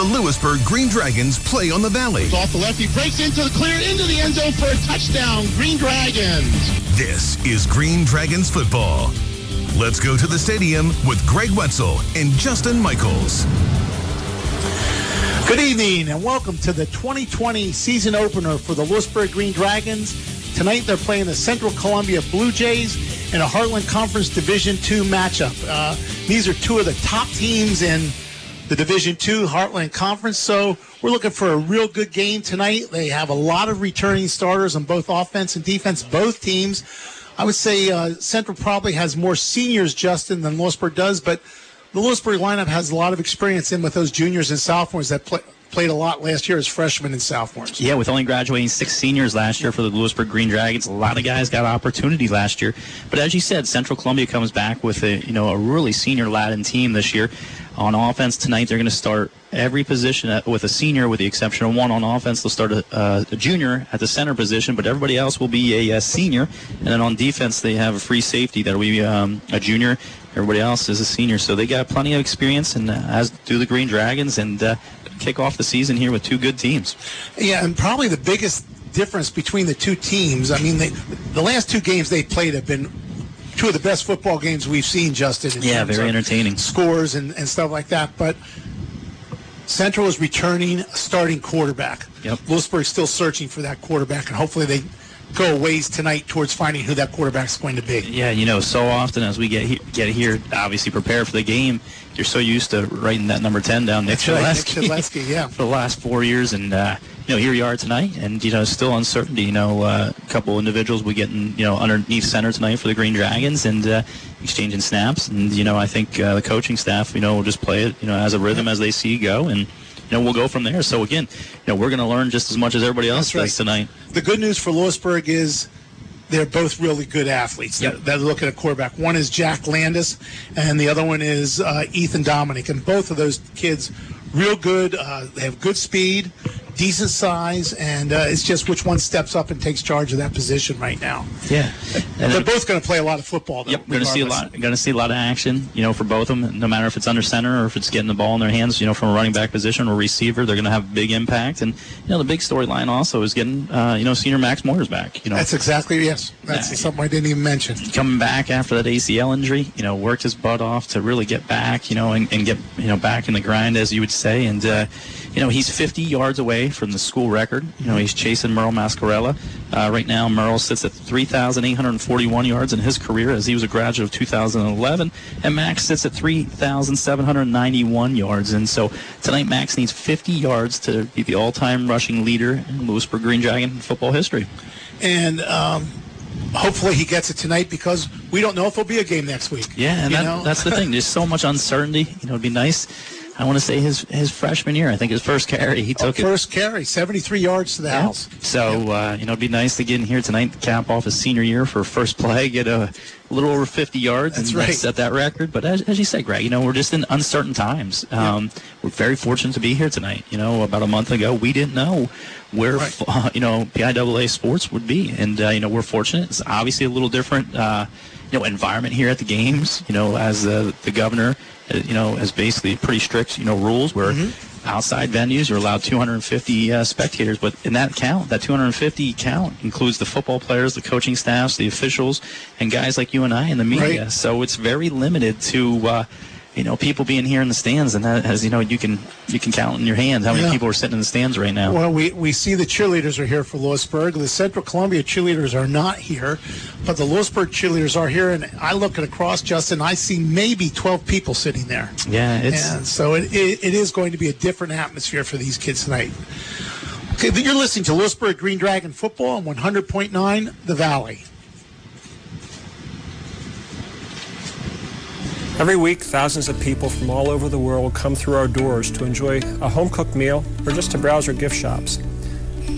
The Lewisburg Green Dragons play on the Valley. Off the left, he breaks into the clear, into the end zone for a touchdown. Green Dragons. This is Green Dragons football. Let's go to the stadium with Greg Wetzel and Justin Michaels. Good evening and welcome to the 2020 season opener for the Lewisburg Green Dragons. Tonight they're playing the Central Columbia Blue Jays in a Heartland Conference Division II matchup. These are two of the top teams in the Division II Heartland Conference, so we're looking for a real good game tonight. They have a lot of returning starters on both offense and defense, both teams. I would say Central probably has more seniors, Justin, than Lewisburg does, but the Lewisburg lineup has a lot of experience in with those juniors and sophomores that played a lot last year as freshmen and sophomores. Yeah, with only graduating 6 seniors last year for the Lewisburg Green Dragons, a lot of guys got opportunity last year. But as you said, Central Columbia comes back with a really senior laden team this year. On offense tonight, they're going to start every position with a senior, with the exception of one on offense. They'll start a junior at the center position, but everybody else will be a senior. And then on defense, they have a free safety that will be a junior. Everybody else is a senior. So they got plenty of experience, and as do the Green Dragons, and kick off the season here with two good teams. Yeah, and probably the biggest difference between the two teams, I mean, the last 2 games they played have been two of the best football games we've seen, Justin. Yeah, very entertaining. Scores and stuff like that. But Central is returning a starting quarterback. Yep. Lewisburg still searching for that quarterback, and hopefully they go a ways tonight towards finding who that quarterback's going to be. Yeah, so often as we get here, obviously prepare for the game, you're so used to writing that number 10 down, Nick Chileski. Nick Chileski, yeah. For the last 4 years, and here you are tonight, and still uncertainty. A couple individuals we getting underneath center tonight for the Green Dragons, and exchanging snaps, and I think the coaching staff will just play it as a rhythm as they see go, and we'll go from there. So, again, we're going to learn just as much as everybody else does tonight. The good news for Lewisburg is they're both really good athletes. Yep. They're looking at quarterback. One is Jack Landis, and the other one is Ethan Dominic. And both of those kids, real good. They have good speed, decent size, and it's just which one steps up and takes charge of that position right now. Yeah. And they're both going to play a lot of football, though. Yep, going to see a lot of action, for both of them, no matter if it's under center or if it's getting the ball in their hands, from a running back position or receiver, they're going to have big impact. And, the big storyline also is getting, senior Max Moyers back. That's exactly, yes. That's something I didn't even mention. Coming back after that ACL injury, worked his butt off to really get back, and get, back in the grind, as you would say. And, he's 50 yards away from the school record. He's chasing Merle Mascarella. Right now, Merle sits at 3,841 yards in his career, as he was a graduate of 2011. And Max sits at 3,791 yards. And so tonight, Max needs 50 yards to be the all-time rushing leader in Lewisburg Green Dragon football history. And hopefully he gets it tonight, because we don't know if there'll be a game next week. Yeah, and that's the thing. There's so much uncertainty. It'd be nice. I want to say his freshman year, I think his first carry, he took it. First carry, 73 yards to the house. So, it'd be nice to get in here tonight to cap off his senior year for first play, get a little over 50 yards and set that record. But as you said, Greg, we're just in uncertain times. We're very fortunate to be here tonight. About a month ago, we didn't know where, PIAA sports would be. And, we're fortunate. It's obviously a little different, environment here at the games, as the governor, has basically pretty strict, rules where outside venues are allowed 250 spectators. But in that 250 count includes the football players, the coaching staffs, the officials, and guys like you and I in the media. Right. So it's very limited to, people being here in the stands. And that, as you can count in your hands how many people are sitting in the stands right now. Well, we see the cheerleaders are here for Lewisburg. The Central Columbia cheerleaders are not here, but the Lewisburg cheerleaders are here. And I look at across, Justin, I see maybe 12 people sitting there. Yeah, it is going to be a different atmosphere for these kids tonight. Okay, you're listening to Lewisburg Green Dragon football on 100.9 The Valley. Every week, thousands of people from all over the world come through our doors to enjoy a home-cooked meal or just to browse our gift shops.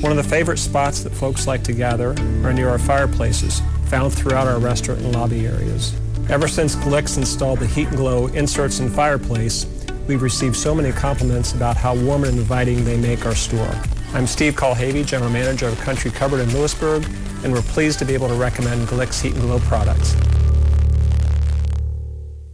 One of the favorite spots that folks like to gather are near our fireplaces, found throughout our restaurant and lobby areas. Ever since Glick's installed the Heat and Glow inserts in fireplace, we've received so many compliments about how warm and inviting they make our store. I'm Steve Colhavy, General Manager of Country Cupboard in Lewisburg, and we're pleased to be able to recommend Glick's Heat and Glow products.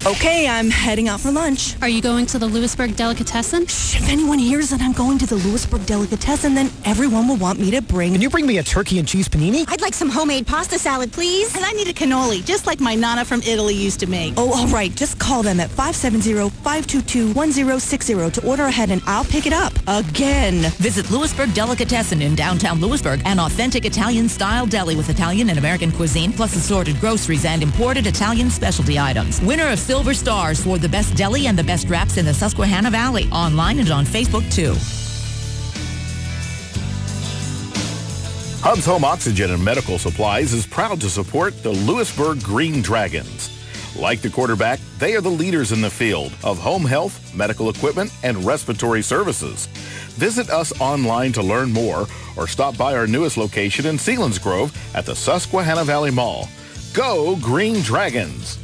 Okay, I'm heading out for lunch. Are you going to the Lewisburg Delicatessen? Shh, if anyone hears that I'm going to the Lewisburg Delicatessen, then everyone will want me to bring... Can you bring me a turkey and cheese panini? I'd like some homemade pasta salad, please. And I need a cannoli, just like my nana from Italy used to make. Oh, all right. Just call them at 570-522-1060 to order ahead, and I'll pick it up. Again. Visit Lewisburg Delicatessen in downtown Lewisburg, an authentic Italian-style deli with Italian and American cuisine, plus assorted groceries and imported Italian specialty items. Winner of Silver Stars for the best deli and the best wraps in the Susquehanna Valley. Online and on Facebook, too. Hub's Home Oxygen and Medical Supplies is proud to support the Lewisburg Green Dragons. Like the quarterback, they are the leaders in the field of home health, medical equipment, and respiratory services. Visit us online to learn more or stop by our newest location in Selinsgrove at the Susquehanna Valley Mall. Go Green Dragons!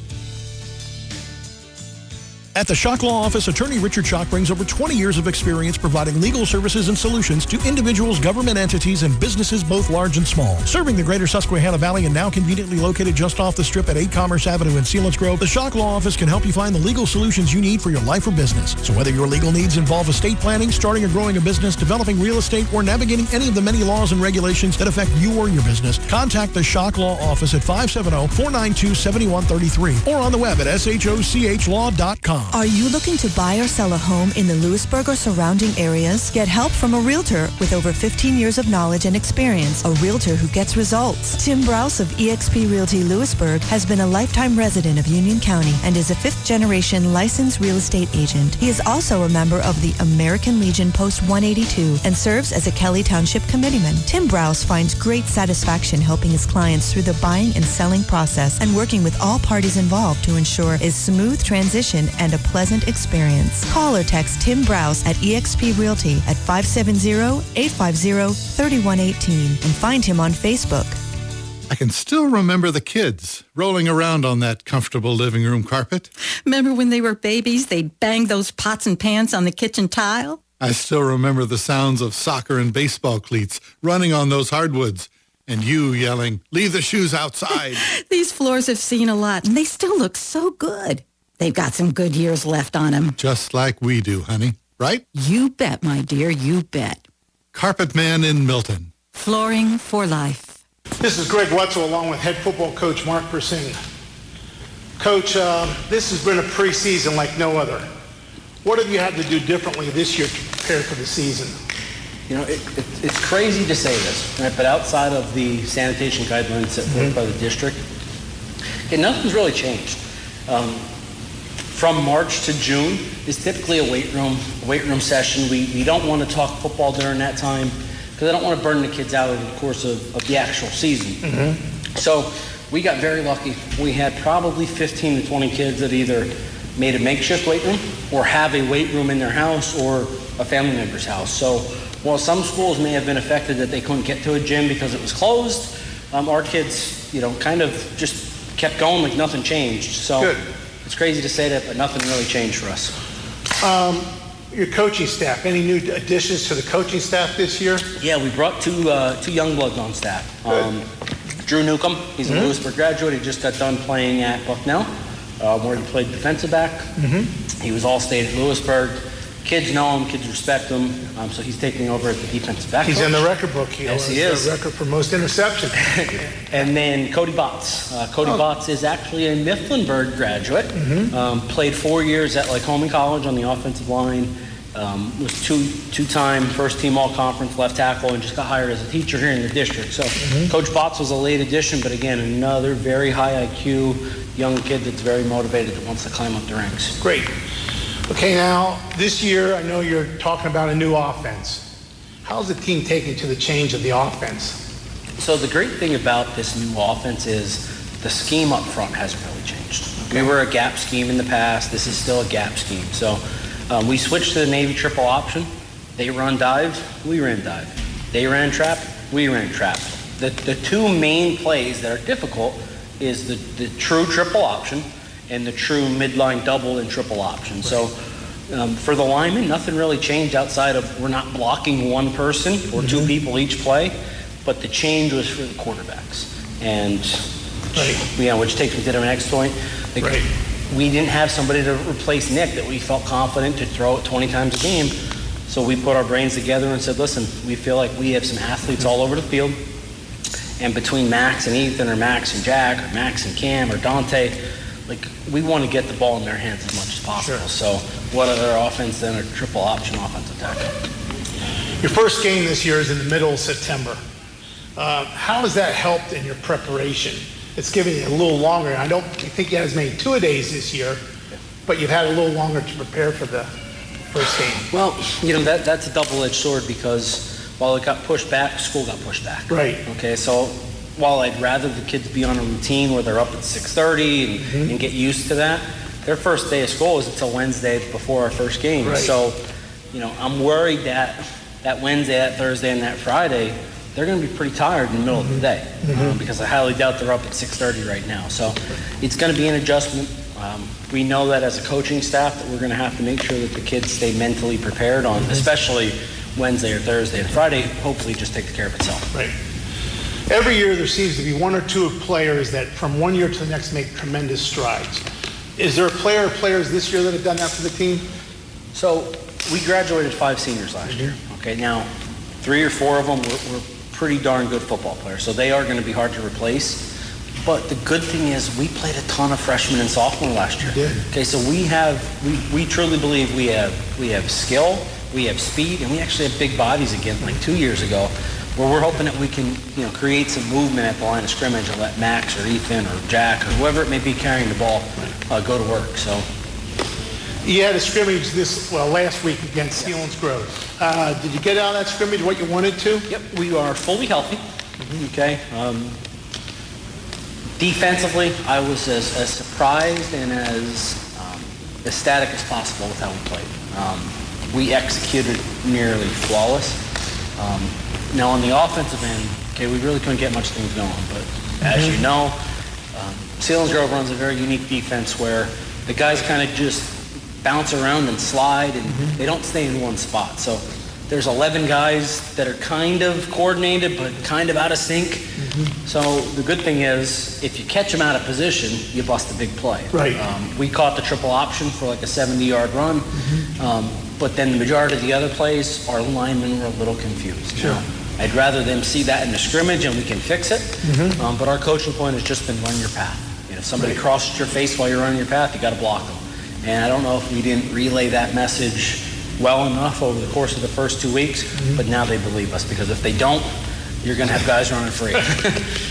At the Schock Law Office, attorney Richard Schock brings over 20 years of experience providing legal services and solutions to individuals, government entities, and businesses both large and small. Serving the greater Susquehanna Valley and now conveniently located just off the Strip at 8 Commerce Avenue in Selinsgrove, the Schock Law Office can help you find the legal solutions you need for your life or business. So whether your legal needs involve estate planning, starting or growing a business, developing real estate, or navigating any of the many laws and regulations that affect you or your business, contact the Schock Law Office at 570-492-7133 or on the web at schochlaw.com. Are you looking to buy or sell a home in the Lewisburg or surrounding areas? Get help from a realtor with over 15 years of knowledge and experience, a realtor who gets results. Tim Brouse of eXp Realty Lewisburg has been a lifetime resident of Union County and is a fifth-generation licensed real estate agent. He is also a member of the American Legion Post 182 and serves as a Kelly Township committeeman. Tim Brouse finds great satisfaction helping his clients through the buying and selling process and working with all parties involved to ensure a smooth transition and a pleasant experience. Call or text Tim Brouse at eXp Realty at 570-850-3118 and find him on Facebook. I can still remember the kids rolling around on that comfortable living room carpet. Remember when they were babies, they'd bang those pots and pans on the kitchen tile? I still remember the sounds of soccer and baseball cleats running on those hardwoods. And you yelling, "Leave the shoes outside." These floors have seen a lot, and they still look so good. They've got some good years left on them. Just like we do, honey. Right? You bet, my dear. You bet. Carpet Man in Milton. Flooring for life. This is Greg Wetzel along with head football coach Mark Persing. Coach, this has been a preseason like no other. What have you had to do differently this year to prepare for the season? You know, it's crazy to say this, right? But outside of the sanitation guidelines set forth by the district, nothing's really changed. From March to June is typically a weight room session. We don't want to talk football during that time because I don't want to burn the kids out over the course of the actual season. Mm-hmm. So we got very lucky. We had probably 15 to 20 kids that either made a makeshift weight room or have a weight room in their house or a family member's house. So while some schools may have been affected that they couldn't get to a gym because it was closed, our kids, you know, kind of just kept going like nothing changed. So. Good. It's crazy to say that, but nothing really changed for us. Your coaching staff, any new additions to the coaching staff this year? Yeah, we brought two young bloods on staff. Drew Newcomb, he's a Lewisburg graduate. He just got done playing at Bucknell, where he played defensive back. Mm-hmm. He was All-State at Lewisburg. Kids know him, kids respect him, so he's taking over at the defensive back. He's coach. In the record book. Yes, he is. The record for most interceptions. And then Cody Botts. Cody Botts is actually a Mifflinburg graduate. Mm-hmm. Played 4 years at Lycoming College on the offensive line. Was two-time first-team all-conference left tackle and just got hired as a teacher here in the district. So Coach Botts was a late addition, but again, another very high IQ young kid that's very motivated that wants to climb up the ranks. Great. Okay, now, this year, I know you're talking about a new offense. How's the team taking to the change of the offense? So the great thing about this new offense is the scheme up front hasn't really changed. Okay. We were a gap scheme in the past. This is still a gap scheme. So we switched to the Navy triple option. They run dives. We ran dive. They ran trap. We ran trap. The two main plays that are difficult is the true triple option and the true midline double and triple option. Right. So for the linemen, nothing really changed outside of we're not blocking one person or two people each play, but the change was for the quarterbacks. And, which takes me to the next point. Right. we didn't have somebody to replace Nick that we felt confident to throw it 20 times a game. So we put our brains together and said, listen, we feel like we have some athletes all over the field. And between Max and Ethan, or Max and Jack, or Max and Cam, or Dante, like, we want to get the ball in their hands as much as possible. Sure. So what other offense than a triple option offensive tackle? Your first game this year is in the middle of September. How has that helped in your preparation? It's given you a little longer. I don't think you had as many two-a-days this year, but you've had a little longer to prepare for the first game. Well, you know, that's a double-edged sword, because while it got pushed back, school got pushed back. Right. Okay, so while I'd rather the kids be on a routine where they're up at 6:30 and, and get used to that, their first day of school is until Wednesday before our first game. Right. So, you know, I'm worried that that Wednesday, that Thursday, and that Friday, they're going to be pretty tired in the middle of the day because I highly doubt they're up at 6:30 right now. So it's going to be an adjustment. We know that as a coaching staff that we're going to have to make sure that the kids stay mentally prepared on, especially Wednesday or Thursday and Friday, hopefully just takes care of itself. Right. Every year there seems to be one or two players that from one year to the next make tremendous strides. Is there a player or players this year that have done that for the team? So we graduated 5 seniors last year. Okay, now 3 or 4 of them were pretty darn good football players, so they are going to be hard to replace. But the good thing is we played a ton of freshmen and sophomore last year. Okay, so we have, we truly believe we have skill, we have speed, and we actually have big bodies again, like 2 years ago, where we're hoping that we can, you know, create some movement at the line of scrimmage and let Max or Ethan or Jack or whoever it may be carrying the ball go to work. So you had a scrimmage this last week against Selinsgrove. Did you get out of that scrimmage what you wanted to? Yep, we are fully healthy. Okay. Defensively, I was as surprised and as ecstatic as possible with how we played. We executed nearly flawless. Now on the offensive end, okay, we really couldn't get much things going, but as you know, Selinsgrove runs a very unique defense where the guys kind of just bounce around and slide, and they don't stay in one spot. So there's 11 guys that are kind of coordinated, but kind of out of sync. So the good thing is, if you catch them out of position, you bust a big play. Right. We caught the triple option for like a 70-yard run. But then the majority of the other plays, our linemen were a little confused. Sure. I'd rather them see that in the scrimmage and we can fix it. But our coaching point has just been run your path. You know, if somebody crosses your face while you're running your path, you got to block them. And I don't know if we didn't relay that message well enough over the course of the first 2 weeks, but now they believe us, because if they don't, you're going to have guys running free.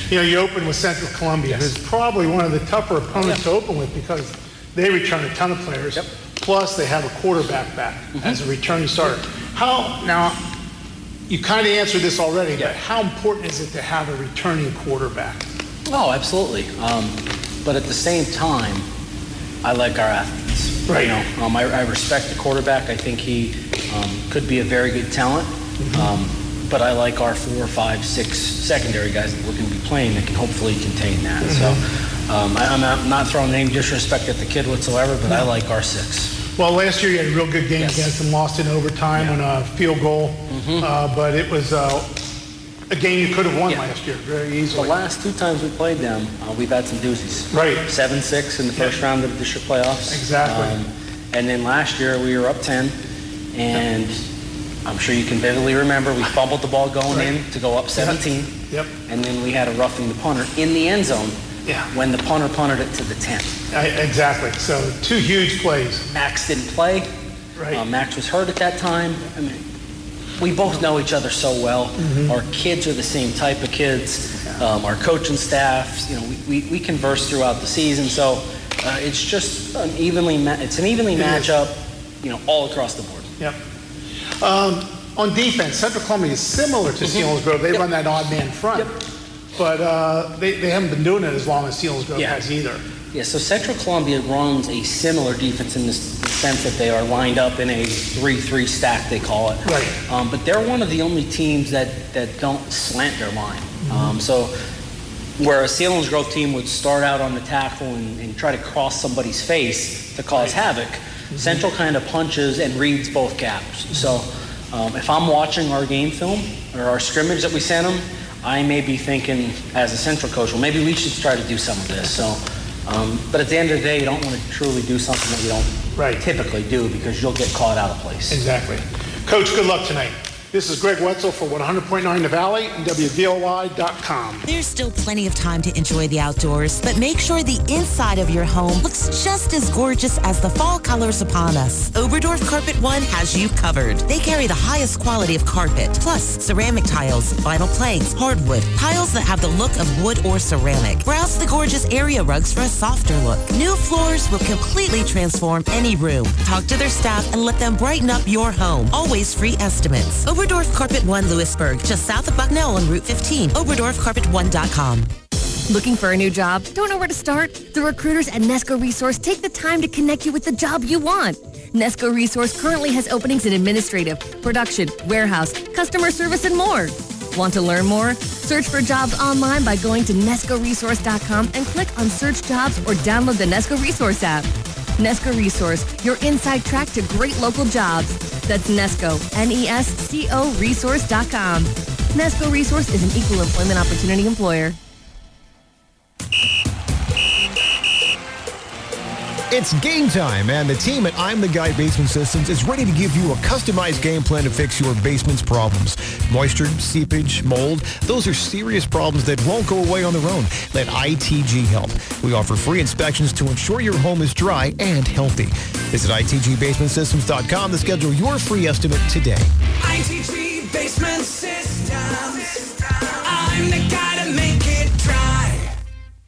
You know, you opened with Central Columbia, who's probably one of the tougher opponents to open with, because they return a ton of players. Plus, they have a quarterback back as a returning starter. How, now, you kind of answered this already, but how important is it to have a returning quarterback? Oh, absolutely. But at the same time, I like our athletes. Right. You know, I respect the quarterback. I think he could be a very good talent. But I like our 4, 5, 6 secondary guys that we're going to be playing that can hopefully contain that. So I'm not throwing any disrespect at the kid whatsoever, but I like our 6. Well, last year you had a real good game against them, lost in overtime on a field goal. But it was a game you could have won last year very easily. The last 2 times we played them, we've had some doozies. Right. 7-6 in the first round of the district playoffs. Exactly. And then last year we were up 10, and I'm sure you can vividly remember we fumbled the ball going in to go up 17. And then we had a roughing the punter in the end zone when the punter punted it to the 10. Exactly. So 2 huge plays. Max didn't play. Right. Max was hurt at that time. I mean, we both know each other so well. Our kids are the same type of kids. Our coaching staff, you know, we converse throughout the season. So it's just an evenly matchup, you know, all across the board. On defense, Central Columbia is similar to Selinsgrove. They run that odd man front, but they haven't been doing it as long as Selinsgrove has either. So Central Columbia runs a similar defense in the sense that they are lined up in a 3-3 stack, they call it. Right. But they're one of the only teams that don't slant their line. So where a Selinsgrove team would start out on the tackle and try to cross somebody's face to cause havoc, Central kind of punches and reads both gaps. So if I'm watching our game film or our scrimmage that we sent them, I may be thinking as a Central coach, well, maybe we should try to do some of this. So But at the end of the day, you don't want to truly do something that you don't typically do, because you'll get caught out of place. Exactly. Coach, good luck tonight. This is Greg Wetzel for 100.9 The Valley and WVLY.com. There's still plenty of time to enjoy the outdoors, but make sure the inside of your home looks just as gorgeous as the fall colors upon us. Oberdorf Carpet One has you covered. They carry the highest quality of carpet, plus ceramic tiles, vinyl planks, hardwood, tiles that have the look of wood or ceramic. Browse the gorgeous area rugs for a softer look. New floors will completely transform any room. Talk to their staff and let them brighten up your home. Always free estimates. Oberdorf Carpet One, Lewisburg, just south of Bucknell on Route 15. OberdorfCarpet1.com. Looking for a new job? Don't know where to start? The recruiters at Nesco Resource take the time to connect you with the job you want. Nesco Resource currently has openings in administrative, production, warehouse, customer service, and more. Want to learn more? Search for jobs online by going to NescoResource.com and click on Search Jobs or download the Nesco Resource app. Nesco Resource, your inside track to great local jobs. That's Nesco, N-E-S-C-O, resource.com. Nesco Resource is an equal employment opportunity employer. It's game time, and the team at I'm the Guy Basement Systems is ready to give you a customized game plan to fix your basement's problems. Moisture, seepage, mold, those are serious problems that won't go away on their own. Let ITG help. We offer free inspections to ensure your home is dry and healthy. Visit ITGBasementSystems.com to schedule your free estimate today. ITG Basement Systems. I'm the guy to make it dry.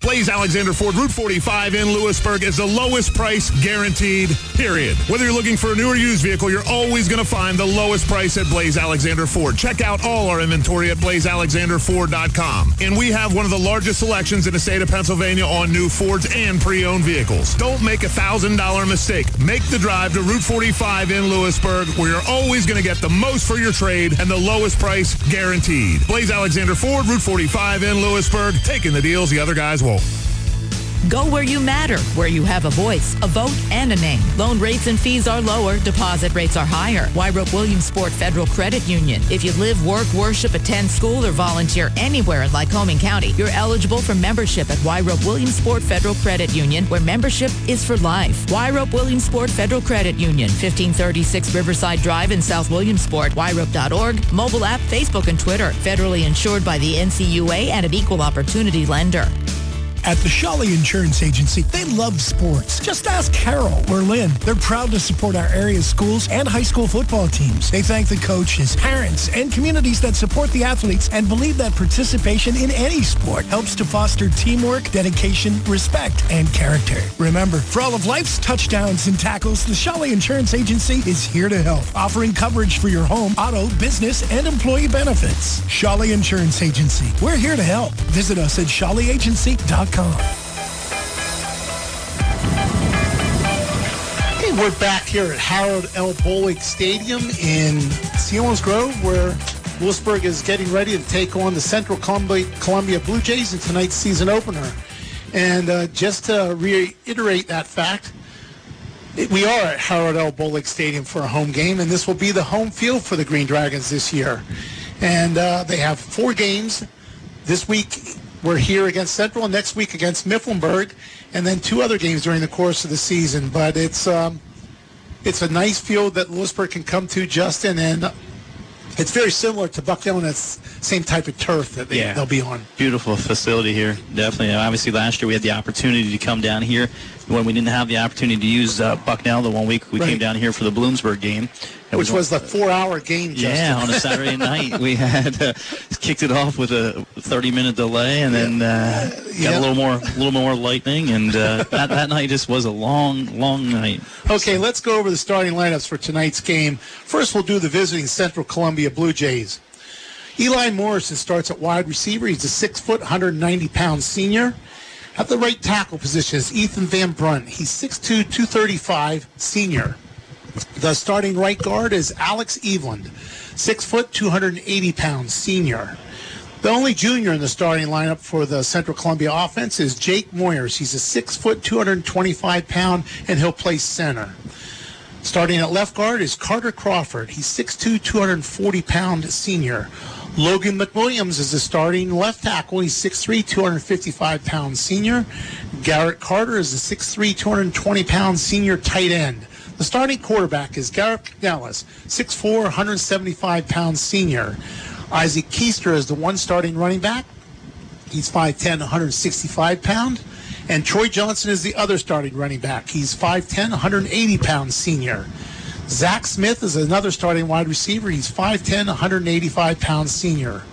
Blaze Alexander Ford, Route 45 in Lewisburg, is the lowest price guaranteed, period. Whether you're looking for a new or used vehicle, you're always going to find the lowest price at Blaze Alexander Ford. Check out all our inventory at blazealexanderford.com. And we have one of the largest selections in the state of Pennsylvania on new Fords and pre-owned vehicles. Don't make a $1,000 mistake. Make the drive to Route 45 in Lewisburg, where you're always going to get the most for your trade and the lowest price guaranteed. Blaze Alexander Ford, Route 45 in Lewisburg, taking the deals the other guys won't. Go where you matter, where you have a voice, a vote, and a name. Loan rates and fees are lower. Deposit rates are higher. Wyrope Williamsport Federal Credit Union. If you live, work, worship, attend school, or volunteer anywhere in Lycoming County, you're eligible for membership at Wyrope Williamsport Federal Credit Union, where membership is for life. Wyrope Williamsport Federal Credit Union, 1536 Riverside Drive in South Williamsport. Wyrope.org, mobile app, Facebook, and Twitter. Federally insured by the NCUA and an equal opportunity lender. At the Shawley Insurance Agency, they love sports. Just ask Carol or Lynn. They're proud to support our area's schools and high school football teams. They thank the coaches, parents, and communities that support the athletes and believe that participation in any sport helps to foster teamwork, dedication, respect, and character. Remember, for all of life's touchdowns and tackles, the Shawley Insurance Agency is here to help, offering coverage for your home, auto, business, and employee benefits. Shawley Insurance Agency. We're here to help. Visit us at ShawleyAgency.com. Hey, we're back here at Harold L. Bullock Stadium in Selinsgrove, where Lewisburg is getting ready to take on the Central Columbia Blue Jays in tonight's season opener. And just to reiterate that fact, we are at Harold L. Bullock Stadium for a home game, and this will be the home field for the Green Dragons this year. And they have four games this week. We're here against Central, next week against Mifflinburg, and then two other games during the course of the season. But it's a nice field that Lewisburg can come to, Justin, and it's very similar to Bucknell, and it's same type of turf that they'll be on. Beautiful facility here, definitely. And obviously, last year we had the opportunity to come down here when we didn't have the opportunity to use Bucknell. The 1 week we came down here for the Bloomsburg game. Which was the four-hour game, Justin. Yeah, on a Saturday night. We had kicked it off with a 30-minute delay, and then got a little more lightning. And that night just was a long, long night. Okay, let's go over the starting lineups for tonight's game. First, we'll do the visiting Central Columbia Blue Jays. Eli Morrison starts at wide receiver. He's a 6-foot, 190-pound senior. At the right tackle position is Ethan Van Brunt. He's 6'2", 235, senior. The starting right guard is Alex Eveland, 6 foot, 280 pounds, senior. The only junior in the starting lineup for the Central Columbia offense is Jake Moyers. He's a 6 foot, 225 pound, and he'll play center. Starting at left guard is Carter Crawford. He's 6'2", 240 pound, senior. Logan McWilliams is the starting left tackle. He's 6'3", 255 pound, senior. Garrett Carter is a 6'3", 220-pound senior tight end. The starting quarterback is Garrett McNellis, 6'4", 175-pound senior. Isaac Keister is the one starting running back. He's 5'10", 165-pound. And Troy Johnson is the other starting running back. He's 5'10", 180-pound senior. Zach Smith is another starting wide receiver. He's 5'10", 185-pound senior.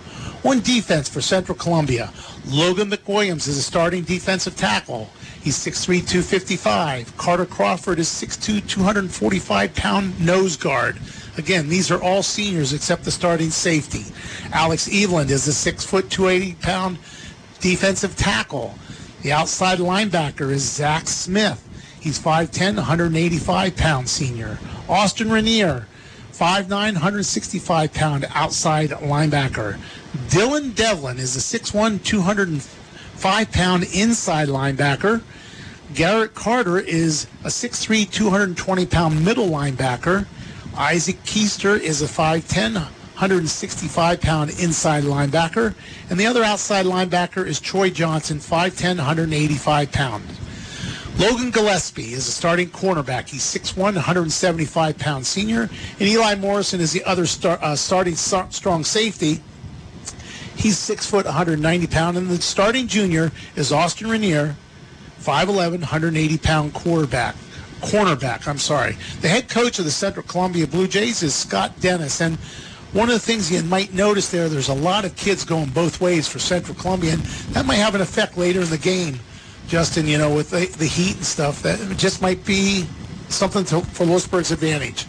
On defense for Central Columbia, Logan McWilliams is a starting defensive tackle. He's 6'3", 255. Carter Crawford is 6'2", 245-pound nose guard. Again, these are all seniors except the starting safety. Alex Eveland is a 6', 280-pound defensive tackle. The outside linebacker is Zach Smith. He's 5'10", 185-pound senior. Austin Rainier, 5'9", 165-pound outside linebacker. Dylan Devlin is a 6'1", 205-pound inside linebacker. Garrett Carter is a 6'3", 220-pound middle linebacker. Isaac Keister is a 5'10", 165-pound inside linebacker. And the other outside linebacker is Troy Johnson, 5'10", 185-pound. Logan Gillespie is a starting cornerback. He's 6'1", 175-pound senior. And Eli Morrison is the other starting strong safety. He's 6', 190-pound. And the starting junior is Austin Rainier, 5'11", 180-pound cornerback. The head coach of the Central Columbia Blue Jays is Scott Dennis. And one of the things you might notice there's a lot of kids going both ways for Central Columbia, and that might have an effect later in the game, Justin, you know, with the heat and stuff. That just might be something for Lewisburg's advantage.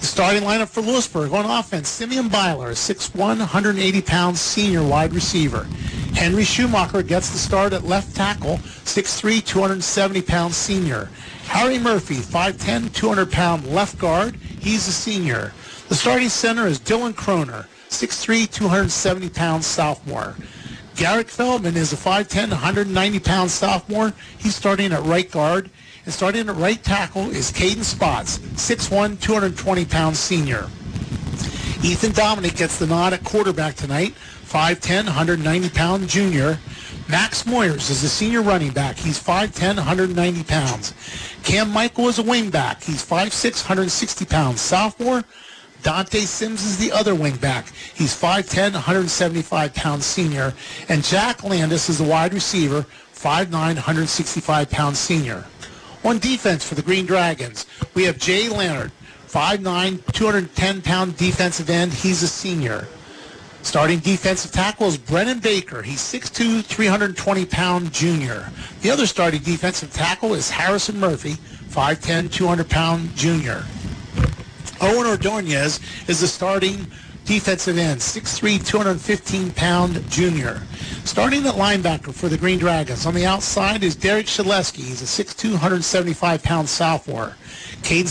The starting lineup for Lewisburg on offense, Simeon Beiler, 6'1", 180-pound senior wide receiver. Henry Schumacher gets the start at left tackle, 6'3", 270-pound senior. Harry Murphy, 5'10", 200-pound left guard. He's a senior. The starting center is Dylan Croner, 6'3", 270-pound sophomore. Garrett Feldman is a 5'10", 190-pound sophomore. He's starting at right guard. And starting at right tackle is Caden Spots, 6'1", 220-pound senior. Ethan Dominic gets the nod at quarterback tonight, 5'10", 190-pound junior. Max Moyers is the senior running back. He's 5'10", 190 pounds. Cam Michael is a wingback. He's 5'6", 160 pounds sophomore. Dante Sims is the other wingback. He's 5'10", 175-pound senior. And Jack Landis is the wide receiver, 5'9", 165-pound senior. On defense for the Green Dragons, we have Jay Leonard, 5'9", 210-pound defensive end. He's a senior. Starting defensive tackle is Brennan Baker. He's 6'2", 320-pound junior. The other starting defensive tackle is Harrison Murphy, 5'10", 200-pound junior. Owen Ordonez is the starting defensive end, 6'3", 215-pound junior. Starting at linebacker for the Green Dragons, on the outside is Derek Shaleski. He's a 6'2", 175-pound sophomore. Caden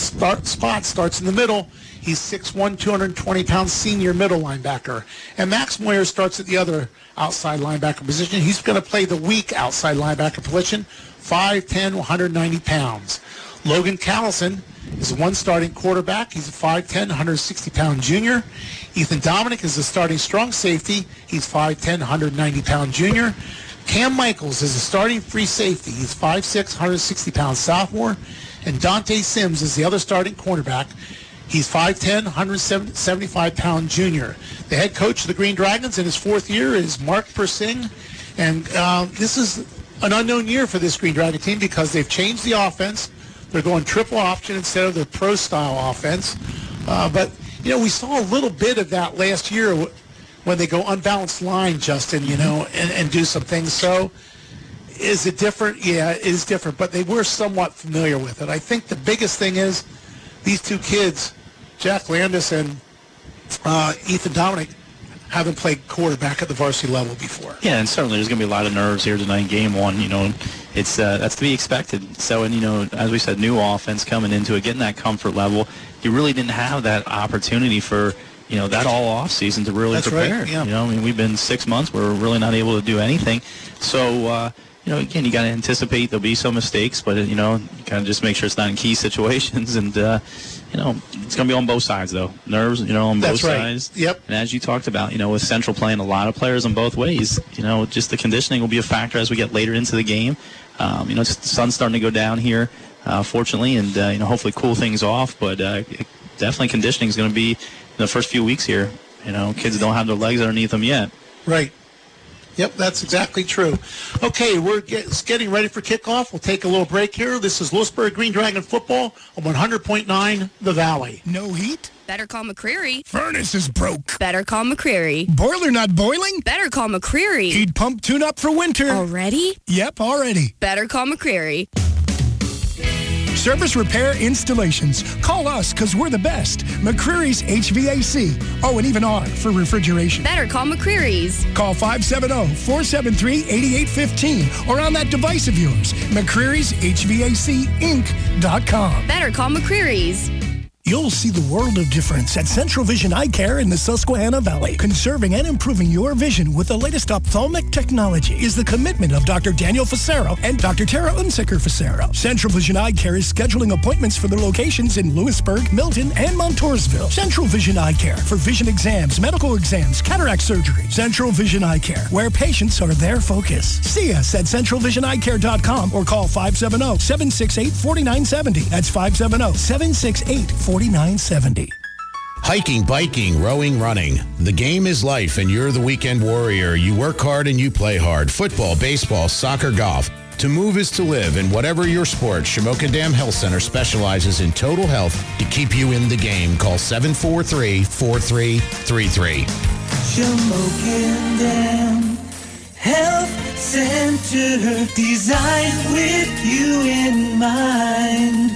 Spott starts in the middle. He's 6'1", 220-pound senior middle linebacker. And Max Moyer starts at the other outside linebacker position. He's going to play the weak outside linebacker position, 5'10", 190 pounds. Logan Callison is one starting quarterback. He's a 5'10", 160-pound junior. Ethan Dominic is a starting strong safety. He's 5'10", 190-pound junior. Cam Michaels is a starting free safety. He's 5'6", 160-pound sophomore. And Dante Sims is the other starting cornerback. He's 5'10", 175-pound junior. The head coach of the Green Dragons in his fourth year is Mark Persing. And this is an unknown year for this Green Dragon team because they've changed the offense. They're going triple option instead of their pro-style offense. But, you know, we saw a little bit of that last year when they go unbalanced line, Justin, you know, and do some things. So is it different? Yeah, it is different. But they were somewhat familiar with it. I think the biggest thing is these two kids, Jack Landis and Ethan Dominic, haven't played quarterback at the varsity level before. Yeah, and certainly there's going to be a lot of nerves here tonight in game one. You know, it's that's to be expected. So, and, you know, as we said, new offense coming into it, getting that comfort level. You really didn't have that opportunity for, you know, that all off season to really prepare. Right, yeah. You know, I mean, we've been 6 months where we're really not able to do anything. So, you know, again, you got to anticipate there'll be some mistakes, but, you know, you kind of just make sure it's not in key situations. And, you know, it's going to be on both sides, though. Nerves, you know, on both sides. Yep. And as you talked about, you know, with Central playing a lot of players on both ways, you know, just the conditioning will be a factor as we get later into the game. you know, it's the sun's starting to go down here, fortunately, and, you know, hopefully cool things off. But definitely conditioning is going to be in the first few weeks here. You know, kids don't have their legs underneath them yet. Right. Yep, that's exactly true. Okay, we're getting ready for kickoff. We'll take a little break here. This is Lewisburg Green Dragon football on 100.9 The Valley. No heat? Better call McCreary. Furnace is broke. Better call McCreary. Boiler not boiling? Better call McCreary. Heat pump tune-up for winter. Already? Yep, already. Better call McCreary. Service repair installations. Call us because we're the best. McCreary's HVAC. Oh, and even R for refrigeration. Better call McCreary's. Call 570-473-8815 or on that device of yours. McCreary's HVAC Inc.com. Better call McCreary's. You'll see the world of difference at Central Vision Eye Care in the Susquehanna Valley. Conserving and improving your vision with the latest ophthalmic technology is the commitment of Dr. Daniel Facero and Dr. Tara Unsicker-Facero. Central Vision Eye Care is scheduling appointments for their locations in Lewisburg, Milton, and Montoursville. Central Vision Eye Care for vision exams, medical exams, cataract surgery. Central Vision Eye Care, where patients are their focus. See us at centralvisioneyecare.com or call 570-768-4970. That's 570-768-4970. 4970. Hiking, biking, rowing, running. The game is life, and you're the weekend warrior. You work hard and you play hard. Football, baseball, soccer, golf. To move is to live, and whatever your sport, Shamokin Dam Health Center specializes in total health to keep you in the game. Call 743-4333. Shamokin Dam Health Center, designed with you in mind.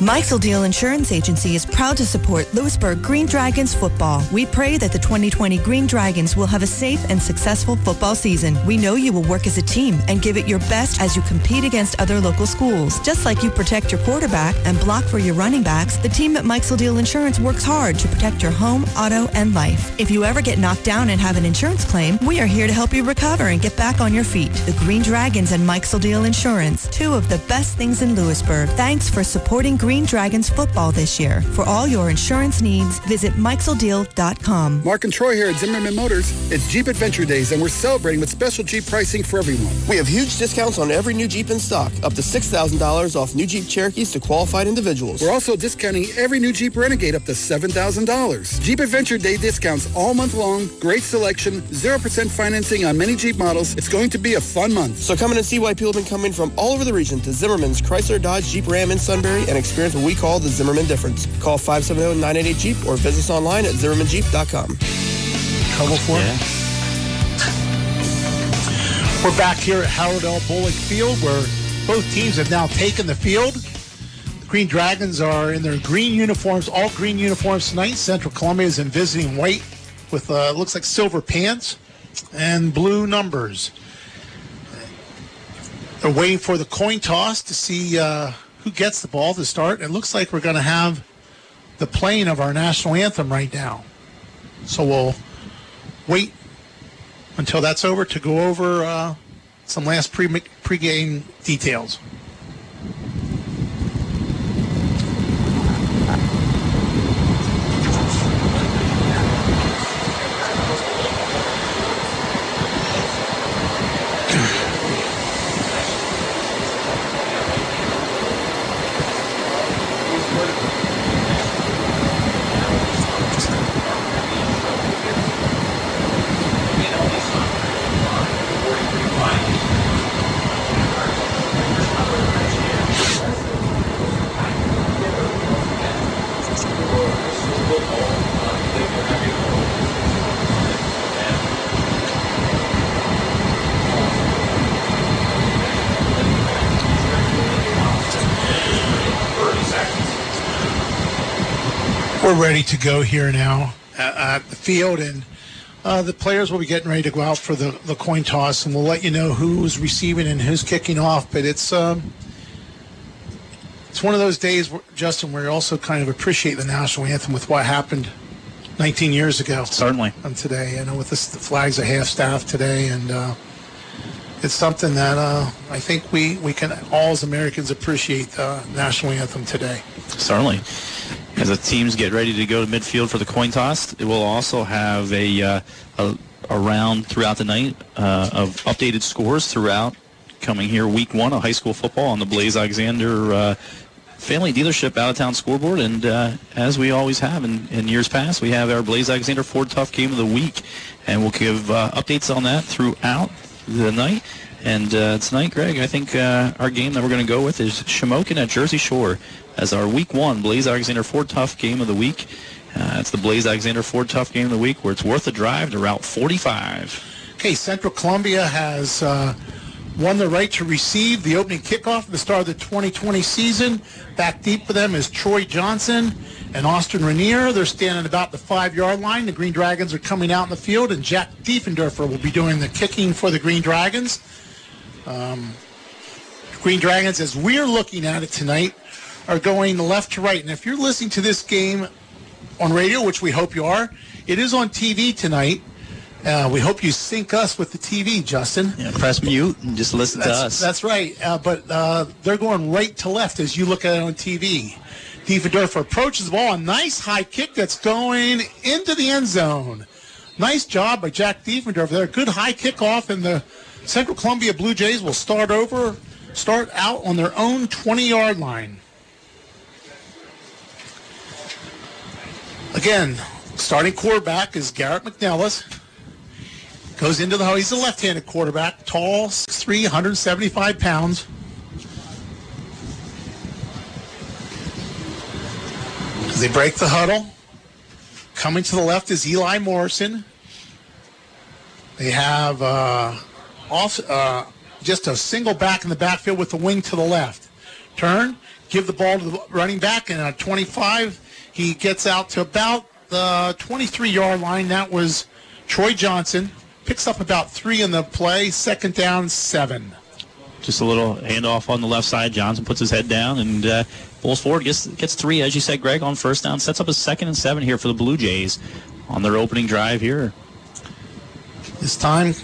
Mike's Deal Insurance Agency is proud to support Lewisburg Green Dragons football. We pray that the 2020 Green Dragons will have a safe and successful football season. We know you will work as a team and give it your best as you compete against other local schools. Just like you protect your quarterback and block for your running backs, the team at Mike's Deal Insurance works hard to protect your home, auto, and life. If you ever get knocked down and have an insurance claim, we are here to help you recover and get back on your feet. The Green Dragons and Mike's Deal Insurance, two of the best things in Lewisburg. Thanks for supporting Green Dragons football this year. For all your insurance needs, visit mikeselldeal.com. Mark and Troy here at Zimmerman Motors. It's Jeep Adventure Days, and we're celebrating with special Jeep pricing for everyone. We have huge discounts on every new Jeep in stock, up to $6,000 off new Jeep Cherokees to qualified individuals. We're also discounting every new Jeep Renegade up to $7,000. Jeep Adventure Day discounts all month long, great selection, 0% financing on many Jeep models. It's going to be a fun month. So come in and see why people have been coming from all over the region to Zimmerman's Chrysler Dodge Jeep Ram in Sunbury and experience what we call the Zimmerman difference. Call 570-988-JEEP or visit us online at ZimmermanJeep.com. Trouble for it. We're back here at Harold L. Bullock Field, where both teams have now taken the field. The Green Dragons are in their green uniforms, all green uniforms tonight. Central Columbia is in visiting white with, looks like silver pants and blue numbers. They're waiting for the coin toss to see... who gets the ball to start. It looks like we're going to have the playing of our national anthem right now. So we'll wait until that's over to go over some last pre-game details. Ready to go here now at the field, and the players will be getting ready to go out for the coin toss, and we'll let you know who's receiving and who's kicking off. But it's one of those days, Justin, where you also kind of appreciate the national anthem with what happened 19 years ago. Certainly. On today, you know, with the flags of half-staff today, and it's something that I think we can all as Americans appreciate the national anthem today. Certainly. As the teams get ready to go to midfield for the coin toss, it will also have a around throughout the night of updated scores throughout coming here week one of high school football on the Blaze Alexander Family Dealership out-of-town scoreboard. And as we always have in years past, we have our Blaze Alexander Ford Tough Game of the Week. And we'll give updates on that throughout the night. And tonight, Greg, I think our game that we're going to go with is Shamokin at Jersey Shore as our Week 1 Blaze Alexander Ford Tough Game of the Week. It's the Blaze Alexander Ford Tough Game of the Week where it's worth a drive to Route 45. Okay, Central Columbia has won the right to receive the opening kickoff at the start of the 2020 season. Back deep for them is Troy Johnson and Austin Rainier. They're standing about the 5-yard line. The Green Dragons are coming out in the field, and Jack Diefenderfer will be doing the kicking for the Green Dragons. Green Dragons, as we're looking at it tonight, are going left to right. And if you're listening to this game on radio, which we hope you are, it is on TV tonight. We hope you sync us with the TV, Justin. Yeah, press mute and just listen to us. That's right. But they're going right to left as you look at it on TV. Diefenderfer approaches the ball. A nice high kick that's going into the end zone. Nice job by Jack Diefenderfer there. Good high kickoff, and the Central Columbia Blue Jays will start out on their own 20-yard line. Again, starting quarterback is Garrett McNellis. Goes into the hole. He's a left-handed quarterback, tall, 6'3", 175 pounds. As they break the huddle, coming to the left is Eli Morrison. They have just a single back in the backfield with the wing to the left. Turn, give the ball to the running back, and at 25, he gets out to about the 23-yard line. That was Troy Johnson. Picks up about 3 in the play, second down, 7. Just a little handoff on the left side. Johnson puts his head down and pulls forward, gets 3, as you said, Greg, on first down. Sets up a second and 7 here for the Blue Jays on their opening drive here. This time,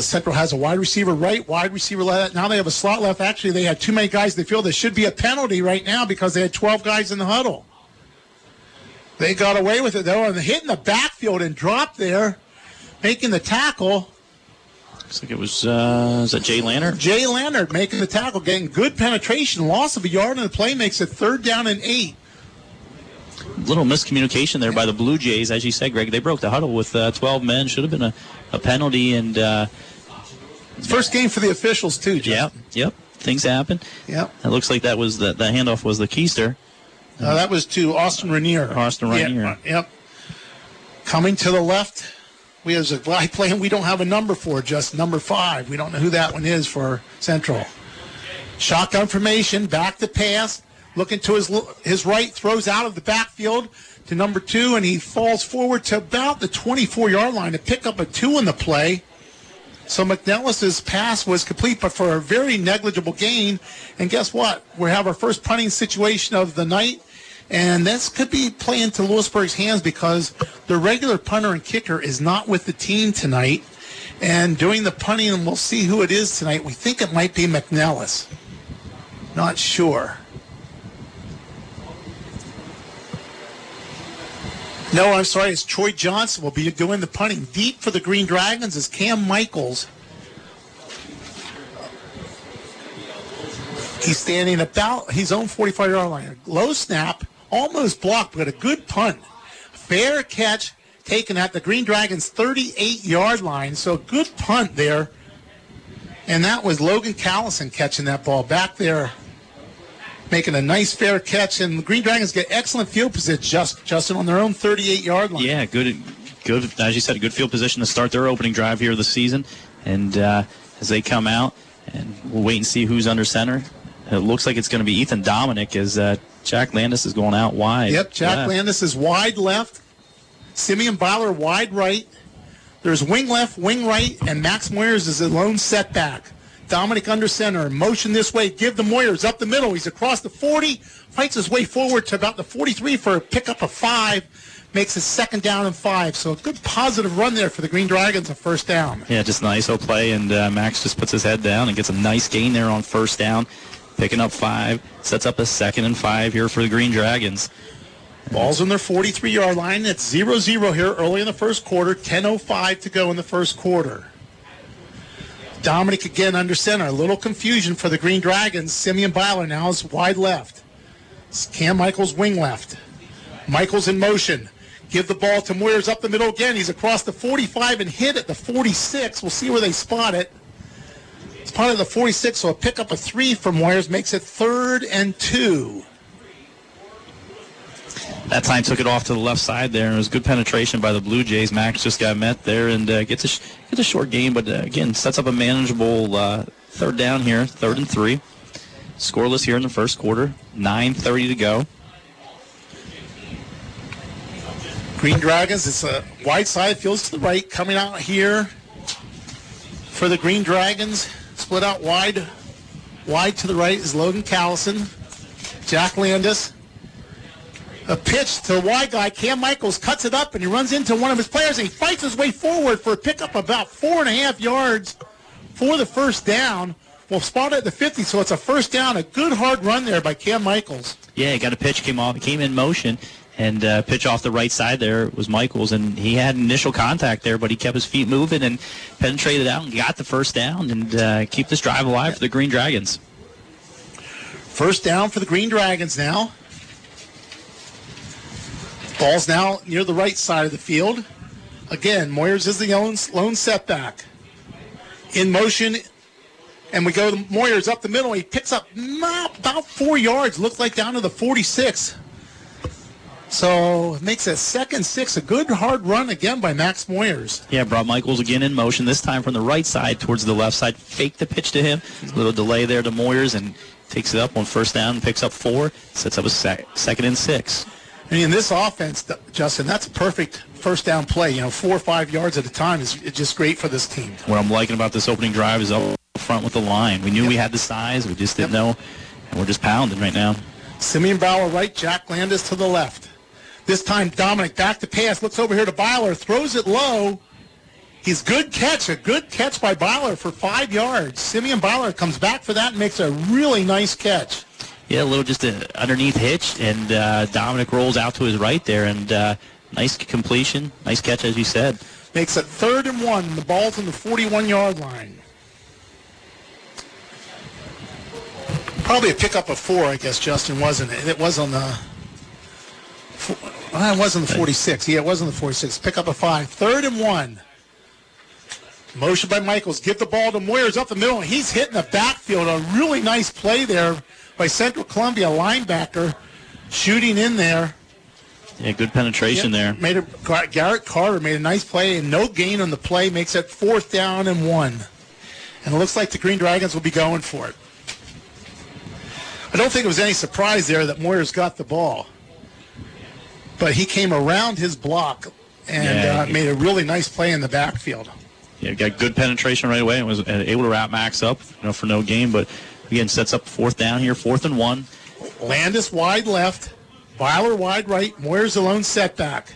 Central has a wide receiver right, wide receiver left. Now they have a slot left. Actually, they had too many guys in the field. There should be a penalty right now because they had 12 guys in the huddle. They got away with it, though, and hit in the backfield and dropped there, making the tackle. Looks like it was that Jay Lannard? Jay Lannard making the tackle, getting good penetration, loss of a yard, and the play makes it third down and 8. Little miscommunication there by the Blue Jays, as you said, Greg. They broke the huddle with 12 men. Should have been a penalty. And first game for the officials, too, Jeff. Yep. Things happen. Yep. It looks like that was the handoff was the Keister. That was to Austin Rainier. Austin Rainier. Yeah, yep. Coming to the left, we have a guy playing we don't have a number for, just number 5. We don't know who that one is for Central. Shotgun formation, back to pass, looking to his right, throws out of the backfield to number 2, and he falls forward to about the 24-yard line to pick up a 2 in the play. So McNellis's pass was complete, but for a very negligible gain. And guess what? We have our first punting situation of the night, and this could be playing to Lewisburg's hands because the regular punter and kicker is not with the team tonight. And doing the punting, and we'll see who it is tonight. We think it might be McNellis. Not sure. No, I'm sorry, it's Troy Johnson will be doing the punting. Deep for the Green Dragons is Cam Michaels. He's standing about his own 45-yard line. Low snap, almost blocked, but a good punt. Fair catch taken at the Green Dragons' 38-yard line, so a good punt there. And that was Logan Callison catching that ball back there. Making a nice fair catch, and the Green Dragons get excellent field position, Justin, on their own 38-yard line. Yeah, good. As you said, a good field position to start their opening drive here of the season. And as they come out, and we'll wait and see who's under center. It looks like it's going to be Ethan Dominic as Jack Landis is going out wide. Yep, Jack Landis is wide left. Simeon Beiler wide right. There's wing left, wing right, and Max Moyers is a lone setback. Dominic under center, motion this way, give the Moyers up the middle. He's across the 40, fights his way forward to about the 43 for a pickup of 5, makes a second down and 5. So a good positive run there for the Green Dragons, a first down. Yeah, just a nice little play, and Max just puts his head down and gets a nice gain there on first down, picking up 5, sets up a second and 5 here for the Green Dragons. Ball's in their 43-yard line. It's 0-0 here early in the first quarter. 10:05 to go in the first quarter. Dominic again under center. A little confusion for the Green Dragons. Simeon Beiler now is wide left. It's Cam Michael's wing left. Michael's in motion. Give the ball to Moyers up the middle again. He's across the 45 and hit at the 46. We'll see where they spot it. It's part of the 46, so a pickup of 3 from Moyers makes it 3rd and 2. That time took it off to the left side there, and it was good penetration by the Blue Jays. Max just got met there and gets a short game, but again, sets up a manageable 3rd down here, 3rd and 3. Scoreless here in the first quarter, 9:30 to go. Green Dragons, it's a wide side, fields to the right, coming out here for the Green Dragons. Split out wide to the right is Logan Callison, Jack Landis. A pitch to the wide guy, Cam Michaels cuts it up and he runs into one of his players and he fights his way forward for a pickup about 4.5 yards for the 1st down. Well, spotted at the 50, so it's a 1st down. A good hard run there by Cam Michaels. Yeah, he got a pitch, came in motion, and pitch off the right side there was Michaels, and he had initial contact there, but he kept his feet moving and penetrated out and got the 1st down and keep this drive alive for the Green Dragons. 1st down for the Green Dragons now. Ball's now near the right side of the field. Again, Moyers is the lone setback. In motion, and we go to Moyers up the middle. He picks up about 4 yards, looks like down to the 46. So it makes a 2nd and 6, a good hard run again by Max Moyers. Yeah, brought Michaels again in motion, this time from the right side towards the left side. Faked the pitch to him. A little delay there to Moyers, and takes it up on 1st down, picks up 4, sets up a 2nd and 6. I mean, this offense, Justin, that's a perfect 1st down play. You know, 4 or 5 yards at a time is just great for this team. What I'm liking about this opening drive is up front with the line. We knew we had the size. We just didn't know, and we're just pounding right now. Simeon Bauer right, Jack Landis to the left. This time Dominic back to pass, looks over here to Beiler, throws it low. He's a good catch by Beiler for 5 yards. Simeon Beiler comes back for that and makes a really nice catch. Yeah, a little just underneath hitch, and Dominic rolls out to his right there, and nice completion, nice catch, as you said. Makes it 3rd and 1. The ball's on the 41-yard line. Probably a pickup of 4, I guess, Justin, wasn't it? It was on the 46. Yeah, it was on the 46. Pickup of 5. 3rd and 1. Motion by Michaels. Give the ball to Moyers up the middle, and he's hitting the backfield. A really nice play there by Central Columbia linebacker, shooting in there. Yeah, good penetration there. Garrett Carter made a nice play, and no gain on the play. Makes it 4th down and 1. And it looks like the Green Dragons will be going for it. I don't think it was any surprise there that Moyers got the ball. But he came around his block and made a really nice play in the backfield. Yeah, got good penetration right away and was able to wrap Max up for no gain, but again, sets up 4th down here, 4th and 1. Landis wide left, Beiler wide right, Moyers alone setback.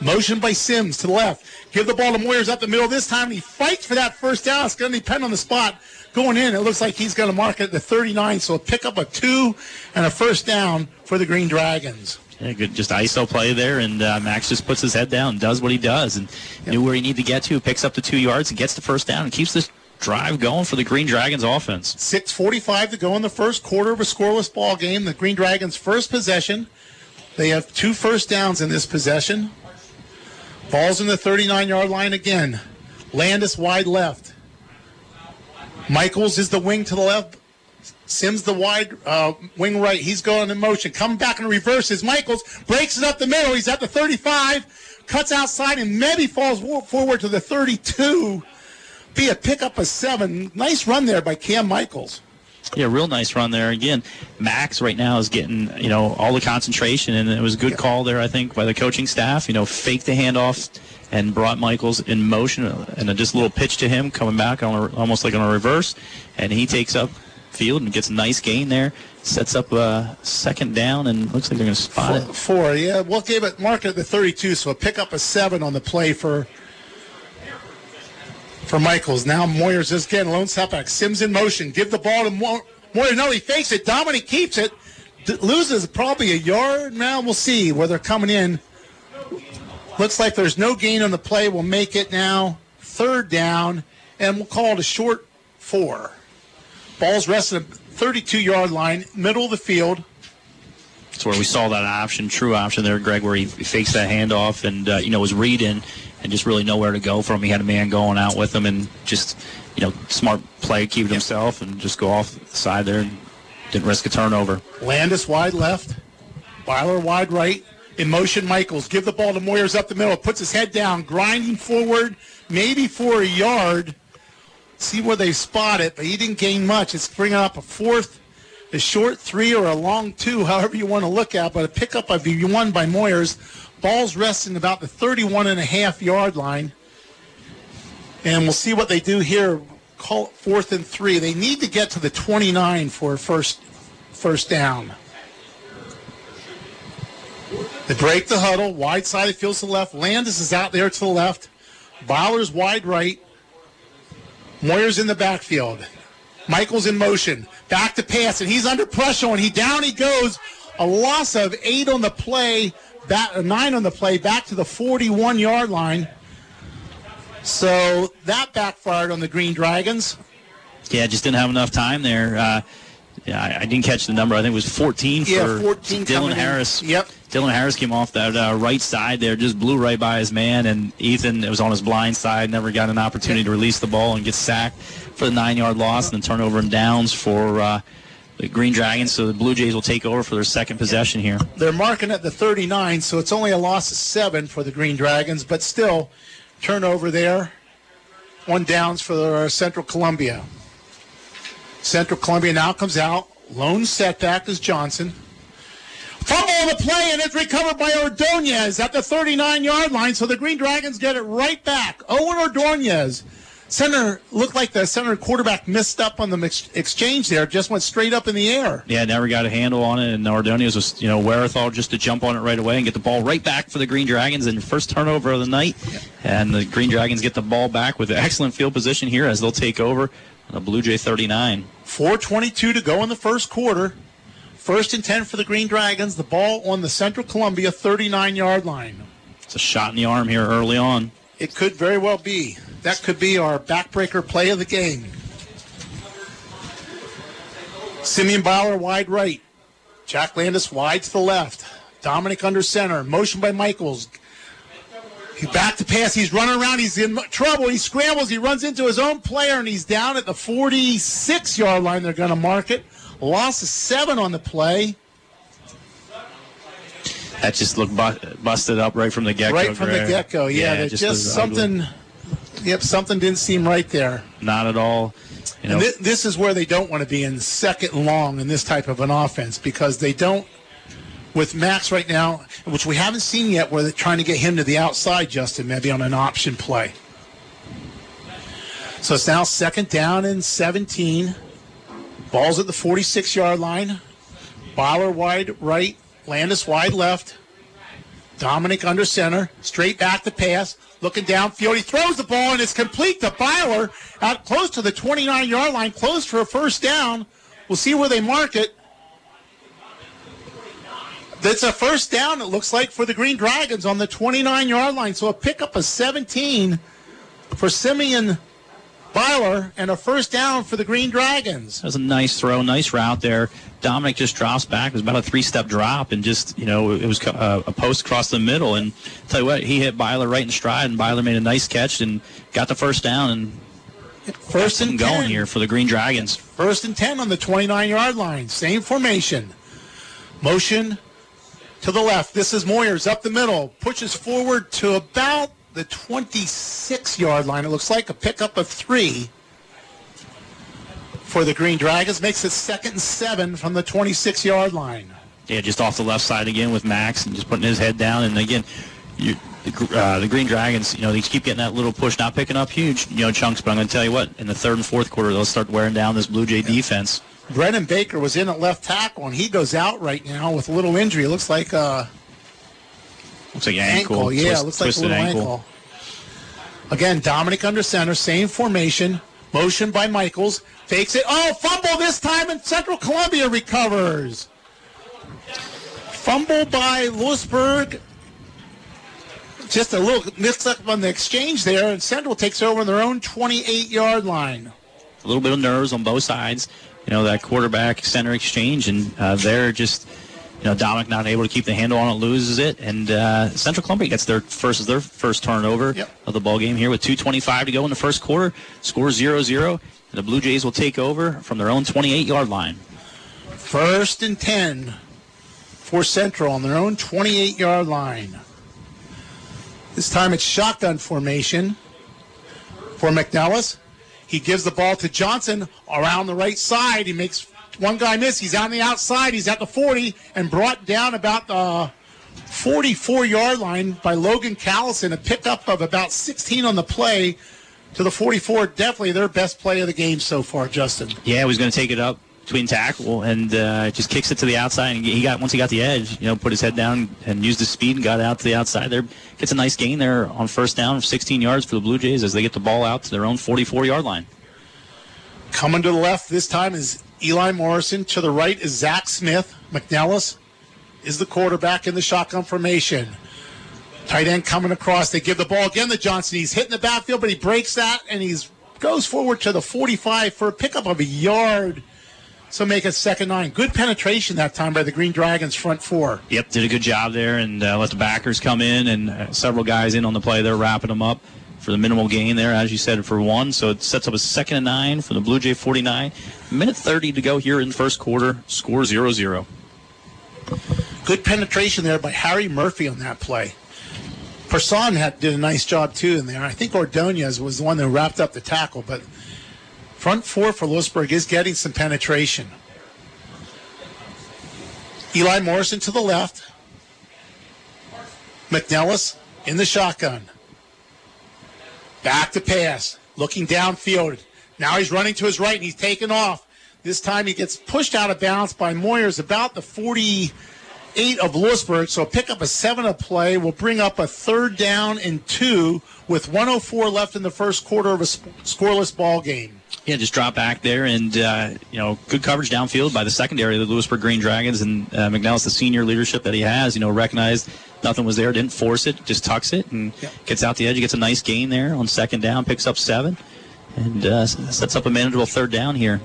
Motion by Sims to the left. Give the ball to Moyers up the middle this time, and he fights for that 1st down. It's going to depend on the spot. Going in, it looks like he's going to mark it at the 39, so a pickup of 2 and a 1st down for the Green Dragons. Yeah, good, just ISO play there, and Max just puts his head down and does what he does, and knew where he needed to get to, picks up the 2 yards, and gets the 1st down, and keeps this drive going for the Green Dragons offense. 6:45 to go in the first quarter of a scoreless ball game. The Green Dragons' first possession. They have 2 1st downs in this possession. Ball's in the 39-yard line again. Landis wide left. Michaels is the wing to the left. Sims the wide wing right. He's going in motion. Coming back and reverses. Michaels breaks it up the middle. He's at the 35. Cuts outside and maybe falls forward to the 32. Be a pickup of 7. Nice run there by Cam Michaels. Yeah, real nice run there. Again, Max right now is getting, all the concentration, and it was a good call there, I think, by the coaching staff. Faked the handoff and brought Michaels in motion, and just a little pitch to him coming back on almost like on a reverse, and he takes up field and gets a nice gain there. Sets up a 2nd down, and looks like they're going to spot it. 4, yeah. Well, gave it mark at the 32, so a pickup of 7 on the play for Michaels. Now Moyers is getting lone setback. Sims in motion. Give the ball to Moyers. No, he fakes it. Dominic keeps it. loses probably a yard. Now we'll see where they're coming in. Looks like there's no gain on the play. We'll make it now third down, and we'll call it a short four. Ball's resting at the 32-yard line, middle of the field. That's where we saw that option, true option there, Greg, where he fakes that handoff and, was reading and just really nowhere to go from. He had a man going out with him and just, smart play, keep it himself, and just go off the side there and didn't risk a turnover. Landis wide left, Beiler wide right. In motion, Michaels. Give the ball to Moyers up the middle. Puts his head down, grinding forward, maybe for a yard. See where they spot it, but he didn't gain much. It's bringing up a fourth, a short three, or a long two, however you want to look at. But a pickup of one by Moyers. Ball's resting about the 31-and-a-half-yard line. And we'll see what they do here. Call it 4th and 3. They need to get to the 29 for a first down. They break the huddle. Wide side, it feels to the left. Landis is out there to the left. Bowler's wide right. Moyers in the backfield. Michael's in motion. Back to pass, and he's under pressure, and down he goes. A loss of 8 on the play, 9 on the play, back to the 41-yard line. So that backfired on the Green Dragons. Yeah, just didn't have enough time there. I didn't catch the number. I think it was 14 for 14 Dylan Harris. In. Yep. Dylan Harris came off that right side there, just blew right by his man, and Ethan, it was on his blind side, never got an opportunity to release the ball and get sacked for the 9-yard loss, and then turnover and downs for the Green Dragons. So the Blue Jays will take over for their second possession here. They're marking at the 39, so it's only a loss of 7 for the Green Dragons, but still turnover there. 1 downs for Central Columbia. Central Columbia now comes out. Lone setback is Johnson. Fumble on the play, and it's recovered by Ordonez at the 39-yard line, so the Green Dragons get it right back. Owen Ordonez, center, looked like the center quarterback missed up on the exchange there, just went straight up in the air. Yeah, never got a handle on it, and Ordonez was, wherewithal just to jump on it right away and get the ball right back for the Green Dragons, and first turnover of the night, and the Green Dragons get the ball back with excellent field position here as they'll take over on the Blue Jay 39. 4:22 to go in the first quarter. 1st and 10 for the Green Dragons. The ball on the Central Columbia 39-yard line. It's a shot in the arm here early on. It could very well be. That could be our backbreaker play of the game. Simeon Beiler wide right. Jack Landis wide to the left. Dominic under center. Motion by Michaels. He back to pass. He's running around. He's in trouble. He scrambles. He runs into his own player, and he's down at the 46-yard line. They're going to mark it. Loss of 7 on the play. That just looked busted up right from the get-go. Right from the get-go, yeah. Just something ugly. Yep, something didn't seem right there. Not at all. And this is where they don't want to be in second and long in this type of an offense, because they don't, with Max right now, which we haven't seen yet, where they're trying to get him to the outside, Justin, maybe on an option play. So it's now 2nd down and 17. Ball's at the 46-yard line. Beiler wide right. Landis wide left. Dominic under center. Straight back to pass. Looking downfield. He throws the ball, and it's complete to Beiler. Out close to the 29-yard line. Close for a first down. We'll see where they mark it. That's a first down, it looks like, for the Green Dragons on the 29-yard line. So a pickup of 17 for Simeon Beiler, and a first down for the Green Dragons. That was a nice throw, nice route there. Dominic just drops back. It was about a 3-step drop, and just, it was a post across the middle. And I'll tell you what, he hit Beiler right in stride, and Beiler made a nice catch and got the first down. And first and going 10 here for the Green Dragons. 1st and 10 on the 29-yard line. Same formation. Motion to the left. This is Moyers up the middle. Pushes forward to about the 26-yard line. It looks like a pickup of 3 for the Green Dragons. Makes it 2nd and 7 from the 26-yard line. Yeah, just off the left side again with Max and just putting his head down. And again, the Green Dragons, they keep getting that little push, not picking up huge, chunks. But I'm going to tell you what, in the 3rd and 4th quarter, they'll start wearing down this Blue Jay defense. Brennan Baker was in at left tackle, and he goes out right now with a little injury. It looks like an ankle. Yeah, looks like a little ankle. Again, Dominic under center, same formation. Motion by Michaels. Fakes it. Oh, fumble this time, and Central Columbia recovers. Fumble by Lewisburg. Just a little mix-up on the exchange there, and Central takes over on their own 28-yard line. A little bit of nerves on both sides. You know, that quarterback-center exchange, and they're just, you know, Dominic not able to keep the handle on it, loses it, and Central Columbia gets their first turnover of the ball game here with 2:25 to go in the first quarter. Score 0-0, and the Blue Jays will take over from their own 28-yard line. First and 10 for Central on their own 28-yard line. This time it's shotgun formation for McNellis. He gives the ball to Johnson around the right side. He makes one guy miss. He's on the outside. He's at the 40 and brought down about the 44-yard line by Logan Callison. A pickup of about 16 on the play to the 44. Definitely their best play of the game so far, Justin. Yeah, he's going to take it up between tackle and just kicks it to the outside, and once he got the edge, you know, put his head down and used his speed and got out to the outside there. Gets a nice gain there on first down of 16 yards for the Blue Jays as they get the ball out to their own 44-yard line. Coming to the left this time is Eli Morrison. To the right is Zach Smith. McNellis is the quarterback in the shotgun formation. Tight end coming across. They give the ball again to Johnson. He's hitting the backfield, but he breaks that, and he goes forward to the 45 for a pickup of a yard. So make it second 9. Good penetration that time by the Green Dragons front four. Yep, did a good job there and let the backers come in, and several guys in on the play. They're wrapping them up for the minimal gain there, as you said, for one. So it sets up a second and 9 for the Blue Jay 49. Minute 30 to go here in the first quarter. Score 0-0. Good penetration there by Harry Murphy on that play. Person did a nice job, too, in there. I think Ordonez was the one that wrapped up the tackle, but front four for Lewisburg is getting some penetration. Eli Morrison to the left. McNellis in the shotgun. Back to pass. Looking downfield. Now he's running to his right, and he's taken off. This time he gets pushed out of bounds by Moyers about the 48 of Lewisburg. So pick up a 7 of play. We'll bring up a third down and 2 with 1:04 left in the first quarter of a scoreless ball game. Yeah, just drop back there, and, you know, good coverage downfield by the secondary of the Lewisburg Green Dragons, and McNellis, the senior leadership that he has, you know, recognized nothing was there, didn't force it, just tucks it and gets out the edge. He gets a nice gain there on second down, picks up 7, and sets up a manageable third down here.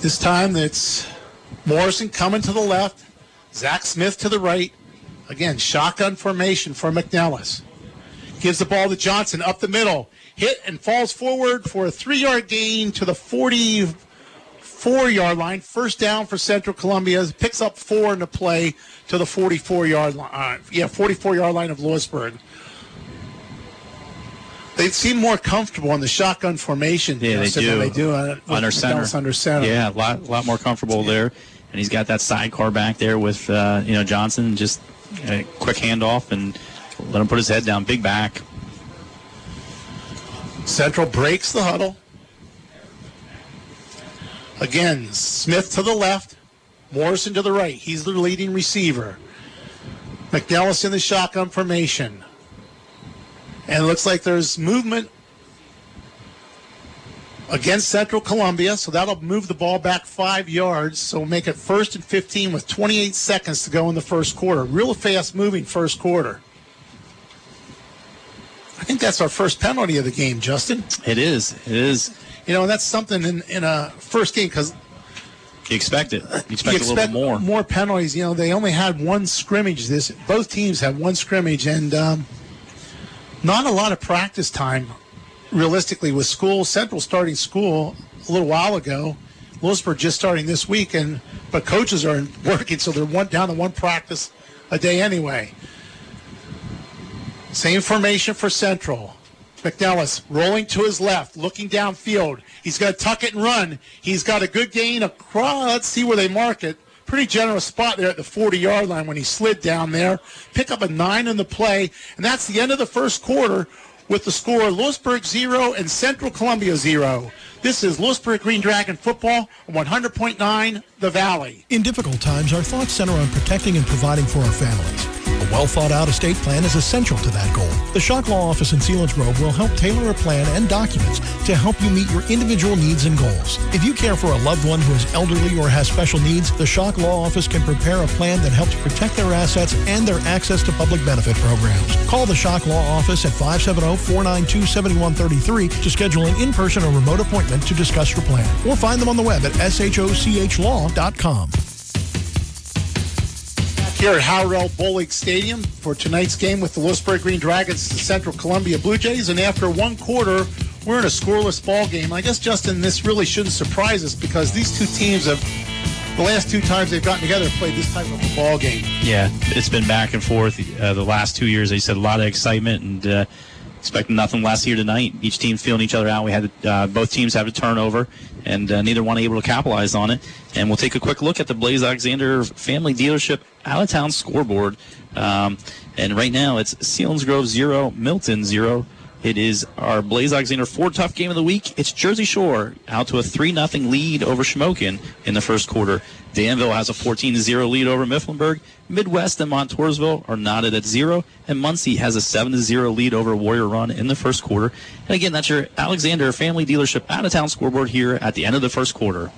This time it's Morrison coming to the left, Zach Smith to the right. Again, shotgun formation for McNellis. Gives the ball to Johnson up the middle. Hit and falls forward for a 3-yard gain to the 44-yard line. First down for Central Columbia. Picks up 4 in the play to the 44-yard line. 44-yard line of Lewisburg. They seem more comfortable in the shotgun formation. Yeah, they do. Under center. Yeah, a lot more comfortable there. And he's got that sidecar back there with Johnson. Just a quick handoff and let him put his head down. Big back. Central breaks the huddle. Again, Smith to the left, Morrison to the right. He's the leading receiver. McNellis in the shotgun formation. And it looks like there's movement against Central Columbia, so that'll move the ball back 5 yards. So we'll make it first and 15 with 28 seconds to go in the first quarter. Real fast-moving first quarter. I think that's our first penalty of the game, Justin. It is. You know, and that's something in a first game because you expect it. You expect a little bit more. More penalties. You know, they only had one scrimmage. Both teams had one scrimmage, and not a lot of practice time, realistically, with school. Central starting school a little while ago. Lewisburg just starting this week, but coaches are working, so they're down to one practice a day anyway. Same formation for Central. McNellis rolling to his left, looking downfield. He's going to tuck it and run. He's got a good gain across. Let's see where they mark it. Pretty generous spot there at the 40-yard line when he slid down there. Pick up a 9 in the play, and that's the end of the first quarter with the score Lewisburg 0 and Central Columbia 0. This is Lewisburg Green Dragon football on 100.9 The Valley. In difficult times, our thoughts center on protecting and providing for our families. A well-thought-out estate plan is essential to that goal. The Shock Law Office in Selinsgrove will help tailor a plan and documents to help you meet your individual needs and goals. If you care for a loved one who is elderly or has special needs, the Shock Law Office can prepare a plan that helps protect their assets and their access to public benefit programs. Call the Shock Law Office at 570-492-7133 to schedule an in-person or remote appointment to discuss your plan. Or find them on the web at shochlaw.com. Here at Harold L. Bullock Stadium for tonight's game with the Lewisburg Green Dragons, the Central Columbia Blue Jays, and after one quarter, we're in a scoreless ball game. I guess, Justin, this really shouldn't surprise us because these two teams have, the last two times they've gotten together, played this type of a ball game. Yeah, it's been back and forth the last 2 years. They said a lot of excitement and expect nothing less here tonight. Each team feeling each other out. We had both teams have a turnover, and neither one able to capitalize on it. And we'll take a quick look at the Blaze Alexander Family Dealership out-of-town scoreboard. And right now it's Selinsgrove 0, Milton 0. It is our Blaze Alexander 4 tough game of the week. It's Jersey Shore out to a 3-0 lead over Shamokin in the first quarter. Danville has a 14-0 lead over Mifflinburg. Midwest and Montoursville are knotted at 0. And Muncie has a 7-0 lead over Warrior Run in the first quarter. And again, that's your Alexander Family Dealership out-of-town scoreboard here at the end of the first quarter.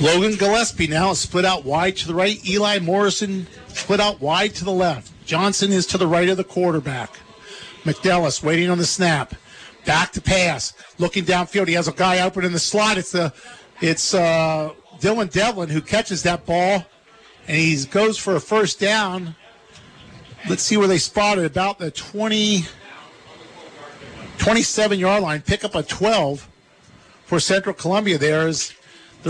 Logan Gillespie now is split out wide to the right. Eli Morrison split out wide to the left. Johnson is to the right of the quarterback. McNellis waiting on the snap. Back to pass. Looking downfield. He has a guy open in the slot. It's Dylan Devlin who catches that ball, and he goes for a first down. Let's see where they spotted. About the 27-yard line. Pick up a 12 for Central Columbia. They're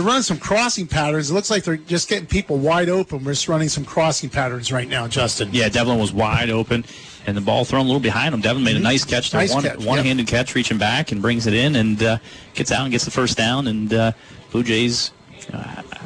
running some crossing patterns. It looks like they're just getting people wide open. We're just running some crossing patterns right now, Justin. Yeah, Devlin was wide open, and the ball thrown a little behind him. Devlin made a nice catch. One-handed catch, reaching back, and brings it in, and gets out and gets the first down. And Blue Jays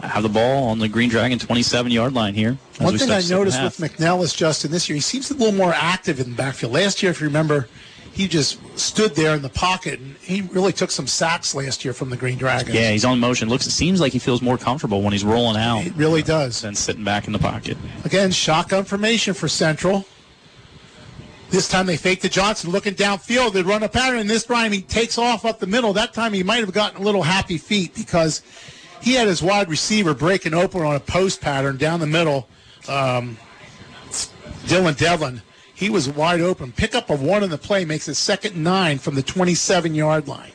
have the ball on the Green Dragon 27-yard line here. One thing I noticed with McNellis, Justin, this year, he seems a little more active in the backfield. Last year, if you remember, he just stood there in the pocket, and he really took some sacks last year from the Green Dragons. Yeah, he's on motion. It seems like he feels more comfortable when he's rolling out. It really does. Than sitting back in the pocket. Again, shotgun formation for Central. This time they fake to Johnson, looking downfield. They run a pattern. This time he takes off up the middle. That time he might have gotten a little happy feet because he had his wide receiver breaking open on a post pattern down the middle. Dylan Devlin. He was wide open. Pickup of one in the play makes it 2nd and 9 from the 27-yard line.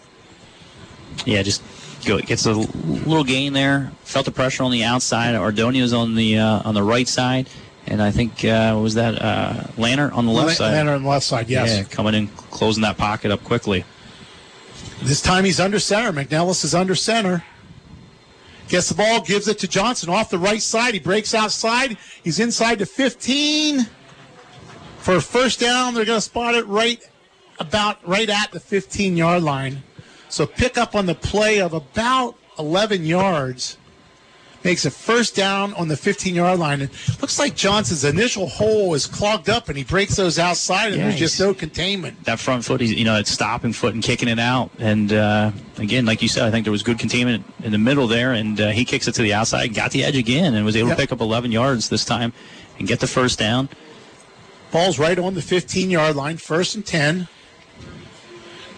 Yeah, just gets a little gain there. Felt the pressure on the outside. Ordonez on the right side, and I think Lanner on the left side. Lanner on the left side, yes. Yeah, coming in, closing that pocket up quickly. This time he's under center. McNellis is under center. Gets the ball, gives it to Johnson off the right side. He breaks outside. He's inside to 15. For a first down, they're going to spot it right at the 15-yard line. So pick up on the play of about 11 yards. Makes a first down on the 15-yard line. And looks like Johnson's initial hole is clogged up, and he breaks those outside, and there's just no containment. That front foot, it's stopping foot and kicking it out. And, again, like you said, I think there was good containment in the middle there, and he kicks it to the outside, got the edge again, and was able to pick up 11 yards this time and get the first down. Ball's right on the 15-yard line, 1st and 10.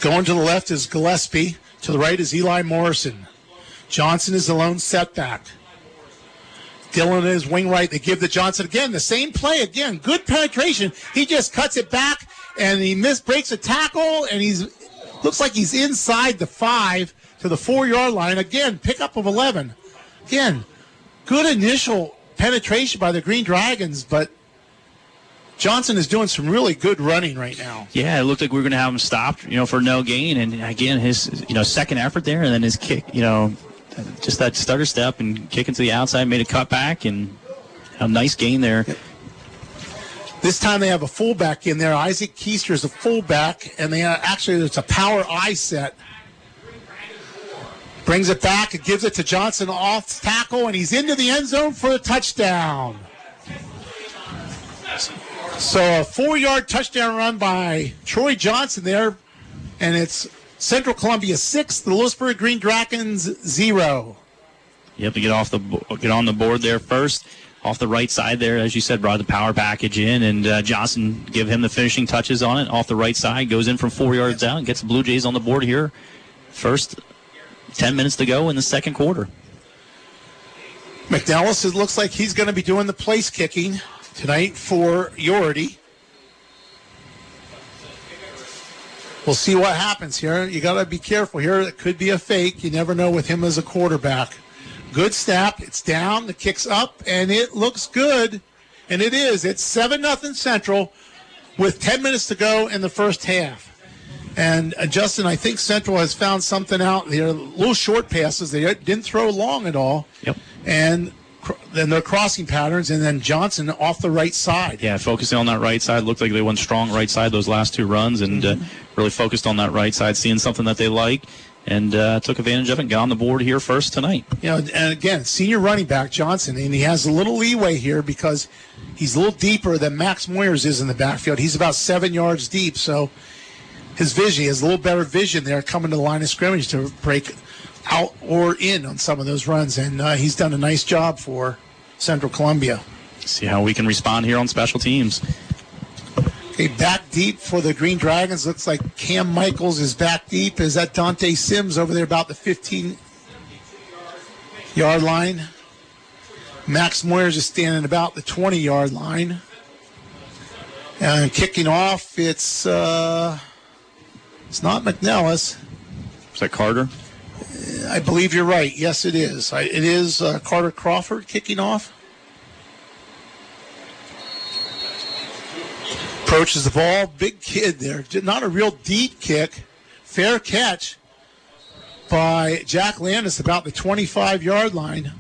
Going to the left is Gillespie. To the right is Eli Morrison. Johnson is the lone setback. Dylan is wing right. They give to Johnson again. The same play again. Good penetration. He just cuts it back, and he breaks a tackle, and looks like he's inside the 5 to the 4-yard line. Again, pickup of 11. Again, good initial penetration by the Green Dragons, but Johnson is doing some really good running right now. Yeah, it looked like we were going to have him stopped, for no gain. And again, his second effort there, and then his kick, just that stutter step and kicking to the outside, made a cut back and a nice gain there. This time they have a fullback in there. Isaac Keister is a fullback, and it's a power eye set. Brings it back and gives it to Johnson off tackle, and he's into the end zone for a touchdown. So a 4-yard touchdown run by Troy Johnson there, and it's Central Columbia 6, the Lewisburg Green Dragons 0. You have to get on the board there first. off the right side there, as you said, brought the power package in, and Johnson give him the finishing touches on it. Off the right side, goes in from 4 yards out, and gets the Blue Jays on the board here. First 10 minutes to go in the second quarter. McNellis, it looks like he's going to be doing the place kicking tonight for Yorty. We'll see what happens here. You got to be careful here. It could be a fake. You never know with him as a quarterback. Good snap. It's down. The kick's up, and it looks good. And it is. It's 7-0 Central with 10 minutes to go in the first half. And, Justin, I think Central has found something out here. Little short passes. They didn't throw long at all. Yep. And then their crossing patterns, and then Johnson off the right side. Yeah, focusing on that right side. Looked like they went strong right side those last two runs, and really focused on that right side, seeing something that they like, and took advantage of it and got on the board here first tonight. You know, and again, senior running back Johnson, and he has a little leeway here because he's a little deeper than Max Moyers is in the backfield. He's about 7 yards deep, so his vision, he has a little better vision there coming to the line of scrimmage to break out or in on some of those runs, and he's done a nice job for Central Columbia. See how we can respond here on special teams. Okay, back deep for the Green Dragons. Looks like Cam Michaels is back deep. Is that Dante Sims over there about the 15-yard line? Max Moyers is standing about the 20-yard line. And kicking off, it's not McNellis. Is that Carter? I believe you're right. Yes, it is. It is Carter Crawford kicking off. Approaches the ball. Big kid there. Not a real deep kick. Fair catch by Jack Landis about the 25-yard line.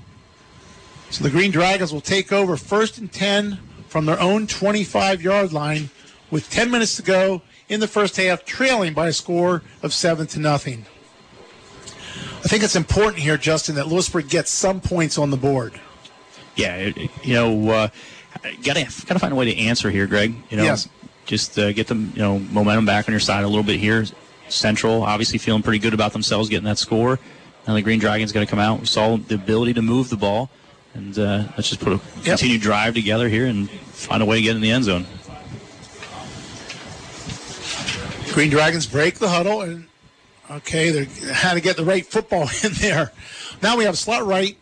So the Green Dragons will take over first and 10 from their own 25-yard line with 10 minutes to go in the first half, trailing by a score of 7-0. I think it's important here, Justin, that Lewisburg gets some points on the board. Yeah, you know, gotta find a way to answer here, Greg. You know, yes. Just get the momentum back on your side a little bit here. Central obviously feeling pretty good about themselves getting that score. Now the Green Dragons got to come out. We saw the ability to move the ball, and let's just put a continued drive together here and find a way to get in the end zone. Green Dragons break the huddle and. Okay, they had to get the right football in there. Now we have slot right,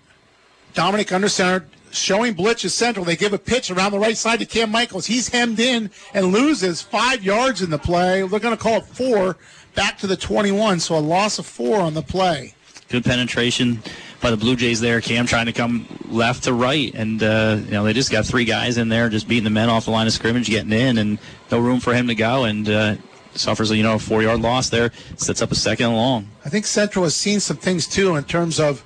Dominic under center, showing blitz is Central. They give a pitch around the right side to Cam Michaels. He's hemmed in and loses 5 yards in the play. They're going to call it 4 back to the 21, so a loss of 4 on the play. Good penetration by the Blue Jays there. Cam trying to come left to right, and they just got 3 guys in there just beating the men off the line of scrimmage, getting in, and no room for him to go, and suffers a 4-yard loss there, sets up a second and long. I think Central has seen some things, too, in terms of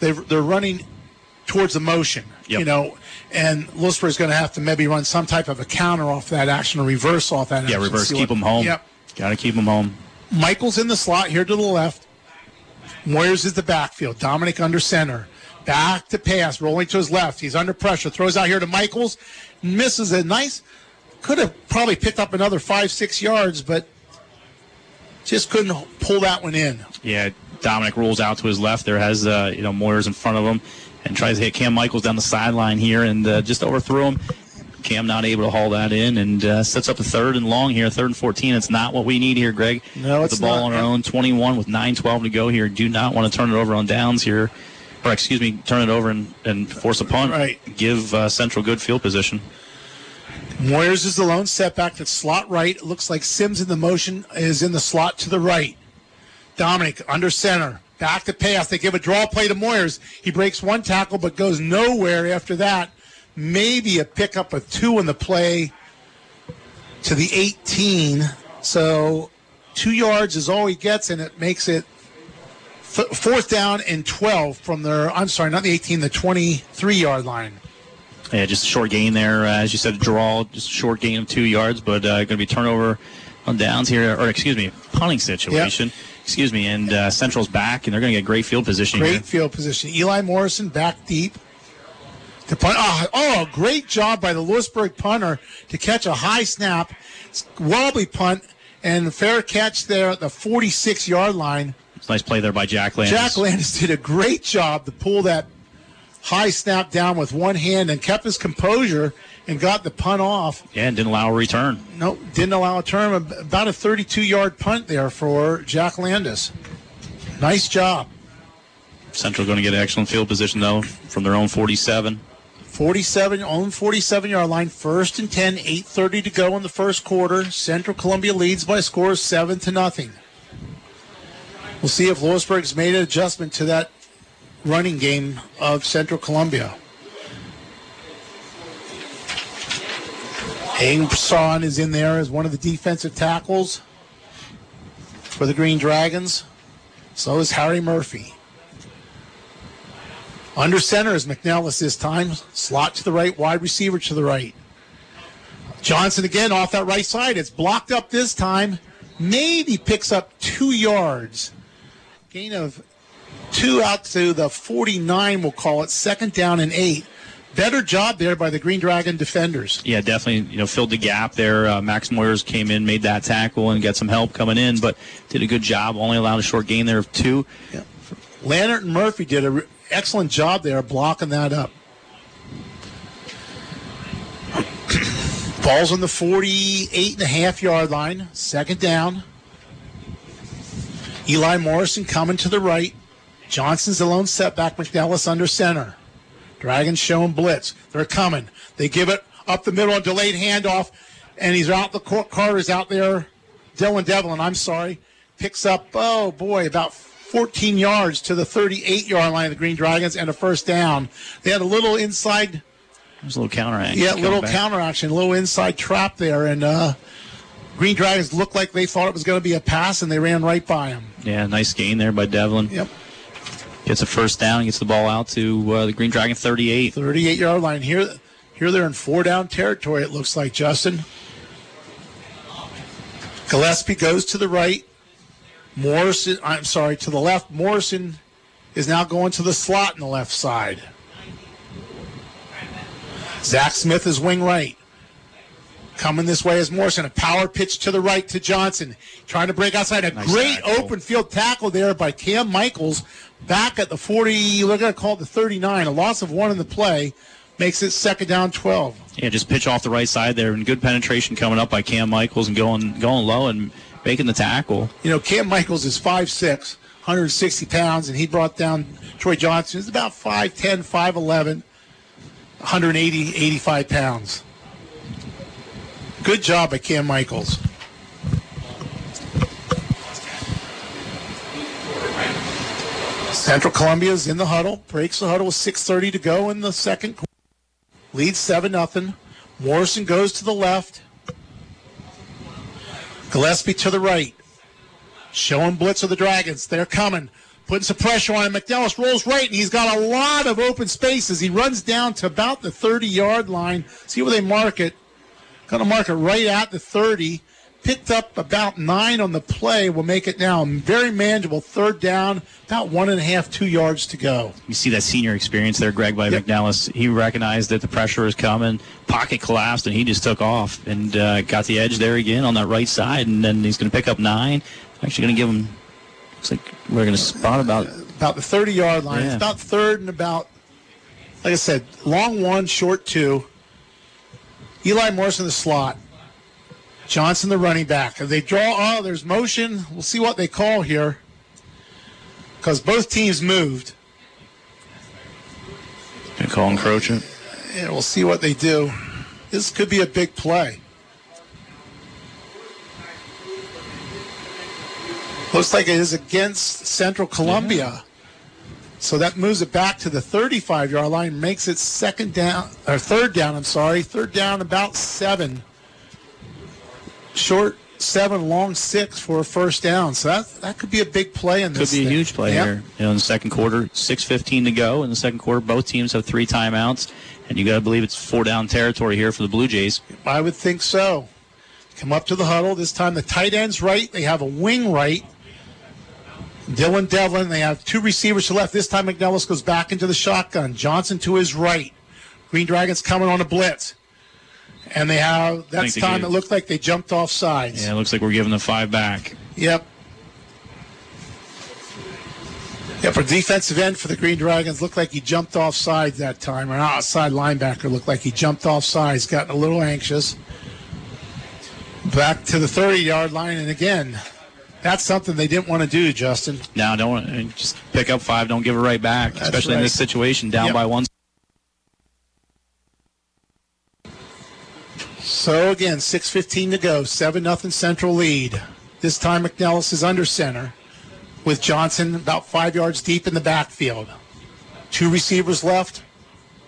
they're running towards the motion, and Lewisburg's going to have to maybe run some type of a counter off that action or reverse off that action. Yeah, reverse, keep them home. Yep. Got to keep them home. Michael's in the slot here to the left. Moyers is the backfield. Dominic under center. Back to pass, rolling to his left. He's under pressure, throws out here to Michaels, misses a nice. Could have probably picked up another 5-6 yards, but just couldn't pull that one in. Yeah, Dominic rolls out to his left. There has, Moyers in front of him and tries to hit Cam Michaels down the sideline here and just overthrew him. Cam not able to haul that in and sets up a third and long here, 3rd and 14. It's not what we need here, Greg. No, it's not. The ball on our own 21 with 9:12 to go here. Do not want to turn it over on downs here. Or, excuse me, turn it over and force a punt. Right. Give Central good field position. Moyers is the lone setback to slot right. It looks like Sims in the motion is in the slot to the right. Dominic under center. Back to pass. They give a draw play to Moyers. He breaks one tackle but goes nowhere after that. Maybe a pickup of 2 in the play to the 18. So 2 yards is all he gets, and it makes it 4th down and 12 from their, I'm sorry, not the 18, the 23-yard line. Yeah, just a short gain there. As you said, a draw, just a short gain of 2 yards, but going to be turnover on downs here, or excuse me, punting situation. Yep. Excuse me, and Central's back, and they're going to get great field position here. Great field position. Eli Morrison back deep. To punt. Oh, great job by the Lewisburg punter to catch a high snap, wobbly punt, and fair catch there at the 46-yard line. Nice play there by Jack Landis. Jack Landis did a great job to pull that high snap down with one hand and kept his composure and got the punt off. Yeah, and didn't allow a return. Nope, didn't allow a turn. About a 32-yard punt there for Jack Landis. Nice job. Central going to get excellent field position, though, from their own 47. 47-yard line, 1st and 10, 8:30 to go in the first quarter. Central Columbia leads by scores 7-0. We'll see if Lewisburg's made an adjustment to that running game of Central Columbia. Ingson is in there as one of the defensive tackles for the Green Dragons. So is Harry Murphy. Under center is McNellis this time. Slot to the right, wide receiver to the right. Johnson again off that right side. It's blocked up this time. Maybe picks up 2 yards. Gain of 2 out to the 49, we'll call it. 2nd down and 8. Better job there by the Green Dragon defenders. Yeah, definitely, filled the gap there. Max Moyers came in, made that tackle, and got some help coming in, but did a good job. Only allowed a short gain there of 2. Yeah. Lannert and Murphy did an excellent job there blocking that up. Ball's on the 48.5-yard line. 2nd down. Eli Morrison coming to the right. Johnson's the lone setback. McNellis under center. Dragons showing blitz. They're coming. They give it up the middle, a delayed handoff, and he's out. The Carter's out there. Dylan Devlin, picks up, about 14 yards to the 38-yard line of the Green Dragons and a 1st down. They had a little inside. There's a little counteraction. Yeah, a little counteraction, a little inside trap there, and Green Dragons looked like they thought it was going to be a pass, and they ran right by him. Yeah, nice gain there by Devlin. Yep. Gets a 1st down, gets the ball out to the Green Dragon 38. 38-yard line. Here they're in 4-down territory, it looks like, Justin. Gillespie goes to the right. To the left. Morrison is now going to the slot on the left side. Zach Smith is wing right. Coming this way is Morrison. A power pitch to the right to Johnson. Trying to break outside. Nice open field tackle there by Cam Michaels. Back at the 40, we're going to call it the 39. A loss of 1 in the play makes it 2nd down, 12. Yeah, just pitch off the right side there. And good penetration coming up by Cam Michaels and going low and making the tackle. Cam Michaels is 5'6", 160 pounds, and he brought down Troy Johnson. He's about 5'10", 5'11", 180, 85 pounds. Good job by Cam Michaels. Central Columbia is in the huddle. Breaks the huddle with 6:30 to go in the second quarter. Leads 7-0. Morrison goes to the left. Gillespie to the right. Showing blitz of the Dragons. They're coming. Putting some pressure on him. McNellis rolls right, and he's got a lot of open spaces. He runs down to about the 30-yard line. See where they mark it. Going to mark it right at the 30. Picked up about 9 on the play. Will make it now very manageable. 3rd down, about 1.5, 2 yards to go. You see that senior experience there, Greg, by McNellis. He recognized that the pressure was coming. Pocket collapsed, and he just took off and got the edge there again on that right side. And then he's going to pick up 9. Actually going to give him, looks like we're going to spot about the 30-yard line. Yeah. It's about 3rd and about, like I said, long 1, short 2. Eli Morrison, the slot. Johnson, the running back. They draw. Oh, there's motion. We'll see what they call here because both teams moved. They call encroachment. Yeah, we'll see what they do. This could be a big play. Looks like it is against Central Columbia. Yeah. So that moves it back to the 35-yard line, makes it 3rd down, about 7. Short 7, long 6 for a 1st down. So that could be a big play in this. Could be a huge play here. In the second quarter, 6:15 to go. In the second quarter, both teams have 3 timeouts, and you got to believe it's 4-down territory here for the Blue Jays. I would think so. Come up to the huddle. This time the tight end's right. They have a wing right. Dylan Devlin. They have 2 receivers to left. This time McNellis goes back into the shotgun. Johnson to his right. Green Dragons coming on a blitz. And they have, that's time it looked like they jumped off sides. Yeah, it looks like we're giving the 5 back. Yep. Yeah, for defensive end for the Green Dragons, looked like he jumped off sides that time. Or an outside linebacker looked like he jumped off sides, gotten a little anxious. Back to the 30-yard line, and again, that's something they didn't want to do, Justin. No, don't just pick up five, don't give it right back, that's especially right. In this situation, down by one. So again, 6:15 to go, 7-0 Central lead. This time McNellis is under center, with Johnson about 5 yards deep in the backfield. Two receivers left,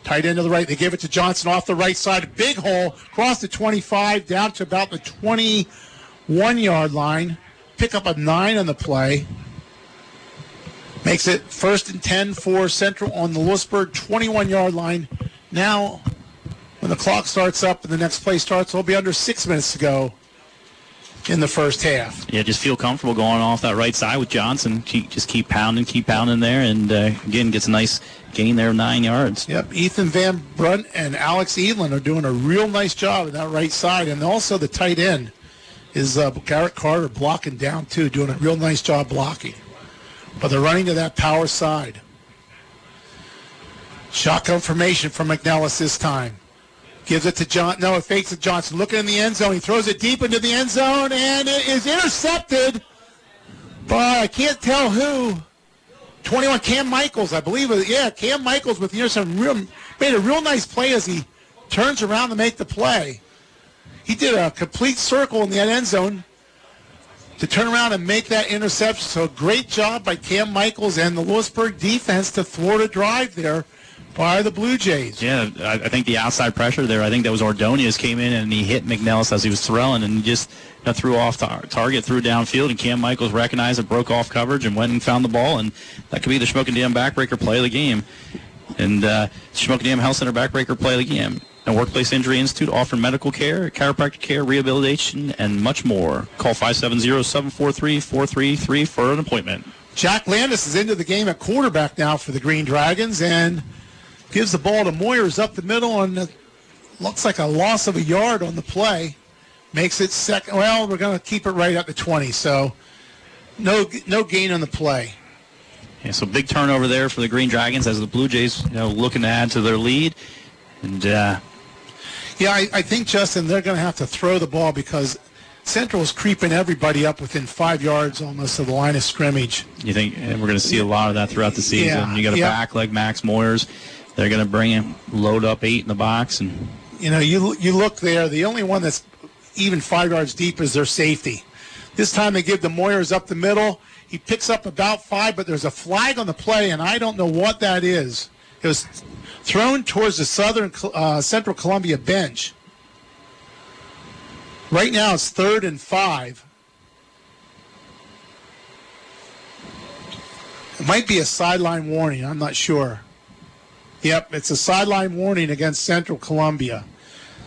tight end to the right. They give it to Johnson off the right side. Big hole, across the 25, down to about the 21-yard line. Pick up a 9 on the play. Makes it 1st and 10 for Central on the Lewisburg 21-yard line. Now, when the clock starts up and the next play starts, it'll be under 6 minutes to go in the first half. Yeah, just feel comfortable going off that right side with Johnson. Just keep pounding there, and again, gets a nice gain there of 9 yards. Yep, Ethan Van Brunt and Alex Edlin are doing a real nice job on that right side, and also the tight end is Garrett Carter blocking down too, doing a real nice job blocking. But they're running to that power side. Shotgun formation from McNellis this time. Gives it to Johnson. No, it fakes it to Johnson. Looking in the end zone. He throws it deep into the end zone, and it is intercepted by, I can't tell who, 21, Cam Michaels, I believe. Yeah, Cam Michaels with the interception. Made a real nice play as he turns around to make the play. He did a complete circle in the end zone to turn around and make that interception. So great job by Cam Michaels and the Lewisburg defense to thwart a drive there by the Blue Jays. Yeah, I think the outside pressure there, I think that was Ordonez came in and he hit McNellis as he was throwing and just threw off target, threw downfield, and Cam Michaels recognized it, broke off coverage, and went and found the ball, and that could be the Shamokin Dam backbreaker play of the game. And Shamokin Dam Health Center backbreaker play of the game. The Workplace Injury Institute offering medical care, chiropractic care, rehabilitation, and much more. Call 570-743-4333 for an appointment. Jack Landis is into the game at quarterback now for the Green Dragons, and gives the ball to Moyers up the middle, and it looks like a loss of a yard on the play. Makes it second. Well, we're going to keep it right up to 20, so no gain on the play. Yeah, so big turnover there for the Green Dragons as the Blue Jays, looking to add to their lead. And I think, Justin, they're going to have to throw the ball because Central is creeping everybody up within 5 yards almost of the line of scrimmage. You think we're going to see a lot of that throughout the season? Yeah, you got a back leg, Max Moyers. They're going to bring him, load up 8 in the box. And you look there, the only one that's even 5 yards deep is their safety. This time they give the Moyers up the middle. He picks up about 5, but there's a flag on the play, and I don't know what that is. It was thrown towards the Central Columbia bench. Right now it's 3rd and 5. It might be a sideline warning. I'm not sure. Yep, it's a sideline warning against Central Columbia.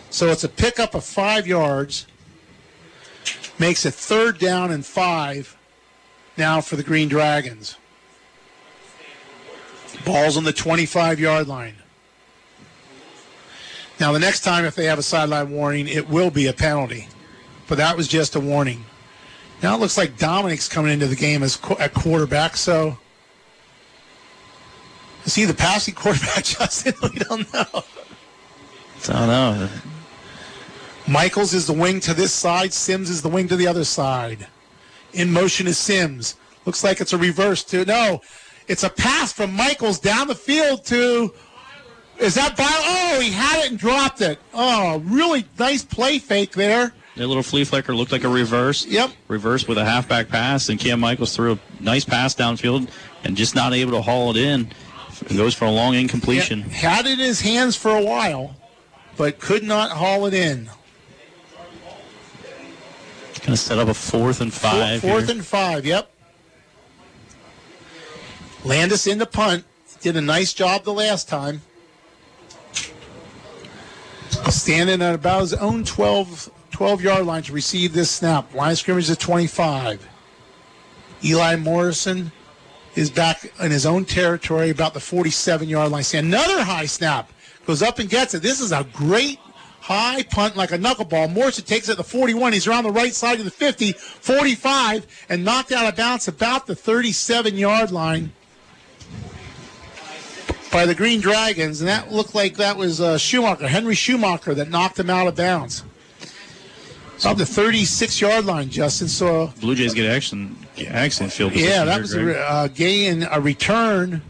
So it's a pickup of 5 yards. Makes it 3rd down and 5 now for the Green Dragons. Ball's on the 25-yard line. Now the next time if they have a sideline warning, it will be a penalty. But that was just a warning. Now it looks like Dominic's coming into the game at quarterback, so... Is he the passing quarterback, Justin? We don't know. I don't know. Michaels is the wing to this side. Sims is the wing to the other side. In motion is Sims. Looks like it's a reverse to... No, it's a pass from Michaels down the field to... Is that Beiler? Oh, he had it and dropped it. Oh, really nice play fake there. That little flea flicker looked like a reverse. Yep. Reverse with a halfback pass, and Cam Michaels threw a nice pass downfield and just not able to haul it in. It goes for a long incompletion. Had it in his hands for a while, but could not haul it in. Going to set up a 4th and 5. Fourth and 5, yep. Landis in the punt. Did a nice job the last time. Standing at about his own 12-yard line to receive this snap. Line of scrimmage at 25. Eli Morrison is back in his own territory, about the 47-yard line. See, another high snap. Goes up and gets it. This is a great high punt like a knuckleball. Morrison takes it at the 41. He's around the right side of the 50, 45, and knocked out of bounds about the 37-yard line. by the Green Dragons, and that looked like that was Schumacher, Henry Schumacher, that knocked him out of bounds. It's on the 36-yard line, Justin. So Blue Jays get excellent field position. Yeah, that was a gain, a return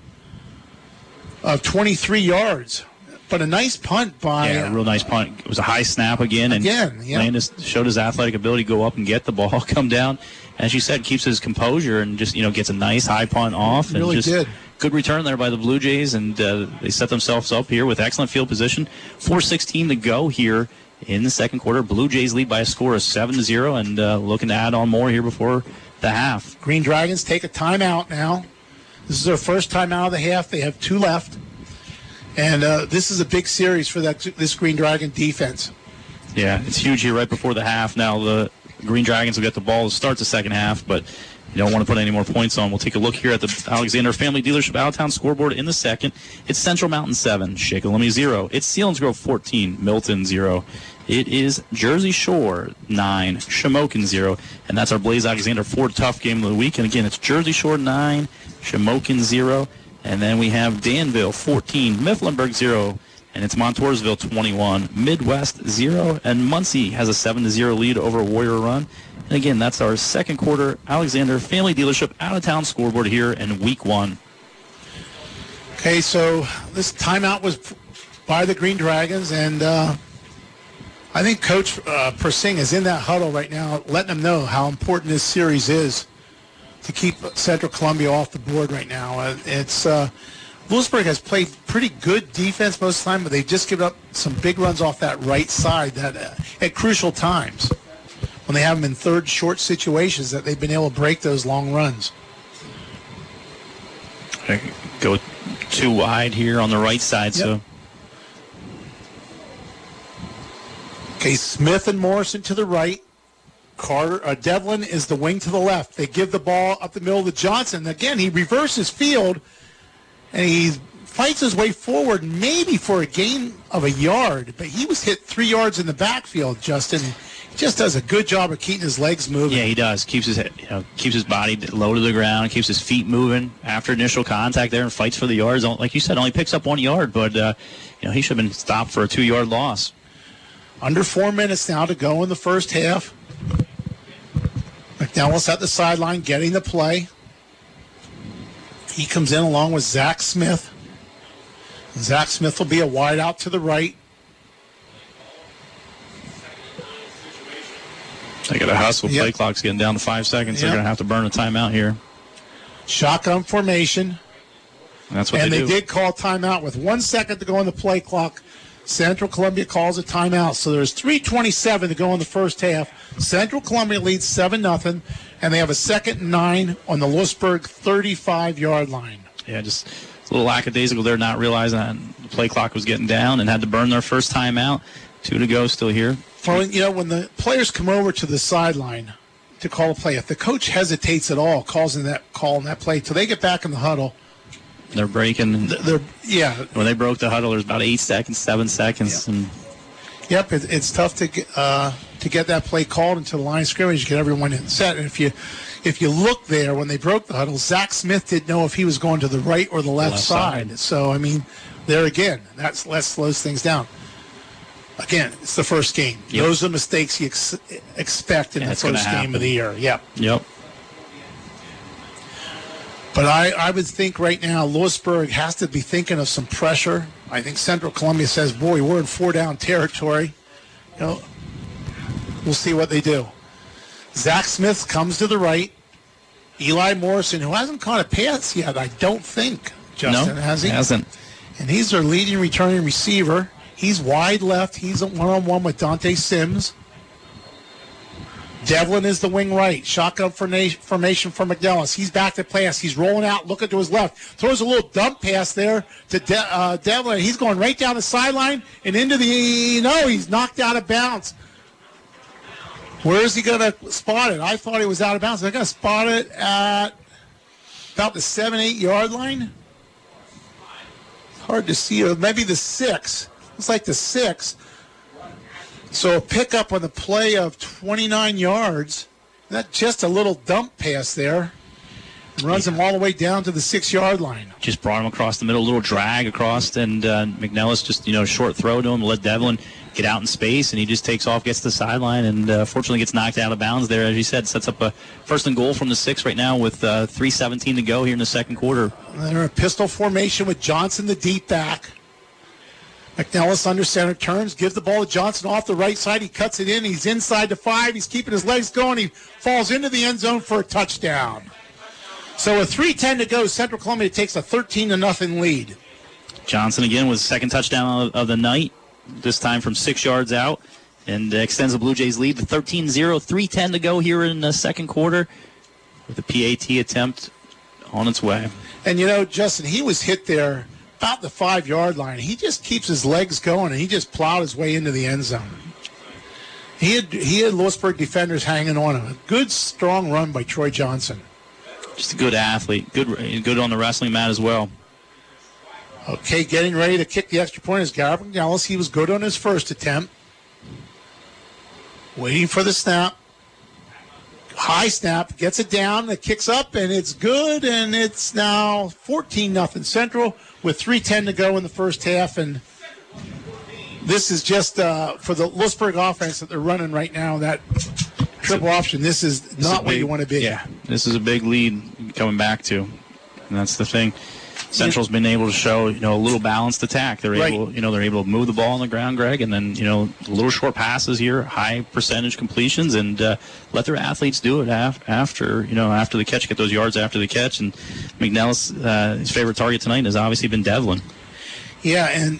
of 23 yards. But a nice punt by... Yeah, a real nice punt. It was a high snap again. Yeah. Landis showed his athletic ability to go up and get the ball, come down. As you said, keeps his composure and just, gets a nice high punt off. And really just did. Good return there by the Blue Jays, and they set themselves up here with excellent field position. 4:16 to go here in the second quarter. Blue Jays lead by a score of 7-0 and looking to add on more here before the half. Green Dragons take a timeout now. This is their first timeout of the half. They have two left. And this is a big series for this Green Dragon defense. Yeah, it's huge here right before the half. Now the Green Dragons will get the ball to start the second half, but you don't want to put any more points on. We'll take a look here at the Alexander Family Dealership Out-of-Town scoreboard in the second. It's Central Mountain 7, Shikellamy 0. It's Selinsgrove 14, Milton 0. It is Jersey Shore 9, Shamokin 0. And that's our Blaze Alexander Ford Tough Game of the Week. And again, it's Jersey Shore 9, Shamokin 0. And then we have Danville 14, Mifflinburg 0, and it's Montoursville 21, Midwest 0, and Muncie has a 7-0 lead over Warrior Run. And again, that's our second quarter Alexander Family Dealership out-of-town scoreboard here in Week 1. Okay, so this timeout was by the Green Dragons, and I think Coach Persing is in that huddle right now, letting them know how important this series is to keep Central Columbia off the board right now. Lewisburg has played pretty good defense most of the time, but they've just given up some big runs off that right side that at crucial times when they have them in third short situations that they've been able to break those long runs. Go too wide here on the right side. Yep. So okay, Smith and Morrison to the right. Carter Devlin is the wing to the left. They give the ball up the middle to Johnson. Again, he reverses field, and he fights his way forward maybe for a gain of a yard, but he was hit 3 yards in the backfield, Justin. He just does a good job of keeping his legs moving. Yeah, he does. Keeps his keeps his body low to the ground, keeps his feet moving after initial contact there and fights for the yards. Like you said, only picks up 1 yard, but he should have been stopped for a 2-yard loss. Under 4 minutes now to go in the first half. McNellis at the sideline getting the play. He comes in along with Zach Smith. Zach Smith will be a wide out to the right. They got a hustle. Yep. Play clock's getting down to 5 seconds. Yep. They're going to have to burn a timeout here. Shotgun formation. And that's what they do. And they did call timeout with 1 second to go on the play clock. Central Columbia calls a timeout. So there's 3:27 to go in the first half. Central Columbia leads 7-0, and they have a second and 9 on the Lewisburg 35-yard line. Yeah, just a little lackadaisical there, not realizing that the play clock was getting down and had to burn their first timeout. 2 to go still here. Well, when the players come over to the sideline to call a play, if the coach hesitates at all, calling that play, till they get back in the huddle, they're breaking. When they broke the huddle, there's about 8 seconds, 7 seconds. Yeah. It's tough to get that play called into the line of scrimmage, get everyone in set. And if you look there when they broke the huddle, Zach Smith didn't know if he was going to the right or the left side. So, there again, that slows things down. Again, it's the first game. Yep. Those are the mistakes you expect in the first game of the year. Yep. Yep. But I would think right now Lewisburg has to be thinking of some pressure. I think Central Columbia says, boy, we're in four-down territory. We'll see what they do. Zach Smith comes to the right. Eli Morrison, who hasn't caught a pass yet, I don't think, Justin, has he? No, hasn't. And he's their leading returning receiver. He's wide left. He's one-on-one with Dante Sims. Devlin is the wing right. Shotgun formation for McNellis. He's back to pass. He's rolling out, looking to his left. Throws a little dump pass there to Devlin. He's going right down the sideline and into the... he's knocked out of bounds. Where is he going to spot it? I thought he was out of bounds. They're going to spot it at about the 7, 8-yard line. Hard to see. Or maybe the 6. Looks like the 6. So a pickup on the play of 29 yards. That's just a little dump pass there. Runs him all the way down to the 6-yard line. Just brought him across the middle, a little drag across, and McNellis just, short throw to him, let Devlin get out in space, and he just takes off, gets to the sideline, and fortunately gets knocked out of bounds there. As you said, sets up a first and goal from the 6 right now with 3:17 to go here in the second quarter. They're in pistol formation with Johnson, the deep back. McNellis under center turns, gives the ball to Johnson off the right side. He cuts it in. He's inside the 5. He's keeping his legs going. He falls into the end zone for a touchdown. So with 3:10 to go, Central Columbia takes a 13-0 lead. Johnson again with his second touchdown of the night, this time from 6 yards out, and extends the Blue Jays' lead to 13-0, 3:10 to go here in the second quarter with a PAT attempt on its way. And, Justin, he was hit there about the 5-yard line. He just keeps his legs going, and he just plowed his way into the end zone. He had Lewisburg defenders hanging on him. A good, strong run by Troy Johnson. Just a good athlete, good on the wrestling mat as well. Okay, getting ready to kick the extra point is Garrett McNellis. He was good on his first attempt. Waiting for the snap. High snap, gets it down, it kicks up, and it's good, and it's now 14-0 Central with 3:10 to go in the first half, and this is just for the Lewisburg offense that they're running right now, that triple option. This is not where you want to be. Yeah, this is a big lead coming back to, and that's the thing. Central's been able to show, a little balanced attack. They're right. able to move the ball on the ground, Greg, and then, little short passes here, high percentage completions, and let their athletes do it after the catch, get those yards after the catch. And McNellis, his favorite target tonight has obviously been Devlin. Yeah, and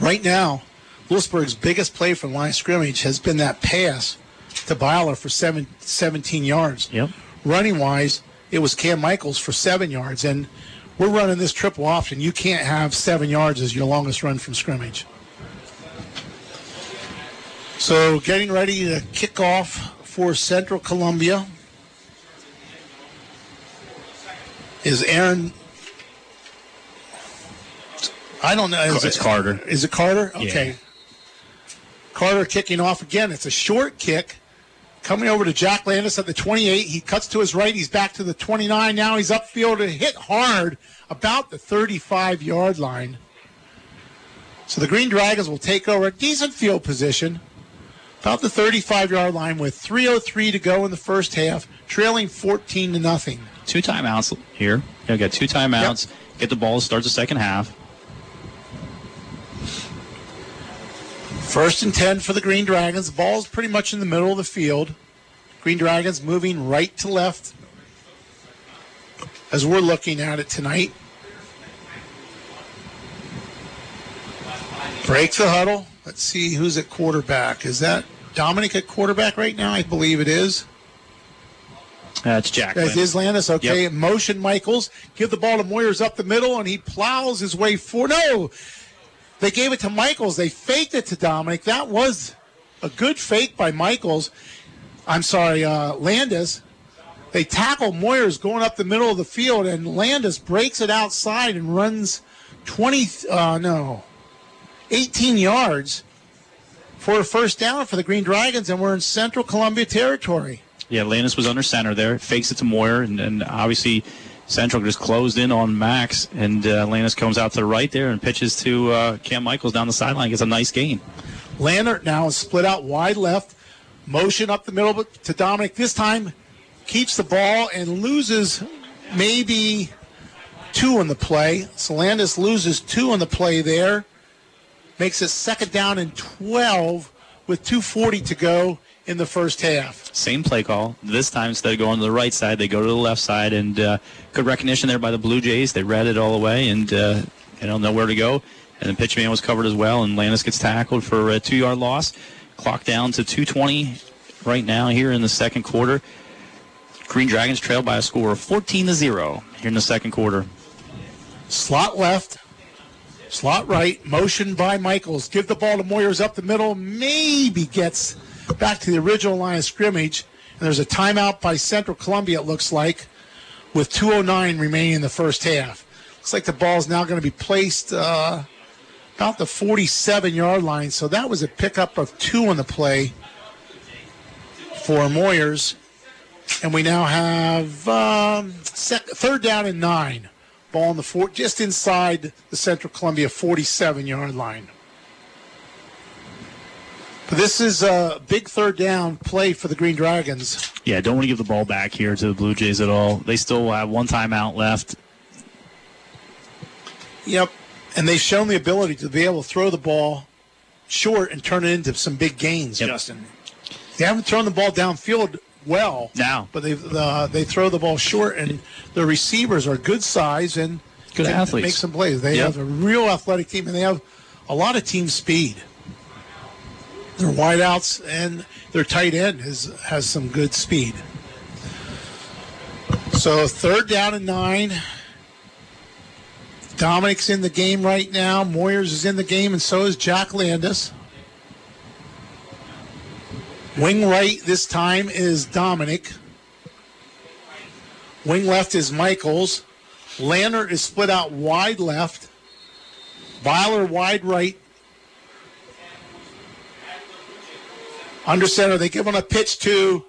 right now, Lewisburg's biggest play from line of scrimmage has been that pass to Beiler for 17 yards. Yep. Running-wise, it was Cam Michaels for 7 yards, and we're running this triple option. You can't have 7 yards as your longest run from scrimmage. So getting ready to kick off for Central Columbia is Aaron. I don't know. It's Carter. Is it Carter? Okay. Yeah. Carter kicking off again. It's a short kick. Coming over to Jack Landis at the 28. He cuts to his right. He's back to the 29. Now he's upfield and hit hard about the 35-yard line. So the Green Dragons will take over a decent field position about the 35-yard line with 3:03 to go in the first half, trailing 14-0. 2 timeouts here. You got 2 timeouts. Yep. Get the ball. Starts the second half. First and 10 for the Green Dragons. The ball's pretty much in the middle of the field. Green Dragons moving right to left as we're looking at it tonight. Break the huddle. Let's see who's at quarterback. Is that Dominic at quarterback right now? I believe it is. That's Jack. That is Landis. Okay. Yep. Motion Michaels. Give the ball to Moyers up the middle, and he plows his way forward. No! They gave it to Michaels. They faked it to Dominic. That was a good fake by Michaels. I'm sorry, Landis. They tackle Moyers going up the middle of the field, and Landis breaks it outside and runs 18 yards for a first down for the Green Dragons, and we're in Central Columbia territory. Yeah, Landis was under center there. Fakes it to Moyer, and obviously Central just closed in on Max, and Landis comes out to the right there and pitches to Cam Michaels down the sideline. Gets a nice gain. Lannert now is split out wide left. Motion up the middle to Dominic. This time keeps the ball and loses maybe 2 on the play. So Landis loses 2 on the play there. Makes it 2nd down and 12 with 2:40 to go in the first half. Same play call. This time, instead of going to the right side, they go to the left side, and good recognition there by the Blue Jays. They read it all the way, and they don't know where to go. And the pitch man was covered as well, and Landis gets tackled for a 2-yard loss. Clock down to 2:20 right now here in the second quarter. Green Dragons trail by a score of 14-0 here in the second quarter. Slot left, slot right, motion by Michaels. Give the ball to Moyers up the middle, maybe gets back to the original line of scrimmage, and there's a timeout by Central Columbia, it looks like, with 2:09 remaining in the first half. Looks like the ball's now going to be placed about the 47-yard line, so that was a pickup of 2 on the play for Moyers. And we now have third down and 9. Ball on the 4, just inside the Central Columbia 47-yard line. This is a big third down play for the Green Dragons. Yeah, don't want to give the ball back here to the Blue Jays at all. They still have one timeout left. Yep, and they've shown the ability to be able to throw the ball short and turn it into some big gains, yep. Justin. They haven't thrown the ball downfield well. No. But they throw the ball short, and their receivers are good size and good athletes. Make some plays. They have a real athletic team, and they have a lot of team speed. Their wideouts and their tight end has some good speed. So third down and 9. Dominic's in the game right now. Moyers is in the game, and so is Jack Landis. Wing right this time is Dominic. Wing left is Michaels. Lander is split out wide left. Beiler wide right. Under center, they give him a pitch to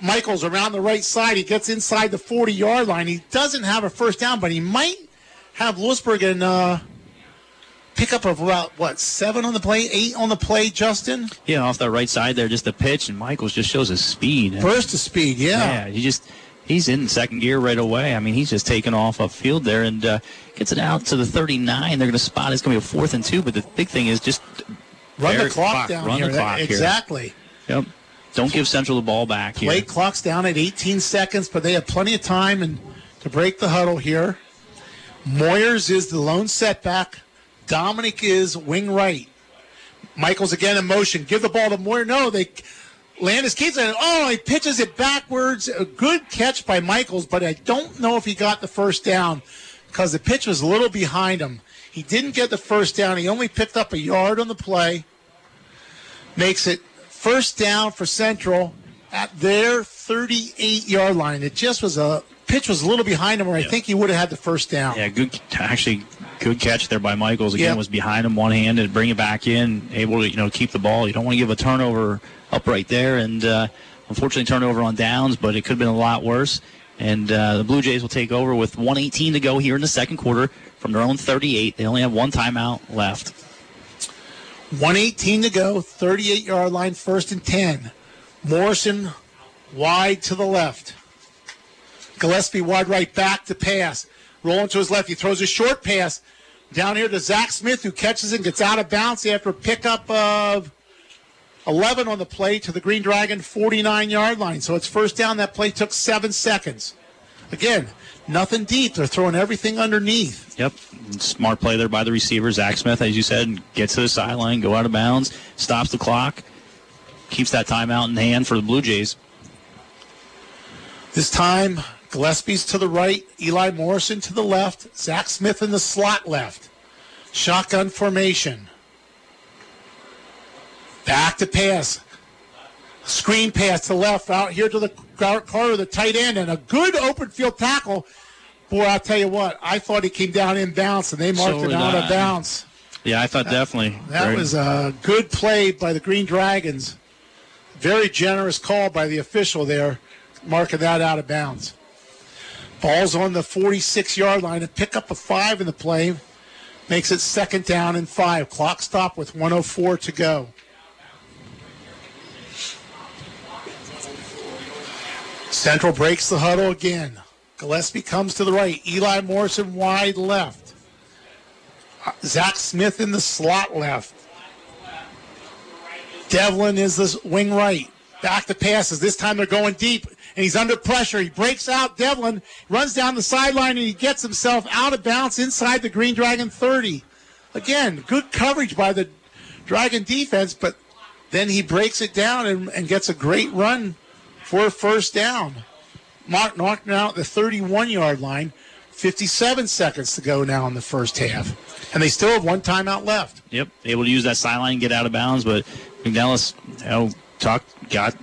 Michaels around the right side. He gets inside the 40-yard line. He doesn't have a first down, but he might have Lewisburg and pickup of about, 7 on the play, 8 on the play, Justin? Yeah, off that right side there, just the pitch, and Michaels just shows his speed. Burst of speed, yeah. Yeah, he's in second gear right away. I mean, he's just taking off upfield there and gets it out to the 39. They're going to spot it. It's going to be a 4th and 2, but the big thing is just – Run the clock down here. Exactly. Yep. Don't give Central the ball back here. Play clock's down at 18 seconds, but they have plenty of time to break the huddle here. Moyers is the lone setback. Dominic is wing right. Michaels again in motion. Give the ball to Moyer. No, Landis keeps it. Oh, he pitches it backwards. A good catch by Michaels, but I don't know if he got the first down because the pitch was a little behind him. He didn't get the first down. He only picked up a yard on the play. Makes it first down for Central at their 38-yard line. It just was pitch was a little behind him where I think he would have had the first down. Yeah, good catch there by Michaels. Again, was behind him one-handed, bring it back in, able to keep the ball. You don't want to give a turnover up right there. And unfortunately, turnover on downs, but it could have been a lot worse. And the Blue Jays will take over with 1:18 to go here in the second quarter from their own 38. They only have one timeout left. 1:18 to go, 38-yard line, 1st and 10. Morrison wide to the left. Gillespie wide right back to pass. Rolling to his left. He throws a short pass down here to Zach Smith, who catches and gets out of bounds after a pickup of 11 on the play to the Green Dragon 49-yard line. So it's first down. That play took 7 seconds. Again, nothing deep. They're throwing everything underneath. Yep. Smart play there by the receiver. Zach Smith, as you said, gets to the sideline, go out of bounds, stops the clock, keeps that timeout in hand for the Blue Jays. This time, Gillespie's to the right, Eli Morrison to the left, Zach Smith in the slot left. Shotgun formation. Back to pass. Screen pass to left out here to the Garrett Carter, the tight end, and a good open field tackle. Boy, I'll tell you what, I thought he came down in bounds, and they marked it out of bounds. Yeah, I thought definitely. That was a good play by the Green Dragons. Very generous call by the official there, marking that out of bounds. Ball's on the 46-yard line, and pick up a 5 in the play. Makes it 2nd down and 5. Clock stop with 1:04 to go. Central breaks the huddle again. Gillespie comes to the right. Eli Morrison wide left. Zach Smith in the slot left. Devlin is the wing right. Back to passes. This time they're going deep, and he's under pressure. He breaks out. Devlin runs down the sideline, and he gets himself out of bounds inside the Green Dragon 30. Again, good coverage by the Dragon defense, but then he breaks it down and gets a great run for a first down. Knocked out the 31-yard line. 57 seconds to go now in the first half. And they still have one timeout left. Yep, able to use that sideline, get out of bounds. But McNellis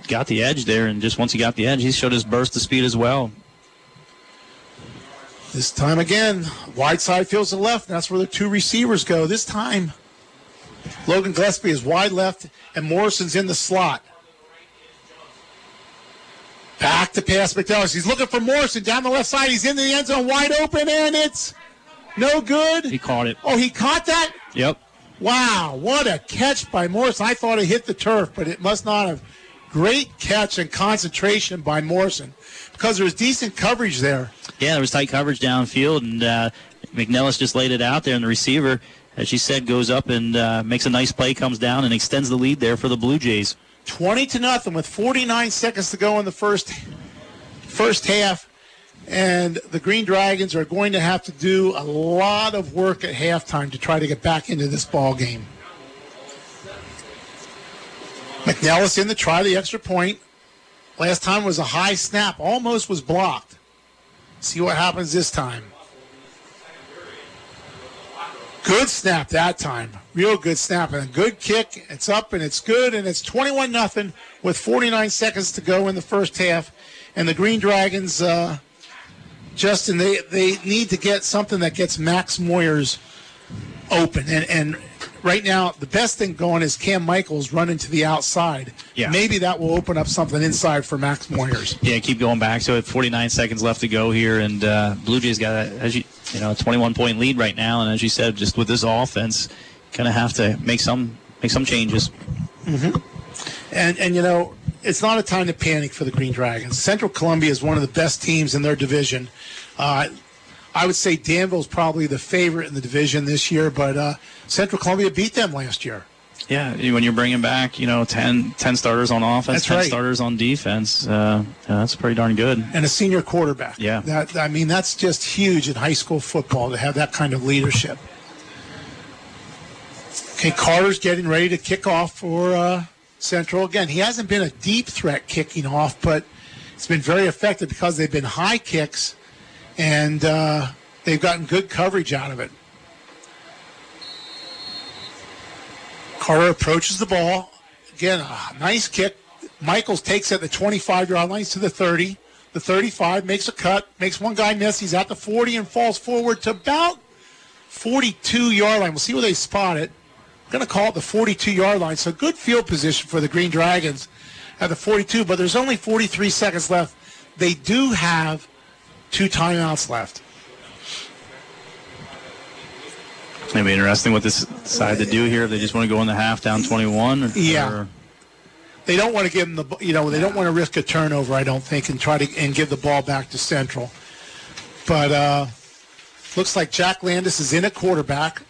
got the edge there. And just once he got the edge, he showed his burst of speed as well. This time again, wide side fields to the left. That's where the two receivers go. This time, Logan Gillespie is wide left, and Morrison's in the slot. Back to pass McNellis. He's looking for Morrison down the left side. He's in the end zone, wide open, and it's no good. He caught it. Oh, he caught that? Yep. Wow, what a catch by Morrison. I thought it hit the turf, but it must not have. Great catch and concentration by Morrison because there was decent coverage there. Yeah, there was tight coverage downfield, and McNellis just laid it out there, and the receiver, as she said, goes up and makes a nice play, comes down, and extends the lead there for the Blue Jays. 20-0 with 49 seconds to go in the first half, and the Green Dragons are going to have to do a lot of work at halftime to try to get back into this ball game. McNellis in to try the extra point. Last time was a high snap, almost was blocked. See what happens this time. Good snap that time. Real good snap and a good kick. It's up and it's good, and it's 21-0 with 49 seconds to go in the first half. And the Green Dragons, Justin, they need to get something that gets Max Moyers open. And right now, the best thing going is Cam Michaels running to the outside. Yeah. Maybe that will open up something inside for Max Moyers. Yeah, keep going back. So at 49 seconds left to go here, and Blue Jays got a 21-point lead right now. And as you said, just with this offense, gonna have to make some changes. Mm-hmm. And you know, it's not a time to panic for the Green Dragons. Central Columbia is one of the best teams in their division. I would say Danville's probably the favorite in the division this year, but Central Columbia beat them last year. Yeah, when you're bringing back 10 starters on offense, that's 10 right. starters on defense, that's pretty darn good. And a senior quarterback. Yeah, that's just huge in high school football to have that kind of leadership. Okay, Carter's getting ready to kick off for Central. Again, he hasn't been a deep threat kicking off, but it's been very effective because they've been high kicks, and they've gotten good coverage out of it. Carter approaches the ball. Again, a nice kick. Michaels takes it the 25-yard line to the 30. The 35 makes a cut, makes one guy miss. He's at the 40 and falls forward to about 42-yard line. We'll see where they spot it. Going to call it the 42-yard line. So good field position for the Green Dragons at the 42, but there's only 43 seconds left. They do have two timeouts left. It'll be interesting what this side to do here. If they just want to go in the half down 21. They don't want to give them the, they don't want to risk a turnover, I don't think, and try to and give the ball back to Central. But looks like Jack Landis is in at quarterback.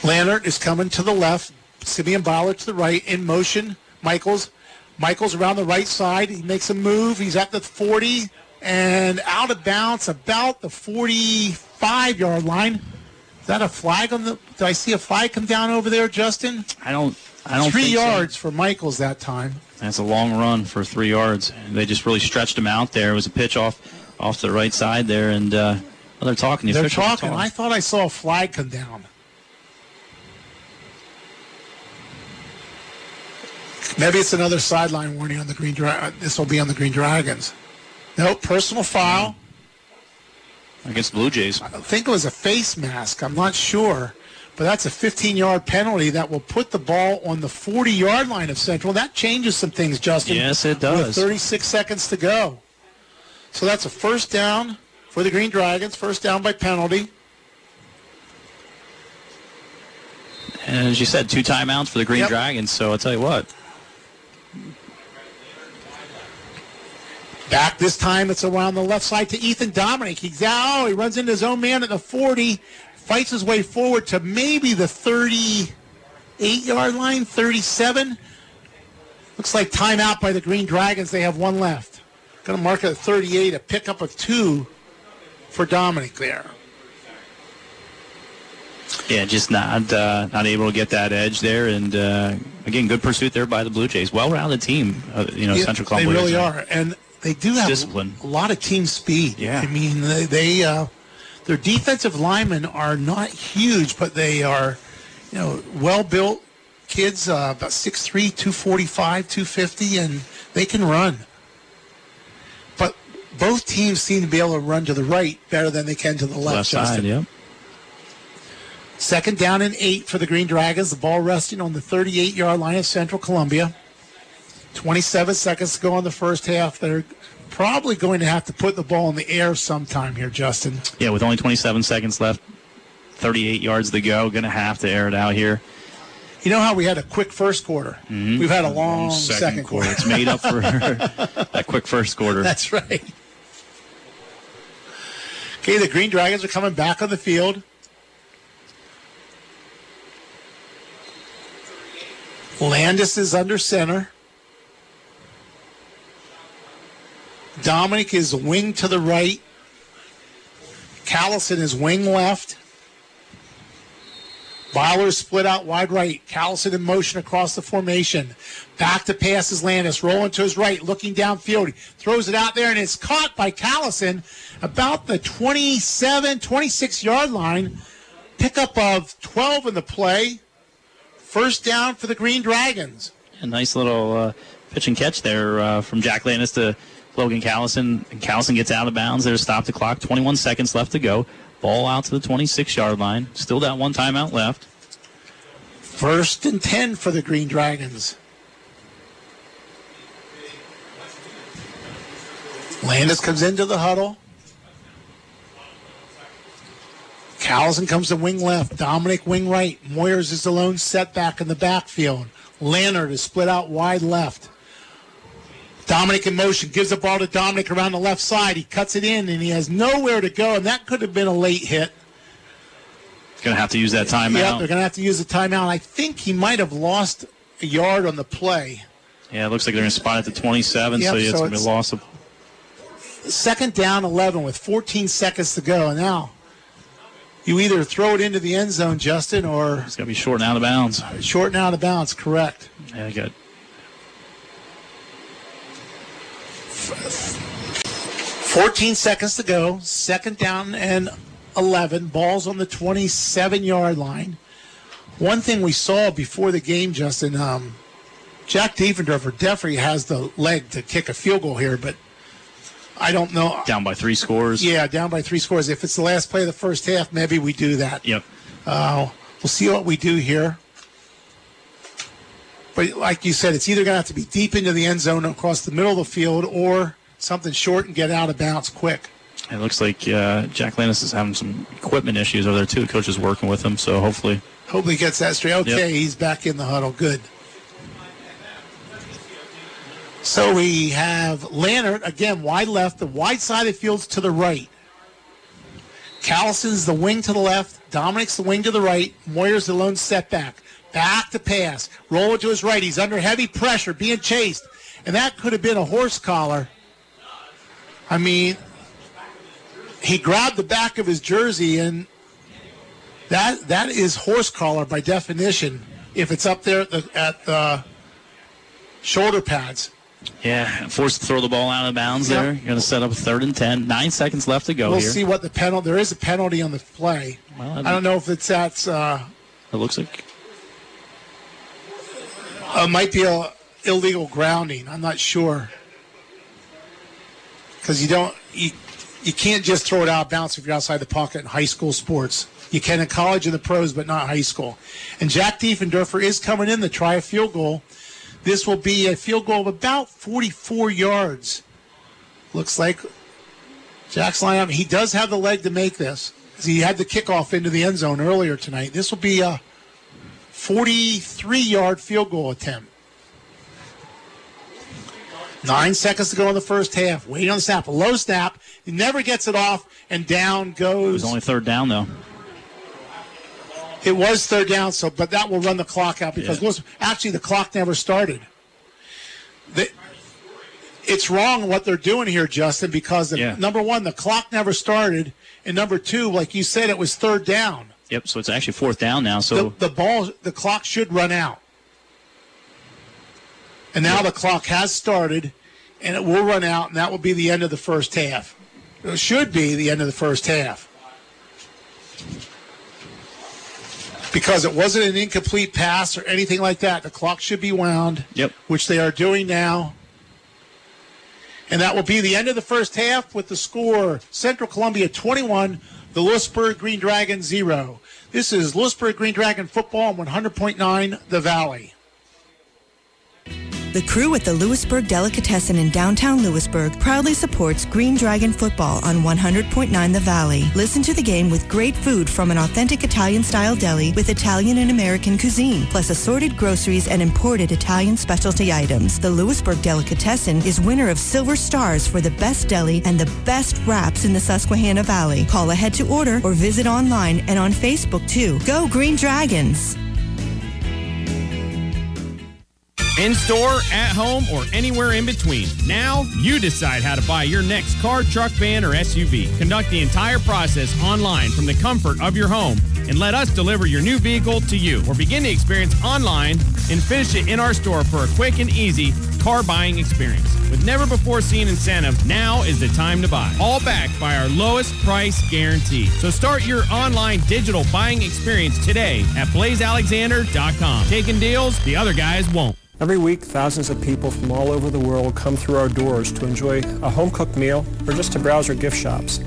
Lannert is coming to the left. Simeon Beiler to the right. In motion, Michaels. Michaels around the right side. He makes a move. He's at the 40 and out of bounds about the 45-yard line. Is that a flag on the – did I see a flag come down over there, Justin? I don't think so. 3 yards for Michaels that time. That's a long run for 3 yards. They just really stretched him out there. It was a pitch off the right side there, and they're talking. They're talking. I thought I saw a flag come down. Maybe it's another sideline warning on the Green Dragons. This will be on the Green Dragons. Nope, personal foul. Against Blue Jays. I think it was a face mask. I'm not sure. But that's a 15-yard penalty that will put the ball on the 40-yard line of Central. That changes some things, Justin. Yes, it does. With 36 seconds to go. So that's a first down for the Green Dragons. First down by penalty. And as you said, two timeouts for the Green Dragons. So I'll tell you what. Back this time, it's around the left side to Ethan Dominic. He runs into his own man at the 40, fights his way forward to maybe the 38-yard line, 37. Looks like timeout by the Green Dragons. They have one left. Going to mark it at 38, a pickup of 2 for Dominic there. Yeah, just not able to get that edge there, and again, good pursuit there by the Blue Jays. Well-rounded team, Central Columbia. They really are, and they do have discipline. A lot of team speed. Yeah. I mean, they their defensive linemen are not huge, but they are, well-built kids, about 6'3", 245, 250, and they can run. But both teams seem to be able to run to the right better than they can to the left side, yeah. Second down and 8 for the Green Dragons. The ball resting on the 38-yard line of Central Columbia. 27 seconds to go in the first half. They're probably going to have to put the ball in the air sometime here, Justin. Yeah, with only 27 seconds left, 38 yards to go, going to have to air it out here. You know how we had a quick first quarter? Mm-hmm. We've had a long second quarter. It's made up for that quick first quarter. That's right. Okay, the Green Dragons are coming back on the field. Landis is under center. Dominic is wing to the right. Callison is wing left. Beiler split out wide right. Callison in motion across the formation. Back to pass is Landis. Rolling to his right, looking downfield. Throws it out there, and it's caught by Callison about the 27, 26-yard line. Pickup of 12 in the play. First down for the Green Dragons. A nice little pitch and catch there from Jack Landis to Logan Callison. And Callison gets out of bounds. There's stop the clock. 21 seconds left to go. Ball out to the 26-yard line. Still that one timeout left. First and 10 for the Green Dragons. Landis comes into the huddle. Callison comes to wing left. Dominic wing right. Moyers is the lone setback in the backfield. Leonard is split out wide left. Dominic in motion, gives the ball to Dominic around the left side. He cuts it in, and he has nowhere to go, and that could have been a late hit. Going to have to use that timeout. Yeah, they're going to have to use the timeout. I think he might have lost a yard on the play. Yeah, it looks like they're in spot at the 27, yep, so it's going to be a loss. Second down, 11, with 14 seconds to go. And now you either throw it into the end zone, Justin, or it's going to be short and out of bounds. Short and out of bounds, correct. Yeah, good. Fourteen seconds to go. Second down and 11. Ball's on the 27-yard line. One thing we saw before the game, Justin, Jack Diefenderfer definitely has the leg to kick a field goal here, but I don't know. Down by three scores. Yeah, down by three scores. If it's the last play of the first half, maybe we do that. Yep. We'll see what we do here. But like you said, it's either going to have to be deep into the end zone across the middle of the field or something short and get out of bounds quick. It looks like Jack Landis is having some equipment issues over there, too. The coach is working with him, so hopefully he gets that straight. Okay, yep. He's back in the huddle. Good. So we have Lannert, again, wide left. The wide side of the field's to the right. Callison's the wing to the left. Dominic's the wing to the right. Moyer's the lone setback. Back to pass. Roll it to his right. He's under heavy pressure, being chased. And that could have been a horse collar. I mean, he grabbed the back of his jersey, and that is horse collar by definition if it's up there at the shoulder pads. Yeah, forced to throw the ball out of bounds there. You're going to set up a 3rd and 10. 9 seconds left to go here. We'll see what the penalty. There is a penalty on the play. Well, I don't know if it's that's. It looks like. Might be a illegal grounding. I'm not sure because you can't just throw it out of bounds if you're outside the pocket in high school sports. You can in college and the pros, but not high school. And Jack Diefenderfer is coming in to try a field goal. This will be a field goal of about 44 yards. Looks like Jack's lineup. He does have the leg to make this because he had the kickoff into the end zone earlier tonight. This will be a 43-yard field goal attempt. 9 seconds to go in the first half. Wait on the snap. A low snap. He never gets it off, and down goes. It was only third down, though. It was third down, but that will run the clock out because actually the clock never started. It's wrong what they're doing here, Justin, because, number one, the clock never started, and number two, like you said, it was third down. Yep, so it's actually fourth down now. So the clock should run out. And now the clock has started, and it will run out, and that will be the end of the first half. It should be the end of the first half. Because it wasn't an incomplete pass or anything like that. The clock should be wound, which they are doing now. And that will be the end of the first half with the score Central Columbia 21, the Lewisburg Green Dragons 0. This is Lewisburg Green Dragon football on 100.9 The Valley. The crew at the Lewisburg Delicatessen in downtown Lewisburg proudly supports Green Dragon football on 100.9 The Valley. Listen to the game with great food from an authentic Italian-style deli with Italian and American cuisine, plus assorted groceries and imported Italian specialty items. The Lewisburg Delicatessen is winner of Silver Stars for the best deli and the best wraps in the Susquehanna Valley. Call ahead to order or visit online and on Facebook, too. Go Green Dragons! In-store, at home, or anywhere in between. Now, you decide how to buy your next car, truck, van, or SUV. Conduct the entire process online from the comfort of your home and let us deliver your new vehicle to you. Or begin the experience online and finish it in our store for a quick and easy car buying experience. With never-before-seen incentives, now is the time to buy. All backed by our lowest price guarantee. So start your online digital buying experience today at BlazeAlexander.com. Taking deals the other guys won't. Every week, thousands of people from all over the world come through our doors to enjoy a home-cooked meal or just to browse our gift shops.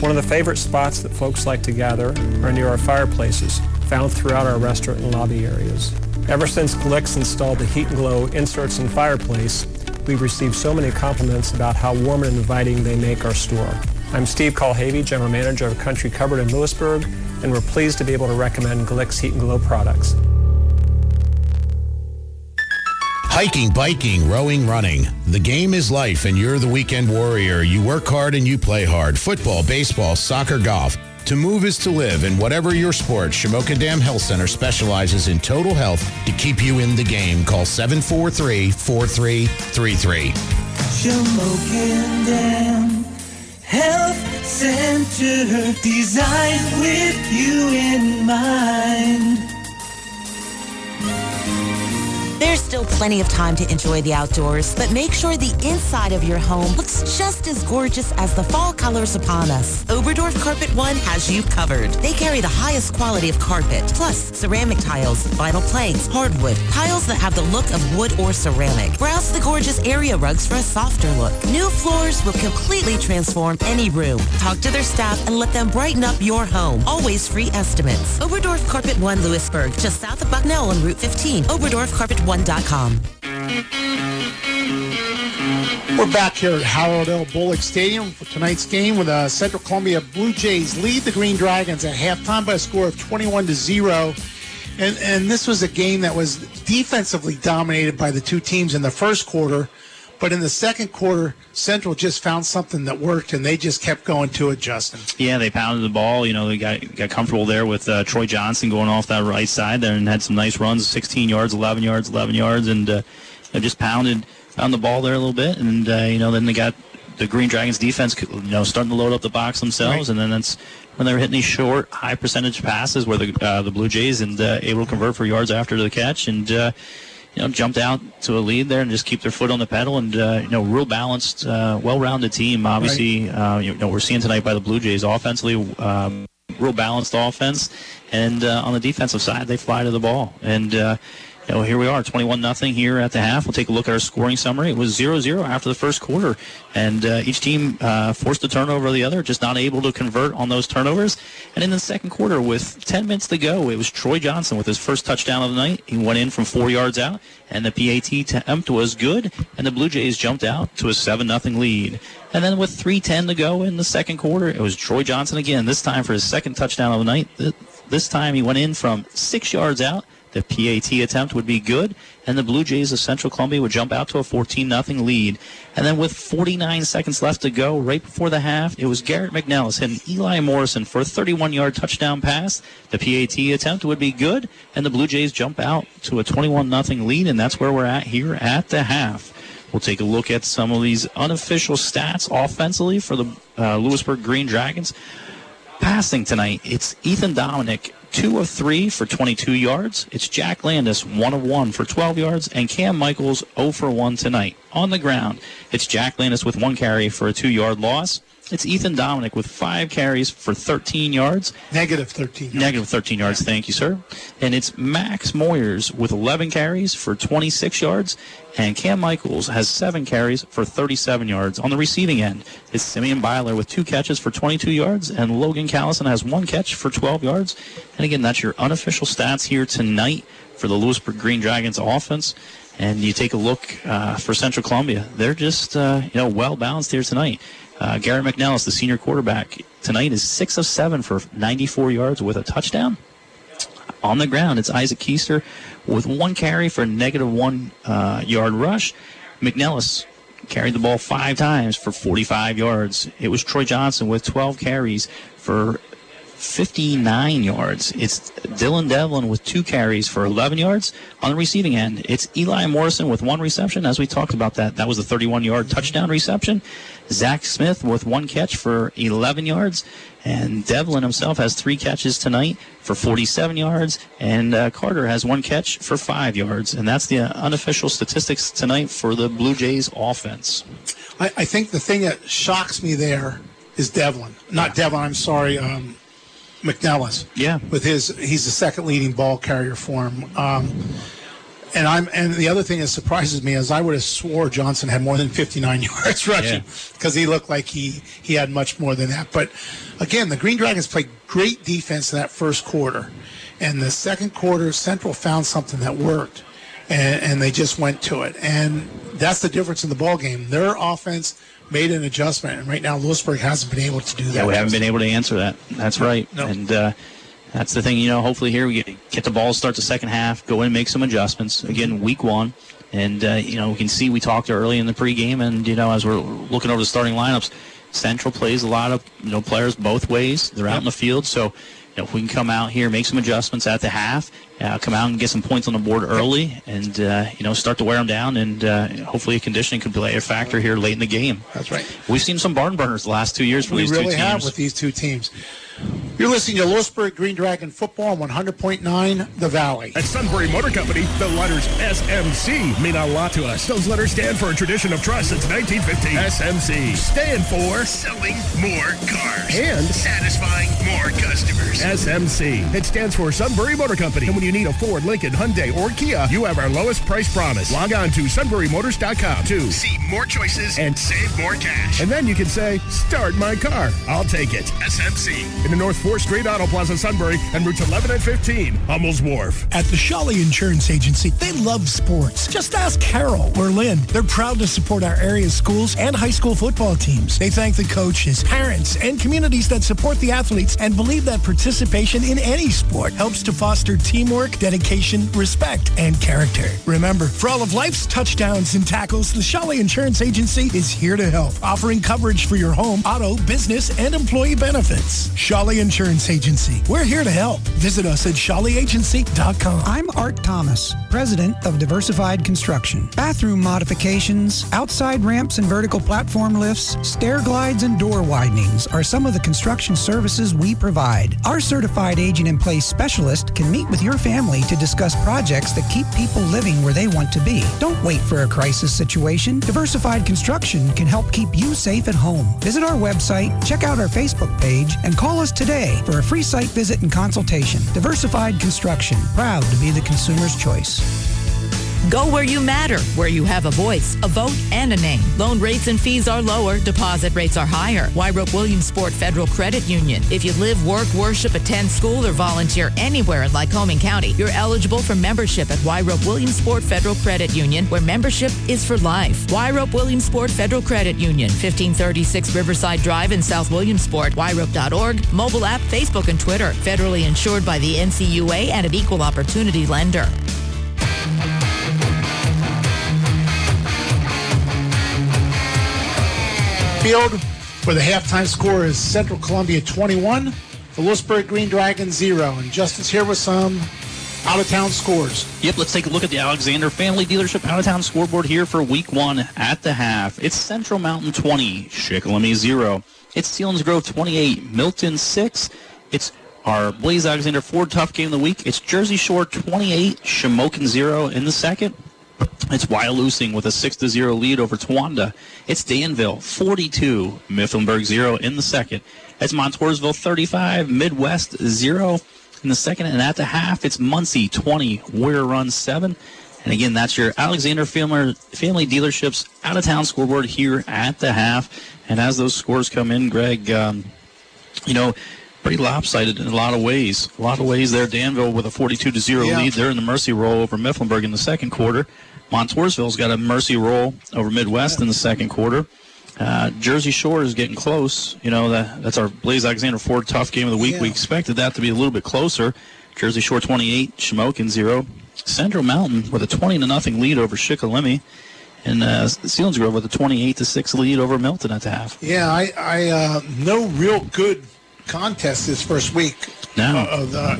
One of the favorite spots that folks like to gather are near our fireplaces, found throughout our restaurant and lobby areas. Ever since Glick's installed the Heat and Glow inserts in fireplace, we've received so many compliments about how warm and inviting they make our store. I'm Steve Colhavy, General Manager of Country Cupboard in Lewisburg, and we're pleased to be able to recommend Glick's Heat and Glow products. Hiking, biking, rowing, running. The game is life, and you're the weekend warrior. You work hard and you play hard. Football, baseball, soccer, golf. To move is to live, and whatever your sport, Shamokin Dam Health Center specializes in total health to keep you in the game. Call 743-4333. Shamokin Dam Health Center, designed with you in mind. There's still plenty of time to enjoy the outdoors, but make sure the inside of your home looks just as gorgeous as the fall colors upon us. Oberdorf Carpet One has you covered. They carry the highest quality of carpet, plus ceramic tiles, vinyl planks, hardwood, tiles that have the look of wood or ceramic. Browse the gorgeous area rugs for a softer look. New floors will completely transform any room. Talk to their staff and let them brighten up your home. Always free estimates. Oberdorf Carpet One, Lewisburg, just south of Bucknell on Route 15. Oberdorf Carpet One. We're back here at Harold L. Bullock Stadium for tonight's game with Central Columbia Blue Jays lead the Green Dragons at halftime by a score of 21-0. And this was a game that was defensively dominated by the two teams in the first quarter. But in the second quarter, Central just found something that worked, and they just kept going to it, Justin. Yeah, they pounded the ball. You know, they got comfortable there with Troy Johnson going off that right side there and had some nice runs, 16 yards, 11 yards, 11 yards, and they just pounded the ball there a little bit. And, you know, then they got the Green Dragons defense, you know, starting to load up the box themselves, right. And then that's when they were hitting these short, high-percentage passes where the Blue Jays and able to convert for yards after the catch. And, you know, jumped out to a lead there and just keep their foot on the pedal and, you know, real balanced, well-rounded team. Obviously, right. You know, we're seeing tonight by the Blue Jays offensively, real balanced offense. And on the defensive side, they fly to the ball. And, you know, here we are, 21-0 here at the half. We'll take a look at our scoring summary. It was 0-0 after the first quarter. And each team forced a turnover or the other, just not able to convert on those turnovers. And in the second quarter, with 10 minutes to go, it was Troy Johnson with his first touchdown of the night. He went in from 4 yards out, and the PAT attempt was good, and the Blue Jays jumped out to a 7-0 lead. And then with 3:10 to go in the second quarter, it was Troy Johnson again, this time for his second touchdown of the night. This time he went in from 6 yards out. The PAT attempt would be good, and the Blue Jays of Central Columbia would jump out to a 14-0 lead. And then with 49 seconds left to go, right before the half, it was Garrett McNellis hitting Eli Morrison for a 31-yard touchdown pass. The PAT attempt would be good, and the Blue Jays jump out to a 21-0 lead, and that's where we're at here at the half. We'll take a look at some of these unofficial stats offensively for the Lewisburg Green Dragons. Passing tonight, it's Ethan Dominic, 2 of 3 for 22 yards. It's Jack Landis, 1 of 1 for 12 yards, and Cam Michaels, 0 for 1 tonight. On the ground, it's Jack Landis with 1 carry for a 2-yard loss. It's Ethan Dominic with 5 carries for 13 yards. Negative 13 yards. Negative 13 yards, thank you, sir. And it's Max Moyers with 11 carries for 26 yards, and Cam Michaels has 7 carries for 37 yards. On the receiving end, it's Simeon Beiler with 2 catches for 22 yards, and Logan Callison has 1 catch for 12 yards. And again, that's your unofficial stats here tonight for the Lewisburg Green Dragons offense. And you take a look for Central Columbia. They're just well balanced here tonight. Garrett McNellis, the senior quarterback, tonight is 6 of 7 for 94 yards with a touchdown. On the ground, it's Isaac Keister with one carry for a negative 1 yard rush. McNellis carried the ball 5 times for 45 yards. It was Troy Johnson with 12 carries for 59 yards. It's Dylan Devlin with 2 carries for 11 yards. On the receiving end, it's Eli Morrison with 1 reception. As we talked about that, that was a 31-yard touchdown reception. Zach Smith with 1 catch for 11 yards. And Devlin himself has 3 catches tonight for 47 yards. And Carter has 1 catch for 5 yards. And that's the unofficial statistics tonight for the Blue Jays offense. I think the thing that shocks me there is Devlin. McNellis. Yeah. With he's the second leading ball carrier for him. And the other thing that surprises me is I would have swore Johnson had more than 59 yards rushing because he looked like he had much more than that. But again, the Green Dragons played great defense in that first quarter. And the second quarter, Central found something that worked, and they just went to it. And that's the difference in the ball game. Their offense made an adjustment, and right now Lewisburg hasn't been able to do that. Yeah, we haven't been able to answer that. That's right. No. And that's the thing, hopefully here we get the ball, start the second half, go in and make some adjustments. Again, week one, and, we can see we talked early in the pregame, and, as we're looking over the starting lineups, Central plays a lot of, players both ways. They're out in the field, so if we can come out here, make some adjustments at the half, come out and get some points on the board early, and start to wear them down, and hopefully conditioning could play a factor here late in the game. That's right. We've seen some barn burners the last 2 years from these two teams. We really have with these two teams. You're listening to Lewisburg Green Dragon Football on 100.9 The Valley. At Sunbury Motor Company, the letters SMC mean a lot to us. Those letters stand for a tradition of trust since 1915. SMC stand for selling more cars and satisfying more customers. SMC. It stands for Sunbury Motor Company. And when you need a Ford, Lincoln, Hyundai, or Kia, you have our lowest price promise. Log on to sunburymotors.com to see more choices and save more cash. And then you can say, start my car. I'll take it. SMC. In the North 4th Street Auto Plaza, Sunbury, and routes 11 and 15, Hummel's Wharf. At the Shawley Insurance Agency, they love sports. Just ask Carol or Lynn. They're proud to support our area's schools and high school football teams. They thank the coaches, parents, and communities that support the athletes and believe that participation in any sport helps to foster teamwork, dedication, respect, and character. Remember, for all of life's touchdowns and tackles, the Shawley Insurance Agency is here to help, offering coverage for your home, auto, business, and employee benefits. Shawley Insurance Agency. We're here to help. Visit us at ShawleyAgency.com. I'm Art Thomas, president of Diversified Construction. Bathroom modifications, outside ramps and vertical platform lifts, stair glides, and door widenings are some of the construction services we provide. Our certified agent-in-place specialist can meet with your family to discuss projects that keep people living where they want to be. Don't wait for a crisis situation. Diversified Construction can help keep you safe at home. Visit our website, check out our Facebook page, and call us today for a free site visit and consultation. Diversified Construction, proud to be the consumer's choice. Go where you matter, where you have a voice, a vote, and a name. Loan rates and fees are lower. Deposit rates are higher. Wyrope Williamsport Federal Credit Union. If you live, work, worship, attend school, or volunteer anywhere in Lycoming County, you're eligible for membership at Wyrope Williamsport Federal Credit Union, where membership is for life. Wyrope Williamsport Federal Credit Union, 1536 Riverside Drive in South Williamsport. Wyrope.org, mobile app, Facebook, and Twitter. Federally insured by the NCUA and an equal opportunity lender. Field where the halftime score is Central Columbia 21, the Lewisburg Green Dragons 0. And Justin's here with some out-of-town scores. Yep, let's take a look at the Alexander Family Dealership out-of-town scoreboard here for week one at the half. It's Central Mountain 20, Shikellamy 0. It's Selinsgrove 28, Milton 6. It's our Blaze Alexander Ford Tough Game of the Week. It's Jersey Shore 28, Shamokin 0 in the second. It's Wyalusing with a 6-0 lead over Towanda. It's Danville, 42, Mifflinburg, 0 in the second. It's Montoursville, 35, Midwest, 0 in the second. And at the half, it's Muncie, 20, Warrior Run, 7. And again, that's your Alexander Family Dealerships out-of-town scoreboard here at the half. And as those scores come in, Greg, pretty lopsided in a lot of ways. A lot of ways there. Danville with a 42-0 lead. They're in the mercy roll over Mifflinburg in the second quarter. Montoursville's got a mercy roll over Midwest in the second quarter. Jersey Shore is getting close. You know, that's our Blaze Alexander Ford tough game of the week. Yeah. We expected that to be a little bit closer. Jersey Shore 28, Shamokin 0. Central Mountain with a 20-0 lead over Shikellamy. And Selinsgrove with a 28-6 lead over Milton at the half. Yeah, I no real good contest this first week. No.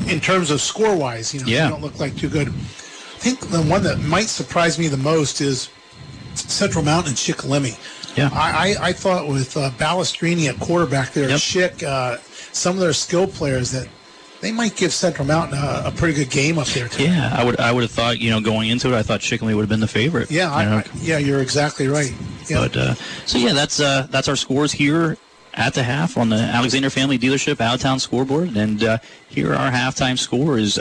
In terms of score-wise, you know, yeah. They don't look like too good. I think the one that might surprise me the most is Central Mountain and Shikellamy. Yeah. I thought with Ballastrini at quarterback there, yep. Schick, some of their skill players that they might give Central Mountain a pretty good game up there too. Yeah, I would have thought, you know, going into it, I thought Shikellamy would have been the favorite. Yeah, you're exactly right. Yeah. But, that's our scores here at the half on the Alexander Family Dealership Out-of-Town Scoreboard. And here our halftime score is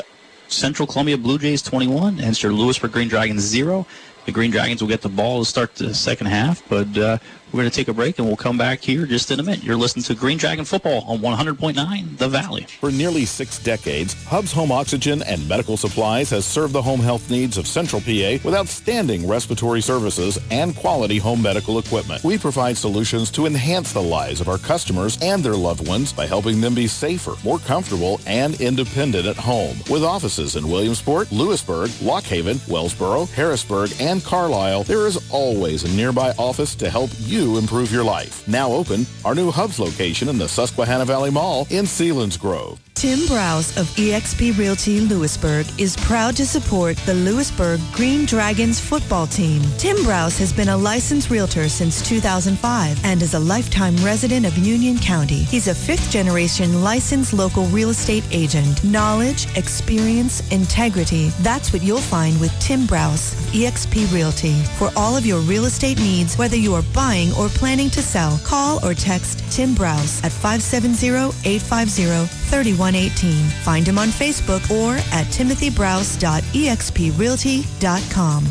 Central Columbia Blue Jays 21 and Sir Lewisburg Green Dragons 0. The Green Dragons will get the ball to start the second half, but we're going to take a break, and we'll come back here just in a minute. You're listening to Green Dragon Football on 100.9 The Valley. For nearly 6 decades, Hub's Home Oxygen and Medical Supplies has served the home health needs of Central PA with outstanding respiratory services and quality home medical equipment. We provide solutions to enhance the lives of our customers and their loved ones by helping them be safer, more comfortable, and independent at home. With offices in Williamsport, Lewisburg, Lockhaven, Wellsboro, Harrisburg, and Carlisle, there is always a nearby office to help you improve your life. Now open, our new Hubs location in the Susquehanna Valley Mall in Selinsgrove. Tim Browse of EXP Realty Lewisburg is proud to support the Lewisburg Green Dragons football team. Tim Browse has been a licensed realtor since 2005 and is a lifetime resident of Union County. He's a 5th-generation licensed local real estate agent. Knowledge, experience, integrity. That's what you'll find with Tim Browse of EXP Realty. For all of your real estate needs, whether you are buying or planning to sell, call or text Tim Browse at 570-850-3118. Find him on Facebook or at timothybrowse.exprealty.com.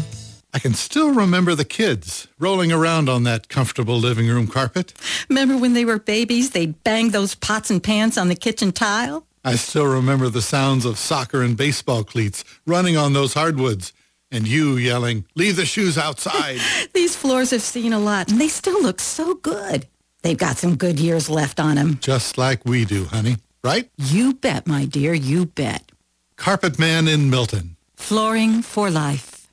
I can still remember the kids rolling around on that comfortable living room carpet. Remember when they were babies, they'd bang those pots and pans on the kitchen tile? I still remember the sounds of soccer and baseball cleats running on those hardwoods. And you yelling, "Leave the shoes outside." These floors have seen a lot, and they still look so good. They've got some good years left on them. Just like we do, honey. Right? You bet, my dear. You bet. Carpet Man in Milton. Flooring for life.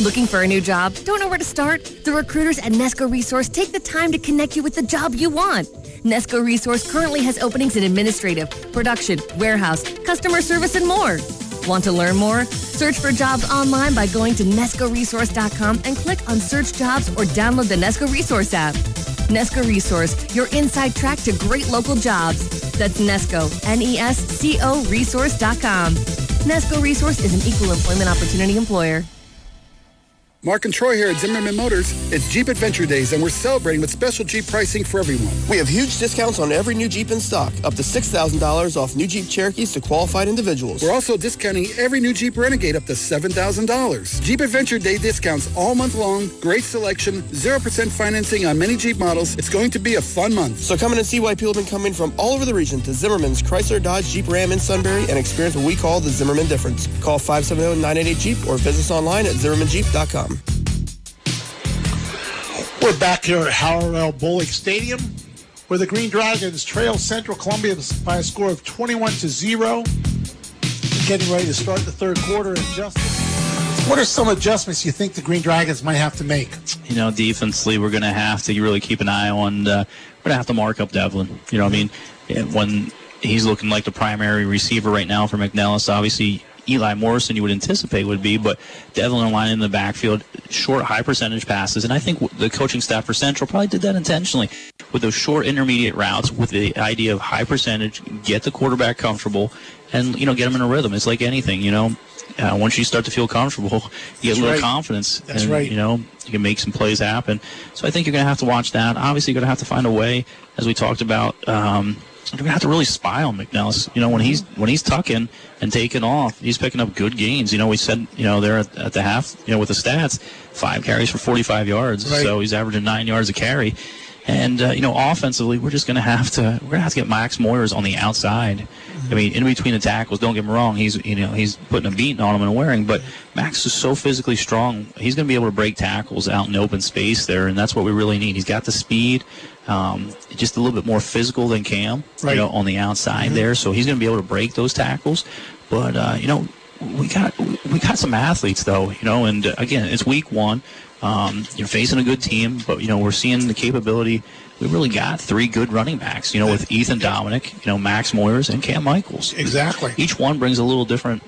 Looking for a new job? Don't know where to start? The recruiters at Nesco Resource take the time to connect you with the job you want. Nesco Resource currently has openings in administrative, production, warehouse, customer service, and more. Want to learn more? Search for jobs online by going to NescoResource.com and click on Search Jobs or download the Nesco Resource app. Nesco Resource, your inside track to great local jobs. That's Nesco, N-E-S-C-O Resource.com. Nesco Resource is an equal employment opportunity employer. Mark and Troy here at Zimmerman Motors. It's Jeep Adventure Days, and we're celebrating with special Jeep pricing for everyone. We have huge discounts on every new Jeep in stock, up to $6,000 off new Jeep Cherokees to qualified individuals. We're also discounting every new Jeep Renegade up to $7,000. Jeep Adventure Day discounts all month long, great selection, 0% financing on many Jeep models. It's going to be a fun month. So come in and see why people have been coming from all over the region to Zimmerman's Chrysler Dodge Jeep Ram in Sunbury and experience what we call the Zimmerman difference. Call 570-988-JEEP or visit us online at ZimmermanJeep.com. We're back here at Harold L. Bullock Stadium, where the Green Dragons trail Central Columbia by a score of 21-0. Getting ready to start the third quarter. What are some adjustments you think the Green Dragons might have to make? You know, defensively, we're going to have to really keep an eye on. We're going to have to mark up Devlin. You know what I mean? When he's looking like the primary receiver right now for McNellis, obviously. Eli Morrison, you would anticipate would be, but Devlin line in the backfield, short, high percentage passes, and I think the coaching staff for Central probably did that intentionally with those short, intermediate routes, with the idea of high percentage, get the quarterback comfortable, and you know, get him in a rhythm. It's like anything, you know. Once you start to feel comfortable, you get a little confidence. That's right. You know, you can make some plays happen. So I think you're going to have to watch that. Obviously, you're going to have to find a way, as we talked about. You're gonna have to really spy on McNellis. You know, when he's tucking and taking off, he's picking up good gains. You know, we said, you know, there at the half, you know, with the stats, 5 carries for 45 yards. Right. So he's averaging 9 yards a carry. And offensively, we're gonna have to get Max Moyers on the outside. I mean, in between the tackles, don't get me wrong, he's putting a beating on him and wearing, but Max is so physically strong, he's going to be able to break tackles out in open space there, and that's what we really need. He's got the speed, just a little bit more physical than Cam, right, on the outside there, so he's going to be able to break those tackles. But, we got some athletes, though, and, again, it's week one. You're facing a good team, but, we're seeing the capability. We really got three good running backs, with Ethan Dominic, Max Moyers, and Cam Michaels. Exactly. Each one brings a little different,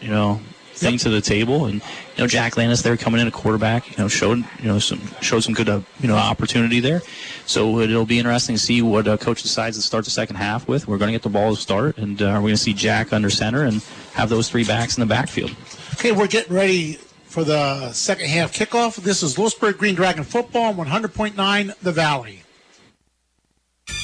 thing to the table. And, Jack Landis there coming in a quarterback, showed some good, opportunity there. So it'll be interesting to see what coach decides to start the second half with. We're going to get the ball to start, and we're going to see Jack under center and have those three backs in the backfield. Okay, we're getting ready for the second half kickoff. This is Lewisburg Green Dragon football on 100.9 The Valley.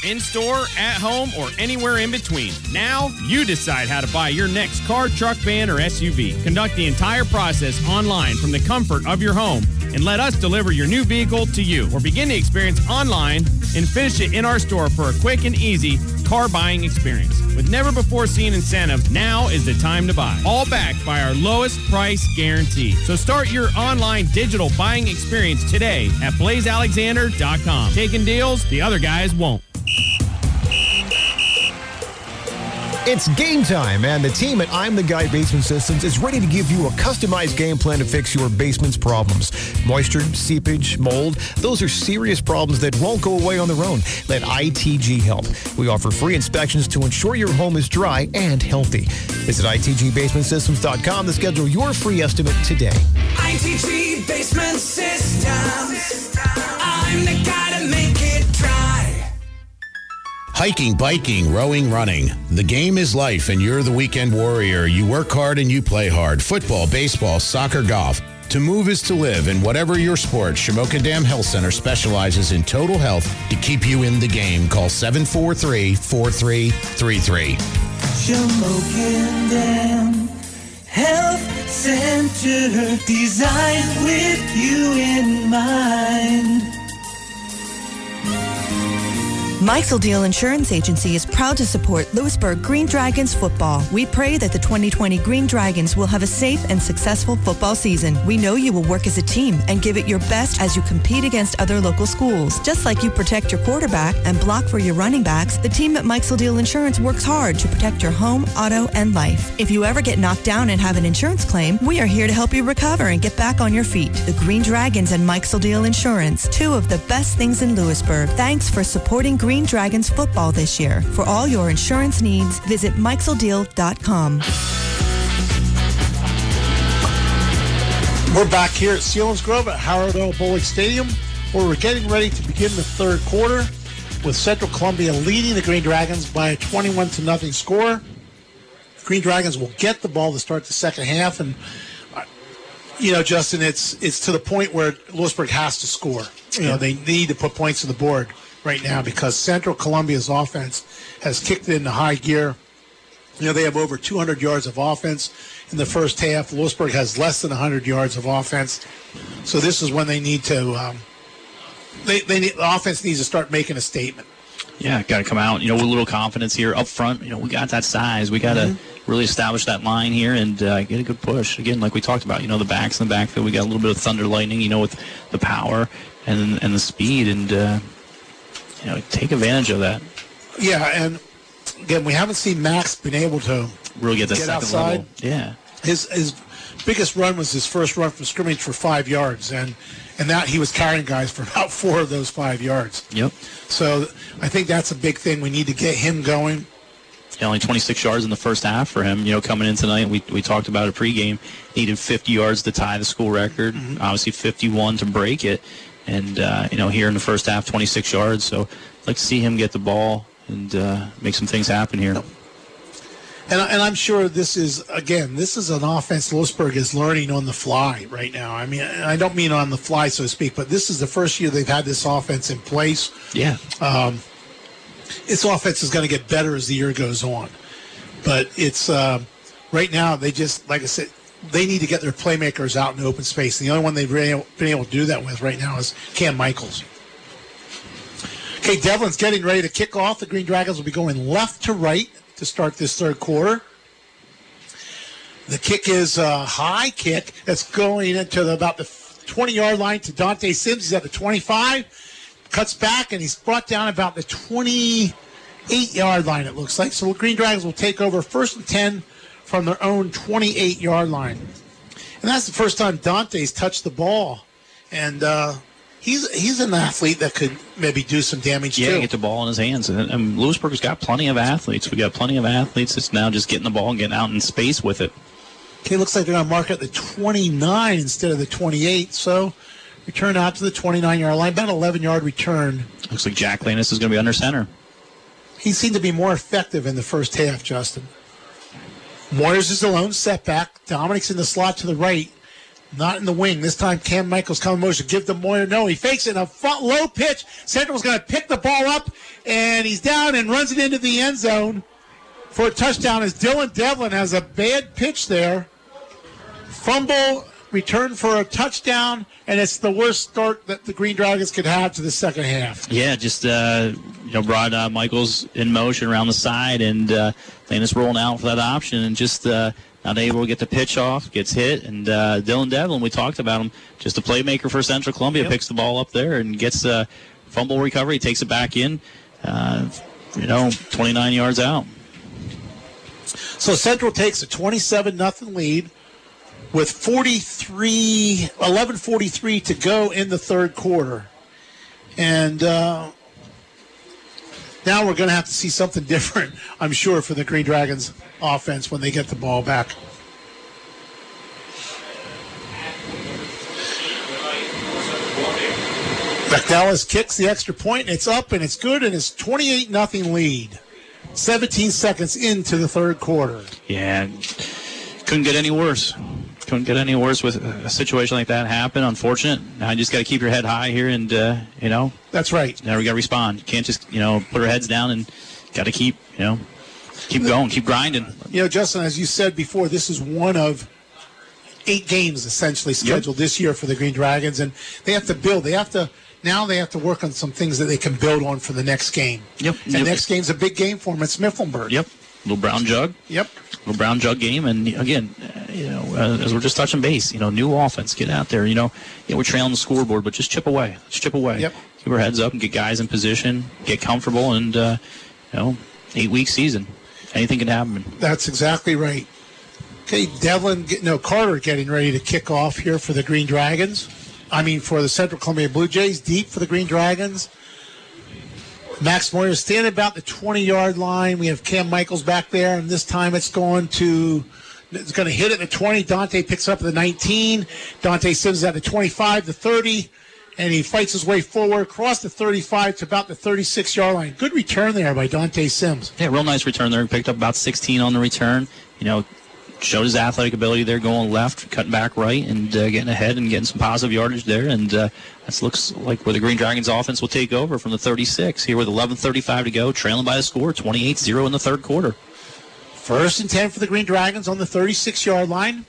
In-store, at home, or anywhere in between. Now, you decide how to buy your next car, truck, van, or SUV. Conduct the entire process online from the comfort of your home and let us deliver your new vehicle to you. Or begin the experience online and finish it in our store for a quick and easy car buying experience. With never-before-seen incentives, now is the time to buy. All backed by our lowest price guarantee. So start your online digital buying experience today at BlazeAlexander.com. Taking deals the other guys won't. It's game time, and the team at I'm the Guy Basement Systems is ready to give you a customized game plan to fix your basement's problems. Moisture, seepage, mold, those are serious problems that won't go away on their own. Let ITG help. We offer free inspections to ensure your home is dry and healthy. Visit ITGBasementSystems.com to schedule your free estimate today. ITG Basement Systems. I'm the guy to make it dry. Hiking, biking, rowing, running. The game is life, and you're the weekend warrior. You work hard and you play hard. Football, baseball, soccer, golf. To move is to live, and whatever your sport, Shamokin Dam Health Center specializes in total health to keep you in the game. Call 743-4333. Shamokin Dam Health Center, designed with you in mind. Mike's Deal Insurance Agency is proud to support Lewisburg Green Dragons football. We pray that the 2020 Green Dragons will have a safe and successful football season. We know you will work as a team and give it your best as you compete against other local schools. Just like you protect your quarterback and block for your running backs, the team at Mike's Deal Insurance works hard to protect your home, auto, and life. If you ever get knocked down and have an insurance claim, we are here to help you recover and get back on your feet. The Green Dragons and Mike's Deal Insurance, two of the best things in Lewisburg. Thanks for supporting Green Dragons football this year. For all your insurance needs, visit mikeselldeal.com. We're back here at Selinsgrove at Harold L. Bullock Stadium, where we're getting ready to begin the third quarter with Central Columbia leading the Green Dragons by a 21-0 score. The Green Dragons will get the ball to start the second half, and Justin, it's to the point where Lewisburg has to score. They need to put points on the board right now, because Central Columbia's offense has kicked into high gear. They have over 200 yards of offense in the first half. Lewisburg has less than 100 yards of offense. So this is when they need to. The offense needs to start making a statement. Yeah, got to come out. With a little confidence here up front. We got that size. We got to really establish that line here and get a good push. Again, like we talked about, the backs in the backfield. We got a little bit of thunder lightning. With the power and the speed and. Take advantage of that. Yeah, and again, we haven't seen Max been able to really get second outside. Level. Yeah, his biggest run was his first run from scrimmage for 5 yards, and that he was carrying guys for about 4 of those 5 yards. Yep. So I think that's a big thing. We need to get him going. Yeah, only 26 yards in the first half for him. Coming in tonight, we talked about it pregame. Needed 50 yards to tie the school record. Obviously, 51 to break it. And, here in the first half, 26 yards. So I'd like to see him get the ball and make some things happen here. And I'm sure this is an offense Lewisburg is learning on the fly right now. I mean, I don't mean on the fly, so to speak, but this is the first year they've had this offense in place. Yeah. This offense is going to get better as the year goes on. But it's right now they just, like I said, they need to get their playmakers out in open space. And the only one they've been able to do that with right now is Cam Michaels. Hey, Devlin's getting ready to kick off. The Green Dragons will be going left to right to start this third quarter. The kick is a high kick that's going into about the 20-yard line to Dante Sims. He's at the 25, cuts back, and he's brought down about the 28-yard line, it looks like. So the Green Dragons will take over first and 10 from their own 28-yard line. And that's the first time Dante's touched the ball. And he's an athlete that could maybe do some damage, too. Yeah, get the ball in his hands. And Lewisburg's got plenty of athletes. We got plenty of athletes. It's now just getting the ball and getting out in space with it. Okay, looks like they're going to mark it at the 29 instead of the 28. So return out to the 29-yard line, about an 11-yard return. Looks like Jack Landis is going to be under center. He seemed to be more effective in the first half, Justin. Moyers is the lone setback. Dominic's in the slot to the right, not in the wing. This time Cam Michaels coming motion. Give to Moyer. No, he fakes it. A low pitch. Central's going to pick the ball up, and he's down and runs it into the end zone for a touchdown as Dylan Devlin has a bad pitch there. Fumble, return for a touchdown, and it's the worst start that the Green Dragons could have to the second half. Yeah, just brought Michaels in motion around the side, and Landis rolling out for that option, and just not able to get the pitch off, gets hit, and Dylan Devlin, we talked about him, just a playmaker for Central Columbia, picks the ball up there and gets a fumble recovery, takes it back in, 29 yards out. So Central takes a 27-0 lead. With 11:43 to go in the third quarter. And now we're going to have to see something different, I'm sure, for the Green Dragons offense when they get the ball back. McNellis kicks the extra point, and it's up, and it's good, and it's 28-0 lead. 17 seconds into the third quarter. Yeah, couldn't get any worse. Couldn't get any worse with a situation like that happen. Unfortunate. Now you just got to keep your head high here and, That's right. Now we got to respond. Can't just, put our heads down and got to keep, keep going, keep grinding. Justin, as you said before, this is one of 8 games essentially scheduled this year for the Green Dragons, and they have to build. They have to work on some things that they can build on for the next game. Yep. And next game's a big game for them. It's Mifflinburg. Yep. Little brown jug. Yep. Little brown jug game. And, again, as we're just touching base, new offense. Get out there. We're trailing the scoreboard, but just chip away. Let's chip away. Yep. Keep our heads up and get guys in position, get comfortable, and, 8-week season. Anything can happen. That's exactly right. Okay, Carter getting ready to kick off here for the Green Dragons. I mean, for the Central Columbia Blue Jays, deep for the Green Dragons. Max Moyer standing about the 20-yard line. We have Cam Michaels back there, and this time it's going to hit at the 20. Dante picks up at the 19. Dante Sims at the 25, the 30, and he fights his way forward across the 35 to about the 36-yard line. Good return there by Dante Sims. Yeah, real nice return there. He picked up about 16 on the return. Showed his athletic ability there, going left, cutting back right, and getting ahead and getting some positive yardage there. And that looks like where the Green Dragons offense will take over from the 36 here with 11:35 to go, trailing by the score 28-0 in the third quarter. First and 10 for the Green Dragons on the 36-yard line.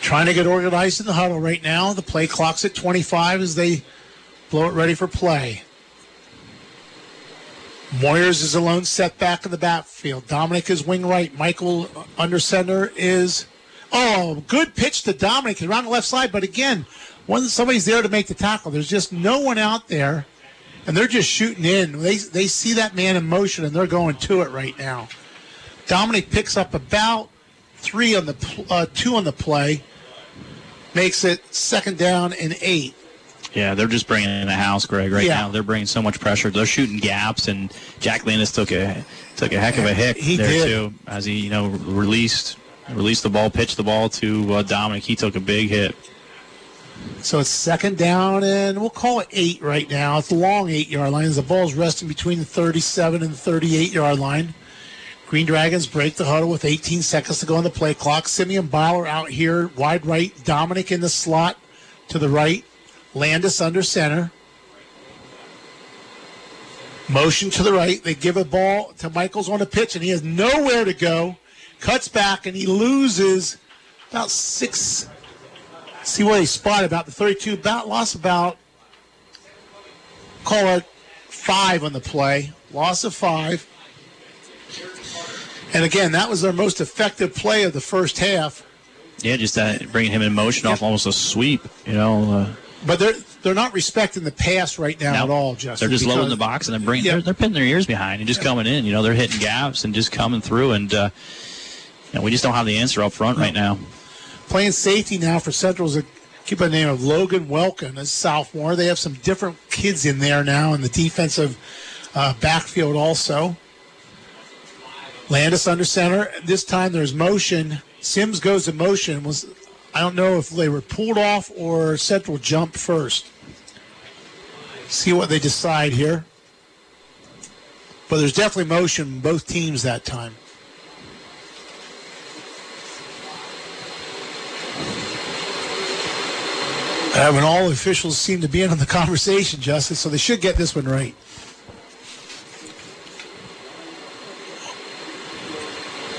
Trying to get organized in the huddle right now. The play clock's at 25 as they blow it ready for play. Moyers is alone set back in the backfield. Dominic is wing right. Michael under center is... Oh, good pitch to Dominic around the left side, but again, somebody's there to make the tackle. There's just no one out there, and they're just shooting in. They see that man in motion, and they're going to it right now. Dominic picks up about 2 on the play, makes it second down and 8. Yeah, they're just bringing in the house, Greg, now. They're bringing so much pressure. They're shooting gaps, and Jack Landis took a heck of a hit too. As he, released the ball, pitched the ball to Dominic. He took a big hit. So it's second down, and we'll call it 8 right now. It's a long 8-yard line as the ball's resting between the 37 and the 38-yard line. Green Dragons break the huddle with 18 seconds to go on the play clock. Simeon Beiler out here, wide right. Dominic in the slot to the right. Landis under center. Motion to the right. They give a ball to Michaels on the pitch, and he has nowhere to go. Cuts back, and he loses about 6. See what he spotted, about the 32. About lost about call it 5 on the play. Loss of 5. And again, that was their most effective play of the first half. Yeah, just bringing him in motion off almost a sweep, you know. But they're not respecting the pass right now at all, Justin. They're just low in the box and then bringing. Yeah. They're pinning their ears behind and just coming in. You know, they're hitting gaps and just coming through, and we just don't have the answer up front right now. Playing safety now for Central is a kid by the name of Logan Welkin, a sophomore. They have some different kids in there now in the defensive backfield also. Landis under center. This time there's motion. Sims goes to motion. I don't know if they were pulled off or Central jumped first. See what they decide here. But there's definitely motion in both teams that time. When all the officials seem to be in on the conversation, Justice, so they should get this one right.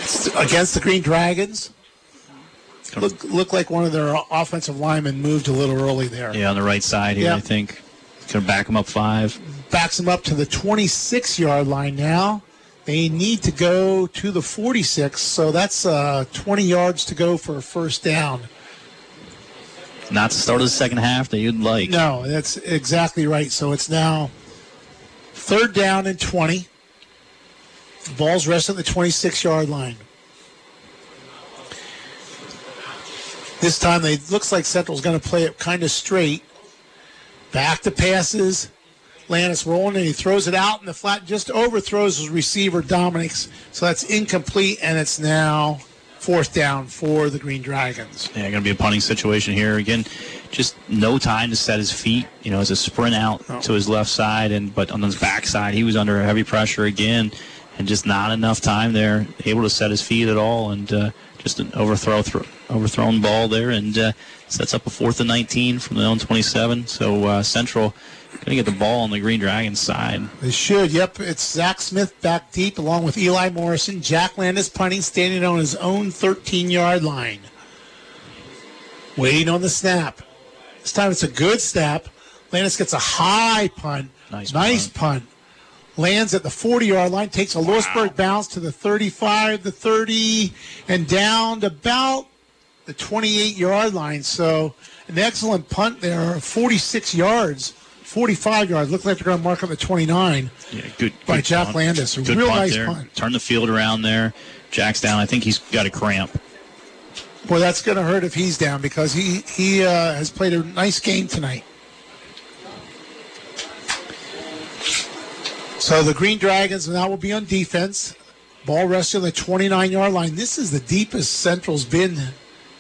It's against the Green Dragons. Look like one of their offensive linemen moved a little early there. Yeah, on the right side here, I think. Going to back them up 5. Backs them up to the 26-yard line now. They need to go to the 46, so that's 20 yards to go for a first down. Not the start of the second half that you'd like. No, that's exactly right. So it's now third down and 20. The ball's resting at the 26-yard line. This time, it looks like Central's going to play it kind of straight. Back to passes. Landis rolling, and he throws it out in the flat. Just overthrows his receiver, Dominic. So that's incomplete, and it's now fourth down for the Green Dragons. Yeah, going to be a punting situation here. Again, just no time to set his feet. You know, it's a sprint out to his left side, but on his backside, he was under heavy pressure again, and just not enough time there, able to set his feet at all, and just an overthrown ball there, and sets up a 4th and 19 from the own 27. So Central going to get the ball on the Green Dragons side. They should, yep. It's Zach Smith back deep along with Eli Morrison. Jack Landis punting, standing on his own 13-yard line. Waiting on the snap. This time it's a good snap. Landis gets a high punt. Nice punt. Lands at the 40-yard line, takes a Lewisburg bounce to the 35, the 30, and down to about the 28-yard line. So an excellent punt there, 46 yards, 45 yards. Looks like they're going to mark up the 29 by Jack Landis. A real nice punt. Turn the field around there. Jack's down. I think he's got a cramp. Boy, that's going to hurt if he's down because he has played a nice game tonight. So the Green Dragons now will be on defense. Ball resting on the 29-yard line. This is the deepest Central's been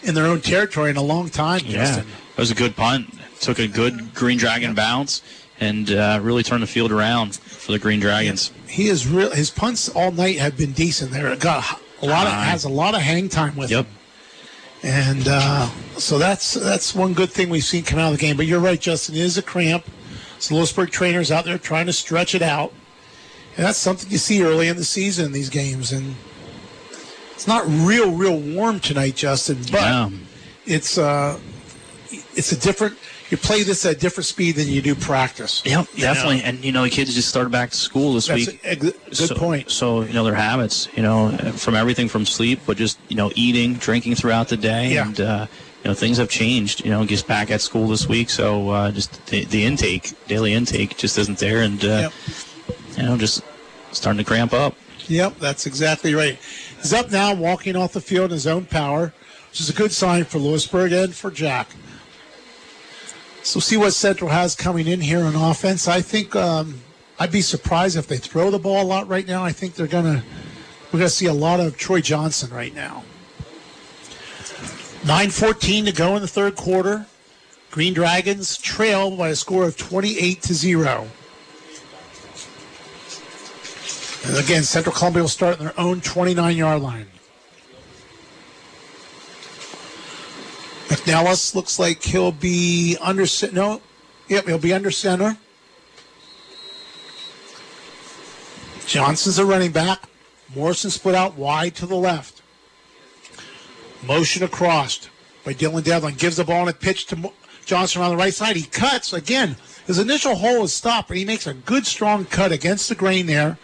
in their own territory in a long time, Justin. Yeah, that was a good punt. Took a good Green Dragon bounce and really turned the field around for the Green Dragons. He is real. His punts all night have been decent. There got a lot of has a lot of hang time with him. And so that's one good thing we've seen come out of the game. But you're right, Justin. It is a cramp. So Lewisburg trainers out there trying to stretch it out. And that's something you see early in the season in these games. And it's not real warm tonight, Justin, but it's a different – you play this at a different speed than you do practice. Yep, definitely. You know? And, you know, the kids just started back to school this week. Good point. So, you know, their habits, you know, from everything from sleep, but just, you know, eating, drinking throughout the day. Yeah. And, you know, things have changed. You know, gets back at school this week. So just the intake, daily intake just isn't there. And – you know, just starting to cramp up. Yep, that's exactly right. He's up now, walking off the field in his own power, which is a good sign for Lewisburg and for Jack. So see what Central has coming in here on offense. I think I'd be surprised if they throw the ball a lot right now. I think we're gonna see a lot of Troy Johnson right now. 9:14 to go in the third quarter. Green Dragons trail by a score of 28-0. And again, Central Columbia will start on their own 29-yard line. McNellis looks like he'll be under center. He'll be under center. Johnson's a running back. Morrison split out wide to the left. Motion across by Dylan Devlin. Gives the ball and a pitch to Johnson on the right side. He cuts again. His initial hole is stopped, but he makes a good, strong cut against the grain there.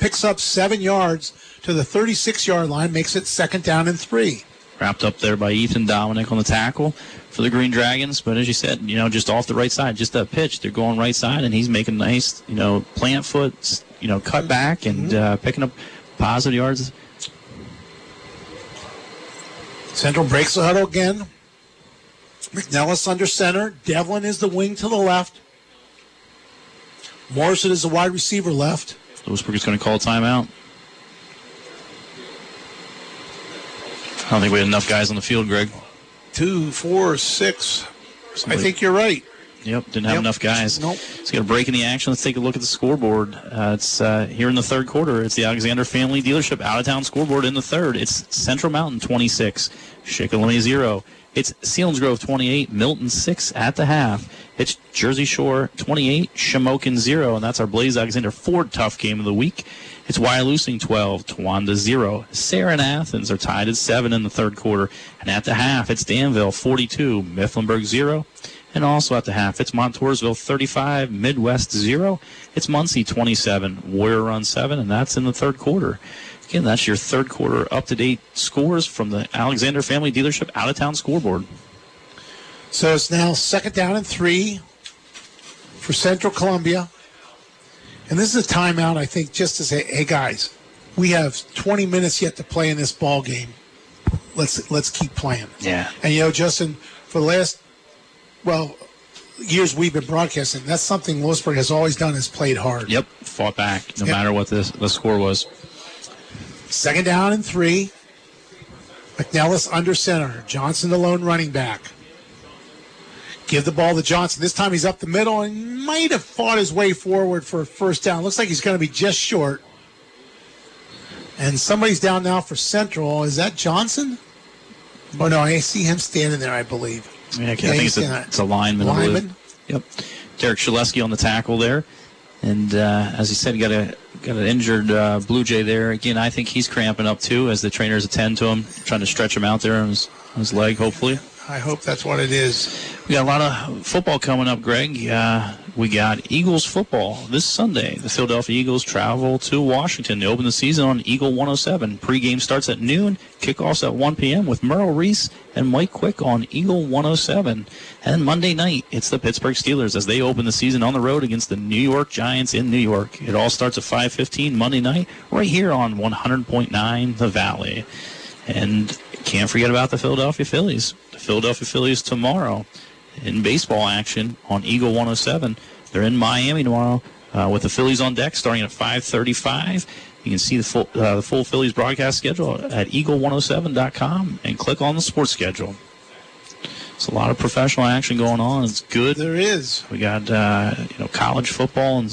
Picks up 7 yards to the 36-yard line, makes it 2nd down and 3. Wrapped up there by Ethan Dominic on the tackle for the Green Dragons. But as you said, you know, just off the right side, just that pitch, they're going right side, and he's making nice, you know, plant foot, you know, cut back and picking up positive yards. Central breaks the huddle again. McNellis under center. Devlin is the wing to the left. Morrison is the wide receiver left. Lewisburg is going to call timeout. I don't think we had enough guys on the field, Greg. 2, 4, 6. Somebody. I think you're right. Yep, didn't have enough guys. Nope. Let's get a break in the action. Let's take a look at the scoreboard. It's here in the third quarter. It's the Alexander Family Dealership out-of-town scoreboard in the third. It's Central Mountain 26, Shikellamy 0. It's Selinsgrove 28, Milton 6 at the half. It's Jersey Shore 28, Shamokin 0, and that's our Blaze Alexander Ford Tough Game of the Week. It's Wyalusing 12, Towanda 0. Sarah and Athens are tied at 7 in the third quarter. And at the half, it's Danville 42, Mifflinburg 0. And also at the half, it's Montoursville 35, Midwest 0. It's Muncie 27, Warrior Run 7, and that's in the third quarter. Again, that's your third quarter up-to-date scores from the Alexander Family Dealership out-of-town scoreboard. So it's now 2nd down and 3 for Central Columbia. And this is a timeout, I think, just to say, hey, guys, we have 20 minutes yet to play in this ball game. Let's keep playing. Yeah. And, you know, Justin, for the last, well, years we've been broadcasting, that's something Lewisburg has always done, is played hard. Yep, fought back, no matter what the score was. 2nd down and 3. McNellis under center. Johnson, the lone running back. Give the ball to Johnson. This time he's up the middle and might have fought his way forward for a first down. Looks like he's going to be just short. And somebody's down now for Central. Is that Johnson? Oh, no, I see him standing there, I believe. Yeah, I think it's a lineman. Yep. Derek Shaleski on the tackle there. And as he said, he got an injured Blue Jay there. Again, I think he's cramping up, too, as the trainers attend to him, trying to stretch him out there on his leg, hopefully. I hope that's what it is. We got a lot of football coming up, Greg. We got Eagles football this Sunday. The Philadelphia Eagles travel to Washington to open the season on Eagle 107. Pre-game starts at noon, kickoffs at 1 p.m. with Merle Reese and Mike Quick on Eagle 107. And Monday night, it's the Pittsburgh Steelers as they open the season on the road against the New York Giants in New York. It all starts at 5:15 Monday night right here on 100.9 The Valley. And can't forget about the Philadelphia Phillies. The Philadelphia Phillies tomorrow in baseball action on Eagle 107. They're in Miami tomorrow with the Phillies on deck starting at 5:35. You can see the full Phillies broadcast schedule at eagle107.com and click on the sports schedule. It's a lot of professional action going on. It's good. There is. We got college football, and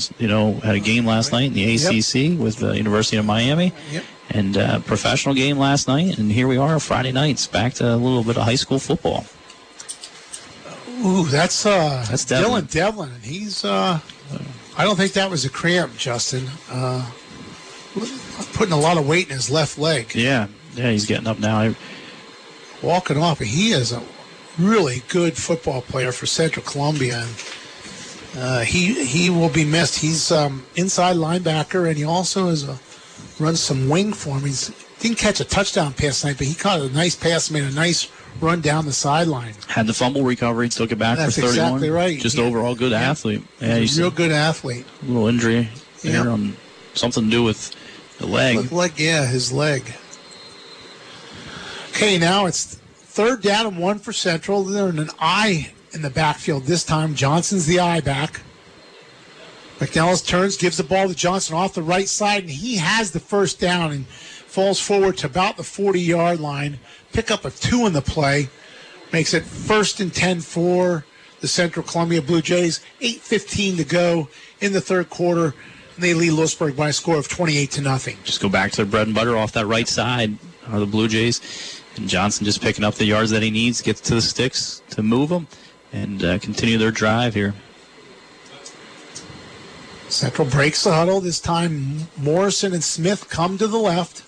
had a game last night in the ACC with the University of Miami. Yep. And professional game last night, and here we are Friday nights, back to a little bit of high school football. Ooh, that's Dylan Devlin. He's I don't think that was a cramp, Justin. Putting a lot of weight in his left leg. Yeah, he's getting up now. Walking off, and he is a really good football player for Central Columbia. And he will be missed. He's inside linebacker, and he also is runs some wing form. He didn't catch a touchdown pass tonight, but he caught a nice pass, made a nice run down the sideline. Had the fumble recovery, took it back for 31. That's exactly right. Just overall good athlete. Yeah, he's a real good athlete. A little injury there on something to do with the leg. Looked like, his leg. Okay, now it's 3rd down and 1 for Central. They're in an eye in the backfield this time. Johnson's the eye back. McNellis turns, gives the ball to Johnson off the right side, and he has the first down and falls forward to about the 40-yard line. Pick up a 2 in the play. Makes it 1st and 10 for the Central Columbia Blue Jays. 8:15 to go in the third quarter, and they lead Lewisburg by a score of 28-0. Just go back to their bread and butter off that right side are the Blue Jays. And Johnson just picking up the yards that he needs, gets to the sticks to move them, and continue their drive here. Central breaks the huddle. This time Morrison and Smith come to the left.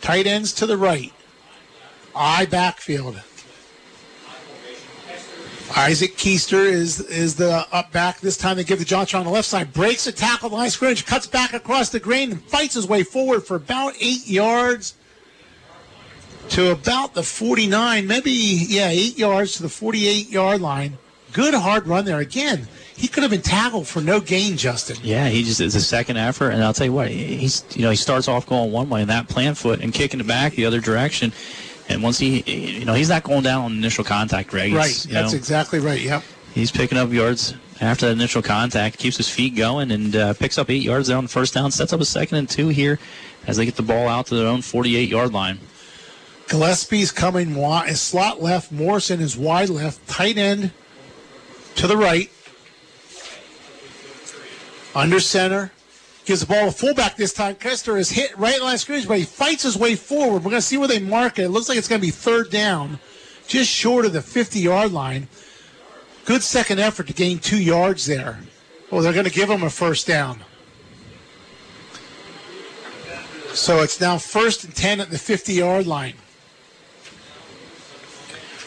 Tight ends to the right. Eye backfield. Isaac Keister is the up back this time. They give the Johnson on the left side. Breaks a tackle, line scrimmage, cuts back across the grain, and fights his way forward for about 8 yards to about the 49, maybe, 8 yards to the 48-yard line. Good hard run there. Again, he could have been tackled for no gain, Justin. Yeah, he just is a second effort, and I'll tell you what, he starts off going one way in that plant foot and kicking it back the other direction. And once he's not going down on initial contact, Greg. Right, that's exactly right, yep. He's picking up yards after that initial contact, keeps his feet going, and picks up 8 yards there on the first down, sets up a 2nd and 2 here as they get the ball out to their own 48-yard line. Gillespie's coming slot left. Morrison is wide left. Tight end to the right. Under center. Gives the ball to fullback this time. Keister is hit right line scrimmage, but he fights his way forward. We're going to see where they mark it. It looks like it's going to be 3rd down, just short of the 50-yard line. Good second effort to gain 2 yards there. Oh, they're going to give him a 1st down. So it's now 1st and 10 at the 50-yard line.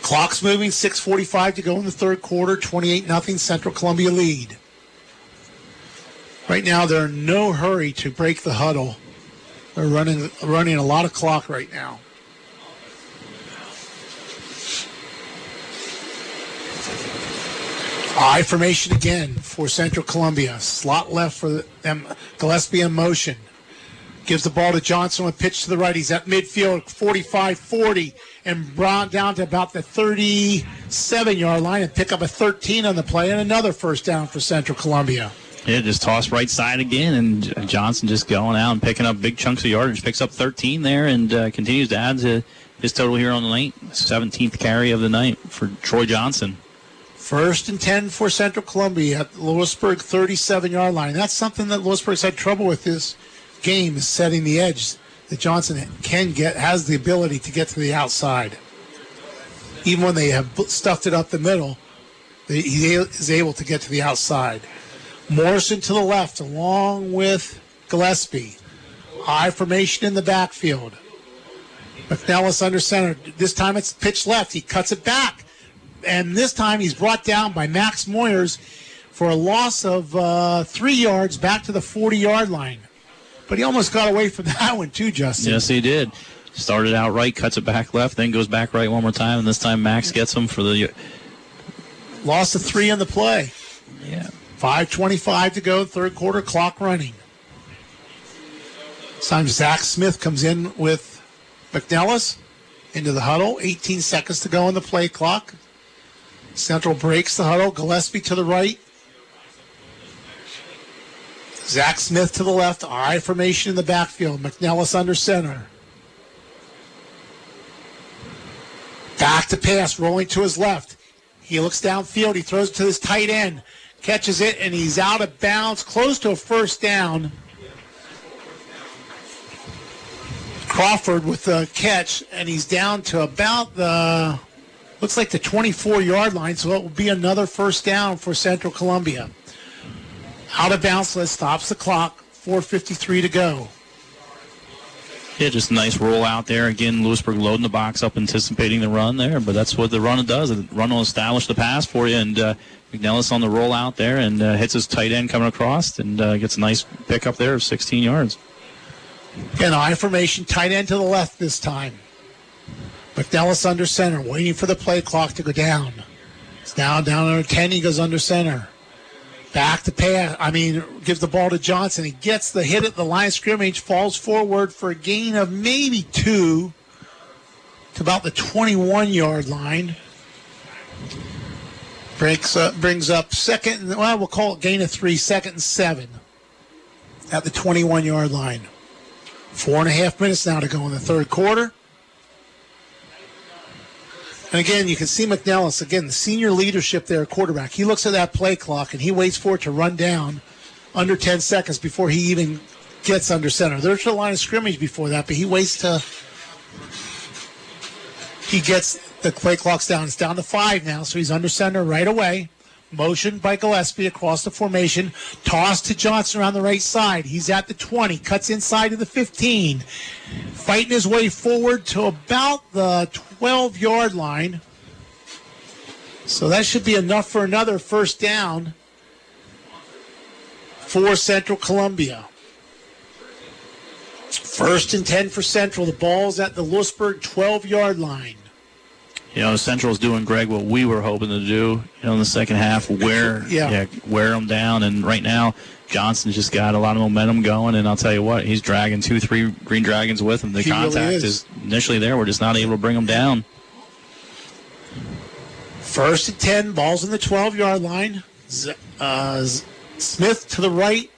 Clock's moving, 6:45 to go in the 3rd quarter, 28-0 Central Columbia lead. Right now, they're in no hurry to break the huddle. They're running a lot of clock right now. I formation again for Central Columbia. Slot left for them. Gillespie in motion. Gives the ball to Johnson with pitch to the right. He's at midfield, 45-40, and brought down to about the 37-yard line and pick up a 13 on the play and another 1st down for Central Columbia. Yeah, just toss right side again, and Johnson just going out and picking up big chunks of yardage. Picks up 13 there and continues to add to his total here on the night. 17th carry of the night for Troy Johnson. 1st and 10 for Central Columbia at the Lewisburg 37-yard line. That's something that Lewisburg's had trouble with this game, is setting the edge that Johnson has the ability to get to the outside. Even when they have stuffed it up the middle, he is able to get to the outside. Morrison to the left along with Gillespie. High formation in the backfield. McNellis under center. This time it's pitch left. He cuts it back. And this time he's brought down by Max Moyers for a loss of 3 yards back to the 40-yard line. But he almost got away from that one too, Justin. Yes, he did. Started out right, cuts it back left, then goes back right one more time. And this time Max gets him for the loss of 3 in the play. Yeah. 5:25 to go, 3rd quarter, clock running. This time Zach Smith comes in with McNellis into the huddle. 18 seconds to go on the play clock. Central breaks the huddle. Gillespie to the right. Zach Smith to the left. I formation in the backfield. McNellis under center. Back to pass, rolling to his left. He looks downfield. He throws it to his tight end. Catches it, and he's out of bounds, close to a 1st down. Crawford with the catch, and he's down to about the, looks like the 24-yard line, so it will be another 1st down for Central Columbia. Out of bounds, so that stops the clock, 4:53 to go. Yeah, just a nice roll out there. Again, Lewisburg loading the box up, anticipating the run there, but that's what the run does. The run will establish the pass for you, and McNellis on the roll out there and hits his tight end coming across and gets a nice pick up there of 16 yards. Again, I formation, tight end to the left this time. McNellis under center, waiting for the play clock to go down. It's now down under 10. He goes under center. Back to pass. Gives the ball to Johnson. He gets the hit at the line of scrimmage, falls forward for a gain of maybe 2 to about the 21-yard line. Brings up 2nd, well, we'll call it gain of 3, 2nd and 7 at the 21-yard line. 4.5 minutes now to go in the 3rd quarter. And again, you can see McNellis, again, the senior leadership there, quarterback. He looks at that play clock, and he waits for it to run down under 10 seconds before he even gets under center. There's the line of scrimmage before that, but he waits to – he gets – the play clock's down. It's down to 5 now, so he's under center right away. Motion by Gillespie across the formation. Toss to Johnson around the right side. He's at the 20. Cuts inside to the 15. Fighting his way forward to about the 12-yard line. So that should be enough for another first down for Central Columbia. First and 10 for Central. The ball's at the Lewisburg 12-yard line. You know, Central's doing, Greg, what we were hoping to do, you know, in the second half, wear them down. And right now, Johnson's just got a lot of momentum going. And I'll tell you what, he's dragging 2-3 Green Dragons with him. The contact is initially there. We're just not able to bring them down. First and 10, ball's in the 12-yard line. Smith to the right,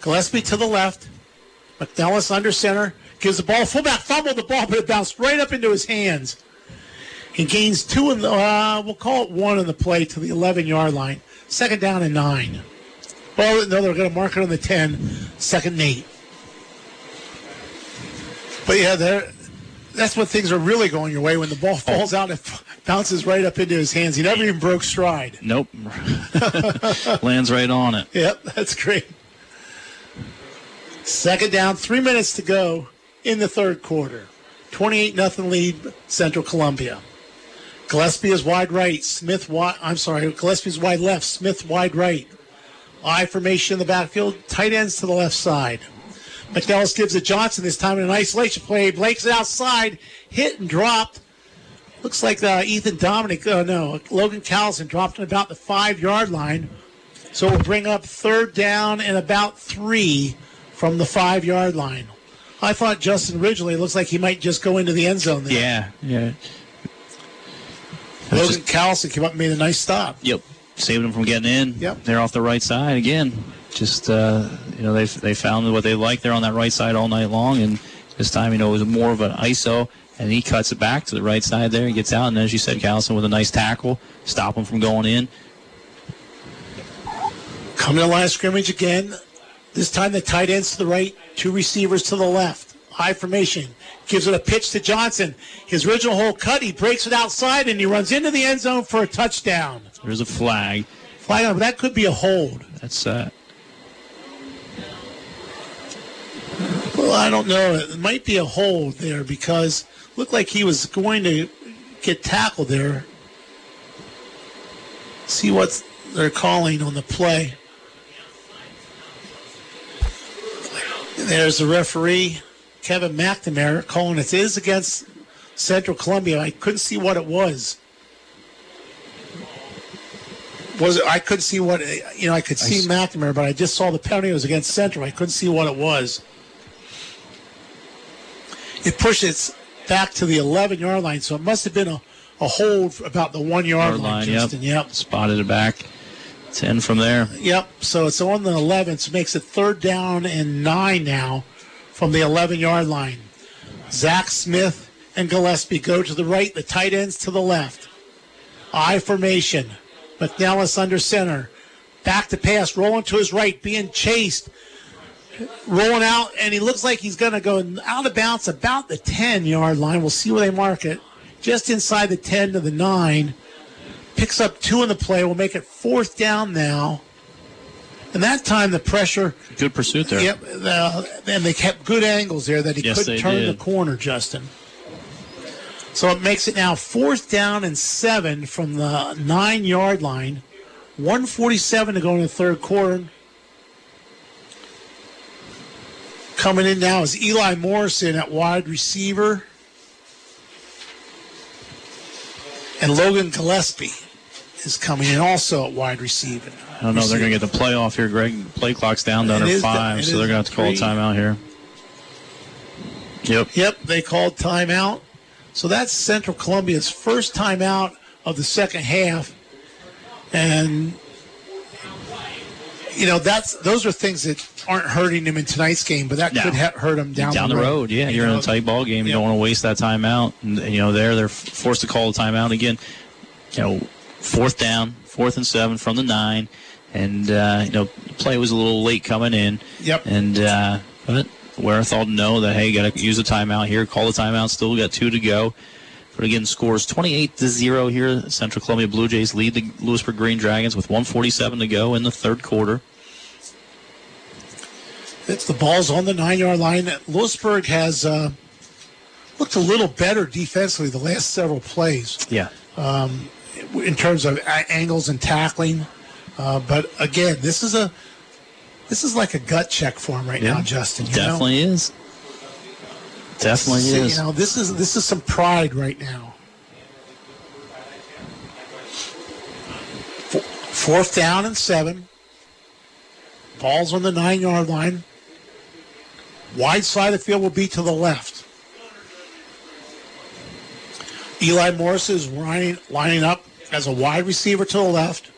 Gillespie to the left. McNellis under center, gives the ball. Fullback fumbled the ball, but it bounced right up into his hands. He gains two in the, we'll call it one in the play to the 11-yard line. Second down and 9. Well, no, they're going to mark it on the 10, second and 8. But, yeah, that's when things are really going your way, when the ball falls out and bounces right up into his hands. He never even broke stride. Nope. Lands right on it. Yep, that's great. Second down, 3 minutes to go in the third quarter. 28-0 lead, Central Columbia. Gillespie is wide right. Gillespie's wide left. Smith wide right. I formation in the backfield. Tight ends to the left side. McDowell gives it Johnson this time in an isolation play. Blake's outside, hit and dropped. Looks like Logan Callison dropped it about the 5-yard line. So we'll bring up third down and about 3 from the 5-yard line. I thought Justin Ridgely, looks like he might just go into the end zone there. Yeah. Logan Callison came up and made a nice stop. Yep, saved him from getting in. Yep. They're off the right side again. Just, they found what they like there on that right side all night long. And this time, it was more of an ISO. And he cuts it back to the right side there. He gets out. And as you said, Callison with a nice tackle. Stop him from going in. Coming to the line of scrimmage again. This time the tight ends to the right, 2 receivers to the left. High formation. Gives it a pitch to Johnson. His original hole cut. He breaks it outside, and he runs into the end zone for a touchdown. There's a flag. But that could be a hold. That's Well, I don't know. It might be a hold there because it looked like he was going to get tackled there. See what they're calling on the play. There's the referee, Kevin McNamara, calling it is against Central Columbia. I couldn't see what it was. I could see McNamara, but I just saw the penalty was against Central. I couldn't see what it was. It pushes back to the 11-yard line, so it must have been a hold about the 1-yard line, Justin. Yep. Spotted it back. 10 from there. Yep, so it's on the 11, so makes it third down and 9 now from the 11-yard line. Zach Smith and Gillespie go to the right, the tight ends to the left. I formation. McNellis under center. Back to pass, rolling to his right, being chased. Rolling out, and he looks like he's going to go out of bounds about the 10-yard line. We'll see where they mark it. Just inside the 10 to the 9. Picks up 2 in the play. We'll make it fourth down now. And that time the pressure. Good pursuit there. Yep. And they kept good angles there that he couldn't turn the corner, Justin. So it makes it now fourth down and 7 from the 9-yard line. 1:47 to go in the third quarter. Coming in now is Eli Morrison at wide receiver. And Logan Gillespie is coming in also at wide receiver. I don't know if they're going to get the play off here, Greg. The play clock's down to under 5, so they're going to have to call a timeout here. Yep, they called timeout. So that's Central Columbia's first timeout of the second half. And, those are things that aren't hurting them in tonight's game, but that could hurt them down the road. Yeah, you're in a tight ball game. You don't want to waste that timeout. And, they're forced to call the timeout again. Fourth down, 4th and 7 from the 9. And, the play was a little late coming in. Yep. And but Werthall know that, hey, got to use a timeout here, call the timeout. Still got 2 to go. But, again, scores 28-0 here. Central Columbia Blue Jays lead the Lewisburg Green Dragons with 1:47 to go in the third quarter. The ball's on the 9-yard line. Lewisburg has looked a little better defensively the last several plays. Yeah. in terms of angles and tackling. But again, this is like a gut check for him right now, Justin. Definitely is. You know, this is some pride right now. Fourth down and 7. Ball's on the 9-yard line. Wide side of the field will be to the left. Eli Morris is lining up as a wide receiver to the left.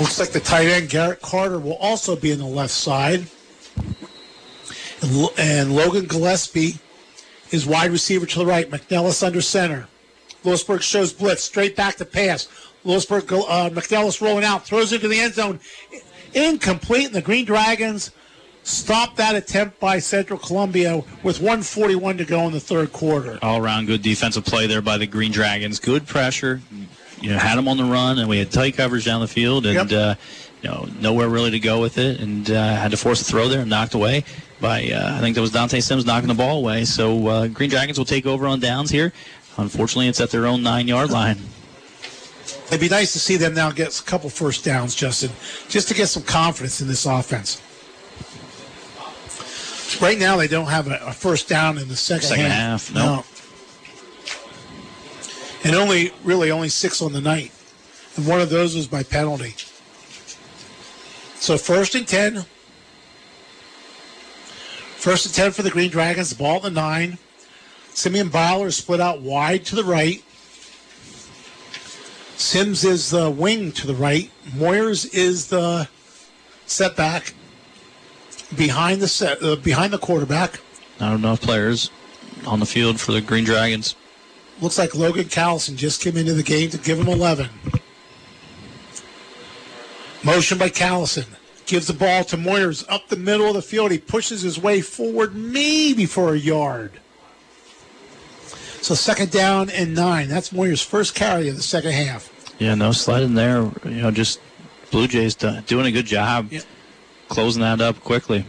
Looks like the tight end, Garrett Carter, will also be on the left side. And Logan Gillespie is wide receiver to the right. McNellis under center. Lewisburg shows blitz. Straight back to pass. Lewisburg, McNellis rolling out. Throws into the end zone. Incomplete. And the Green Dragons stop that attempt by Central Columbia with 1:41 to go in the third quarter. All-around good defensive play there by the Green Dragons. Good pressure. You know, had them on the run, and we had tight coverage down the field, and nowhere really to go with it, and had to force a throw there and knocked away by, I think that was Dante Sims knocking the ball away. So Green Dragons will take over on downs here. Unfortunately, it's at their own 9-yard line. It'd be nice to see them now get a couple first downs, Justin, just to get some confidence in this offense. Right now, they don't have a first down in the second half. No. And only 6 on the night. And one of those was by penalty. So first and 10. First and 10 for the Green Dragons. The ball at the 9. Simeon Beiler is split out wide to the right. Sims is the wing to the right. Moyers is the setback behind the quarterback. Not enough players on the field for the Green Dragons. Looks like Logan Callison just came into the game to give him 11. Motion by Callison. Gives the ball to Moyers up the middle of the field. He pushes his way forward maybe for a yard. So second down and 9. That's Moyers' first carry of the second half. Yeah, no sliding there. You know, just Blue Jays doing a good job closing that up quickly.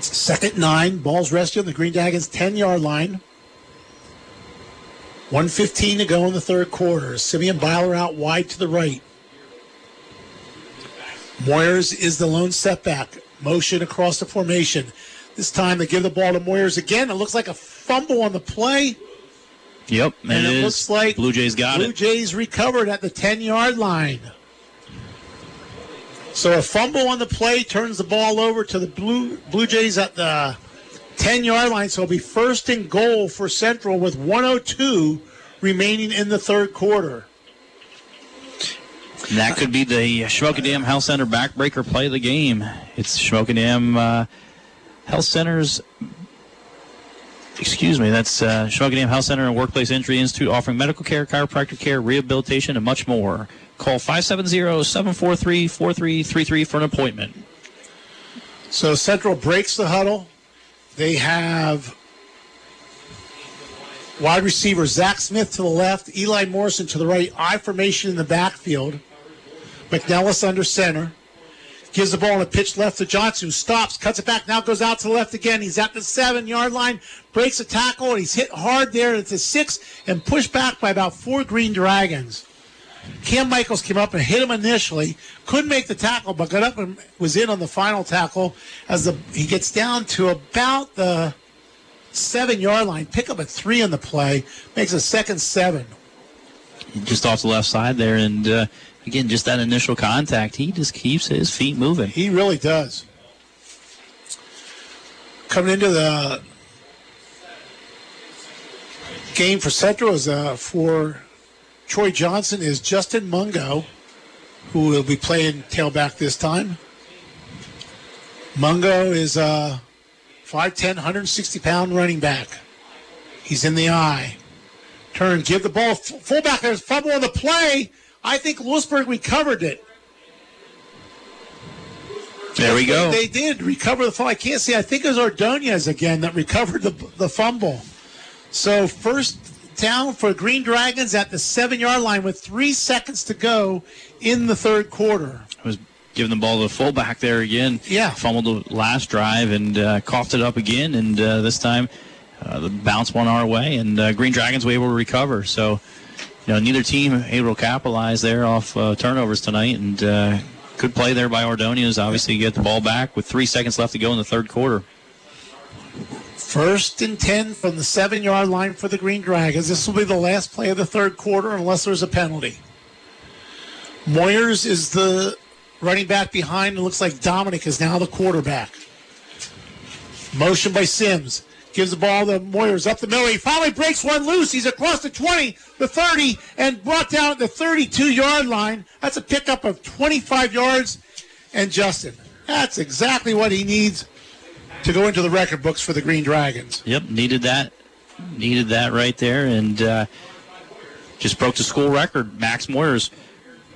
Second 9. Ball's rested on the Green Dragons' 10-yard line. 1:15 to go in the third quarter. Simeon Beiler out wide to the right. Moyers is the lone setback. Motion across the formation. This time they give the ball to Moyers again. It looks like a fumble on the play. Yep, and it looks like Blue Jays got it. Blue Jays recovered at the 10-yard line. So a fumble on the play turns the ball over to the Blue Jays at the 10-yard line, so it'll be first and goal for Central with 1:02 remaining in the third quarter. And that could be the Shamokin Dam Health Center backbreaker play of the game. It's Shamokin Dam Health Center's, that's Shamokin Dam Health Center and Workplace Injury Institute, offering medical care, chiropractic care, rehabilitation, and much more. Call 570-743-4333 for an appointment. So Central breaks the huddle. They have wide receiver Zach Smith to the left, Eli Morrison to the right, I formation in the backfield. McNellis under center. Gives the ball on a pitch left to Johnson, who stops, cuts it back, now goes out to the left again. He's at the 7-yard line, breaks a tackle, and he's hit hard there. It's a 6 and pushed back by about 4 Green Dragons. Cam Michaels came up and hit him initially. Couldn't make the tackle, but got up and was in on the final tackle as he gets down to about the 7-yard line. Pick up a 3 on the play. Makes a second 7. Just off the left side there. And, again, just that initial contact. He just keeps his feet moving. He really does. Coming into the game for Central is for Troy Johnson is Justin Mungo, who will be playing tailback this time. Mungo is a 5'10", 160-pound running back. He's in the eye. Turn, give the ball. Fullback, there's fumble on the play. I think Lewisburg recovered it. There we go. They did recover the fumble. I can't see. I think it was Ordonez again that recovered the fumble. So first down for Green Dragons at the 7-yard line with 3 seconds to go in the third quarter. I was giving the ball to the fullback there again. Yeah. Fumbled the last drive and coughed it up again, and this time The bounce went our way, and Green Dragons were able to recover. So, you know, neither team able to capitalize there off turnovers tonight, and good play there by Ordonez. Obviously, you get the ball back with 3 seconds left to go in the third quarter. First and 10 from the 7-yard line for the Green Dragons. This will be the last play of the third quarter unless there's a penalty. Moyers is the running back behind. It looks like Dominic is now the quarterback. Motion by Sims. Gives the ball to Moyers up the middle. He finally breaks one loose. He's across the 20, the 30, and brought down at the 32-yard line. That's a pickup of 25 yards. And Justin, that's exactly what he needs to go into the record books for the Green Dragons. Yep, needed that right there, and just broke the school record. Max Moyers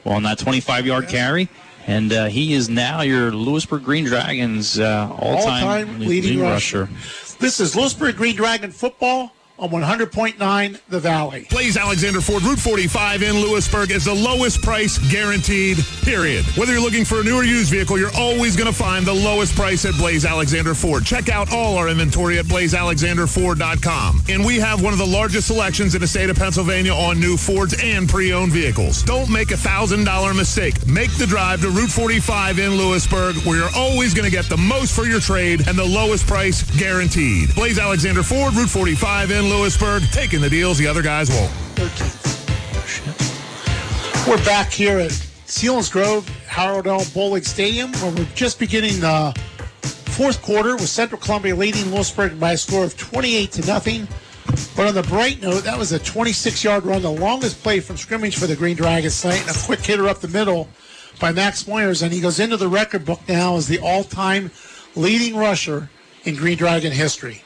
on that 25-yard carry. And he is now your Lewisburg Green Dragons all-time leading rusher. This is Lewisburg Green Dragon football on 100.9 The Valley. Plays Alexander Ford, Route 45 in Lewisburg is the lowest price guaranteed, period. Whether you're looking for a new or used vehicle, you're always going to find the lowest price at Blaze Alexander Ford. Check out all our inventory at blazealexanderford.com. And we have one of the largest selections in the state of Pennsylvania on new Fords and pre-owned vehicles. Don't make a $1,000 mistake. Make the drive to Route 45 in Lewisburg, where you're always going to get the most for your trade and the lowest price guaranteed. Blaze Alexander Ford, Route 45 in Lewisburg, taking the deals the other guys won't. We're back here at Selinsgrove, Harold L. Bullock Stadium, where we're just beginning the fourth quarter with Central Columbia leading Lewisburg by a score of 28-0. But on the bright note, that was a 26-yard run, the longest play from scrimmage for the Green Dragons tonight, and a quick hitter up the middle by Max Moyers, and he goes into the record book now as the all-time leading rusher in Green Dragon history.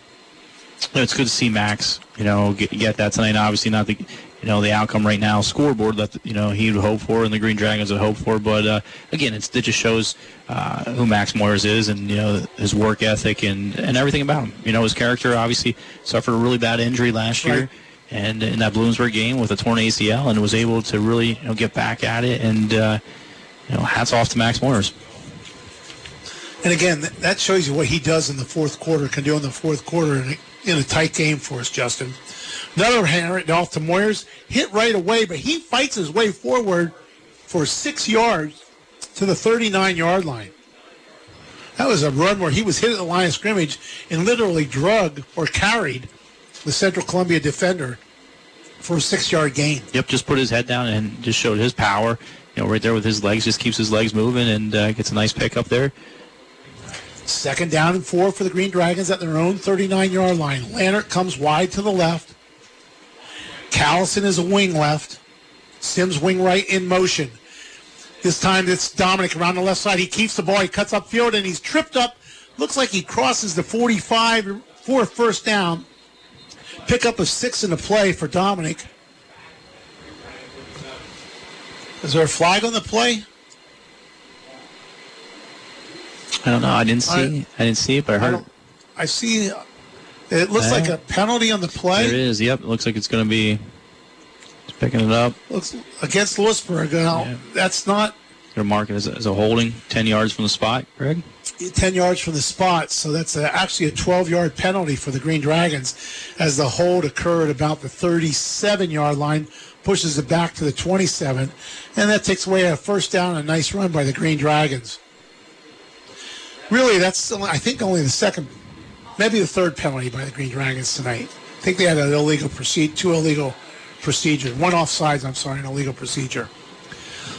It's good to see Max, you know, get that tonight. Obviously not the, you know, the outcome right now scoreboard that, you know, he would hope for and the Green Dragons would hope for. But, again, it just shows who Max Moyers is and, you know, his work ethic and everything about him. You know, his character obviously suffered a really bad injury last year and in that Bloomsburg game with a torn ACL and was able to really, you know, get back at it. And, you know, hats off to Max Moyers. And, again, that shows you what he does in the fourth quarter, can do in the fourth quarter. And in a tight game for us, Justin. Another hand off to Moyers. Hit right away, but he fights his way forward for 6 yards to the 39-yard line. That was a run where he was hit at the line of scrimmage and literally drug or carried the Central Columbia defender for a 6-yard gain. Yep, just put his head down and just showed his power. You know, right there with his legs, just keeps his legs moving and gets a nice pick up there. Second down and 4 for the Green Dragons at their own 39-yard line. Lannert comes wide to the left. Callison is a wing left. Sims wing right in motion. This time it's Dominic around the left side. He keeps the ball. He cuts upfield, and he's tripped up. Looks like he crosses the 45 for a first down. Pick up of 6 in the play for Dominic. Is there a flag on the play? I don't know. I didn't see it, but I heard. I see. It looks like a penalty on the play. There is. Yep. It looks like it's going to be. It's picking it up. Looks against Lewisburg. Now, that's not. They're marking as a holding, 10 yards from the spot, Greg. 10 yards from the spot, so that's actually a 12-yard penalty for the Green Dragons, as the hold occurred about the 37-yard line, pushes it back to the 27, and that takes away a first down. A nice run by the Green Dragons. Really, that's, I think, only the second, maybe the third penalty by the Green Dragons tonight. I think they had an two illegal procedures. One offsides, an illegal procedure.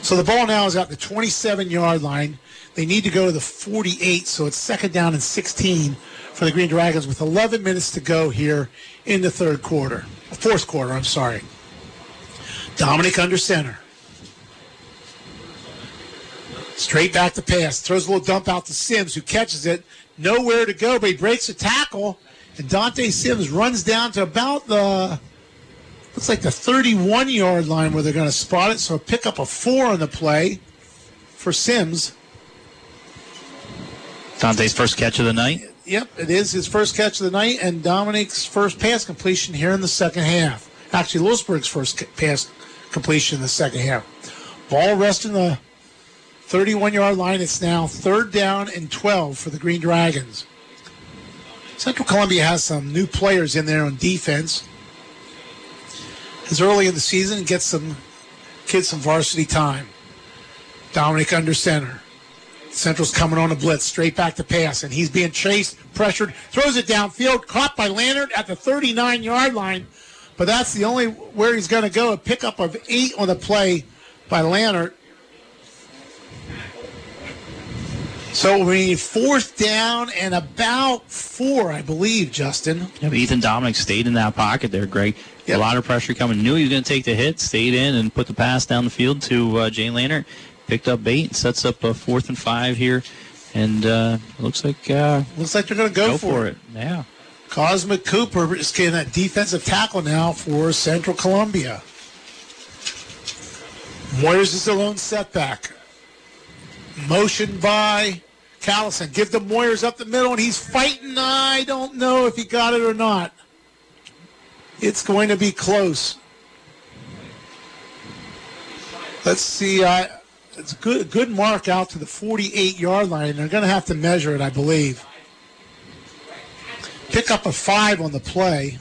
So the ball now is out the 27-yard line. They need to go to the 48, so it's second down and 16 for the Green Dragons with 11 minutes to go here in the fourth quarter, Dominic under center. Straight back to pass. Throws a little dump out to Sims, who catches it. Nowhere to go, but he breaks a tackle. And Dante Sims runs down to about the 31-yard line where they're going to spot it. So a pickup of 4 on the play for Sims. Dante's first catch of the night. Yep, it is his first catch of the night, and Dominic's first pass completion here in the second half. Actually, Lewisburg's first pass completion in the second half. Ball resting the 31-yard line. It's now third down and 12 for the Green Dragons. Central Columbia has some new players in there on defense. As early in the season, gets some kids some varsity time. Dominic under center. Central's coming on a blitz, straight back to pass, and he's being chased, pressured, throws it downfield, caught by Lannert at the 39-yard line, but that's the only where he's going to go, a pickup of 8 on the play by Lannert. So we need 4th down and about 4, I believe, Justin. Yeah, Ethan Dominic stayed in that pocket there, Greg. Yep. A lot of pressure coming. Knew he was going to take the hit, stayed in and put the pass down the field to Jane Lannert. Picked up 8 and sets up a 4th and 5 here. And looks like they're going to go for it. Yeah. Cosmic Cooper is getting that defensive tackle now for Central Columbia. Moyers is the lone setback. Motion by Callison. Give the Moyers up the middle, and he's fighting. I don't know if he got it or not. It's going to be close. Let's see. It's a good mark out to the 48-yard line. They're going to have to measure it, I believe. Pick up a 5 on the play.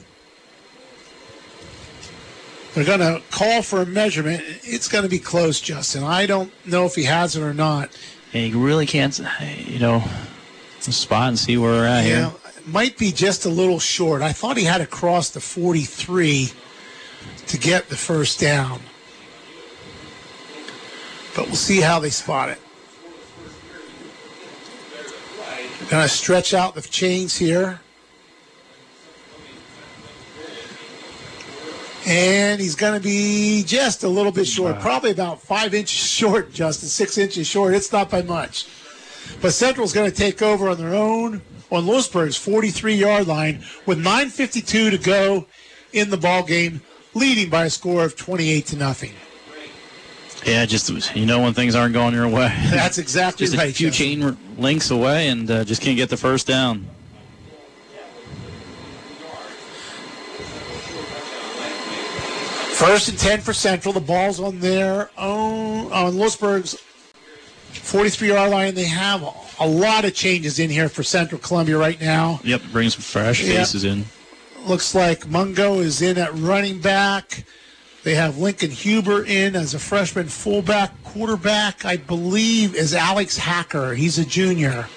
They're going to call for a measurement. It's going to be close, Justin. I don't know if he has it or not. And you really can't, spot and see where we're at here. It might be just a little short. I thought he had to cross the 43 to get the first down. But we'll see how they spot it. They're going to stretch out the chains here. And he's going to be just a little bit short, probably about 5 inches short, Justin, 6 inches short. It's not by much. But Central's going to take over on their own, on Lewisburg's 43-yard line with 9:52 to go in the ball game, leading by a score of 28-0. Yeah, just, when things aren't going your way. That's exactly just right. Just a few chain links away and just can't get the first down. First and 10 for Central. The ball's on their own, on Lewisburg's 43-yard line. They have a lot of changes in here for Central Columbia right now. Yep, bring some fresh faces in. Looks like Mungo is in at running back. They have Lincoln Huber in as a freshman fullback. Quarterback, I believe, is Alex Hacker. He's a junior.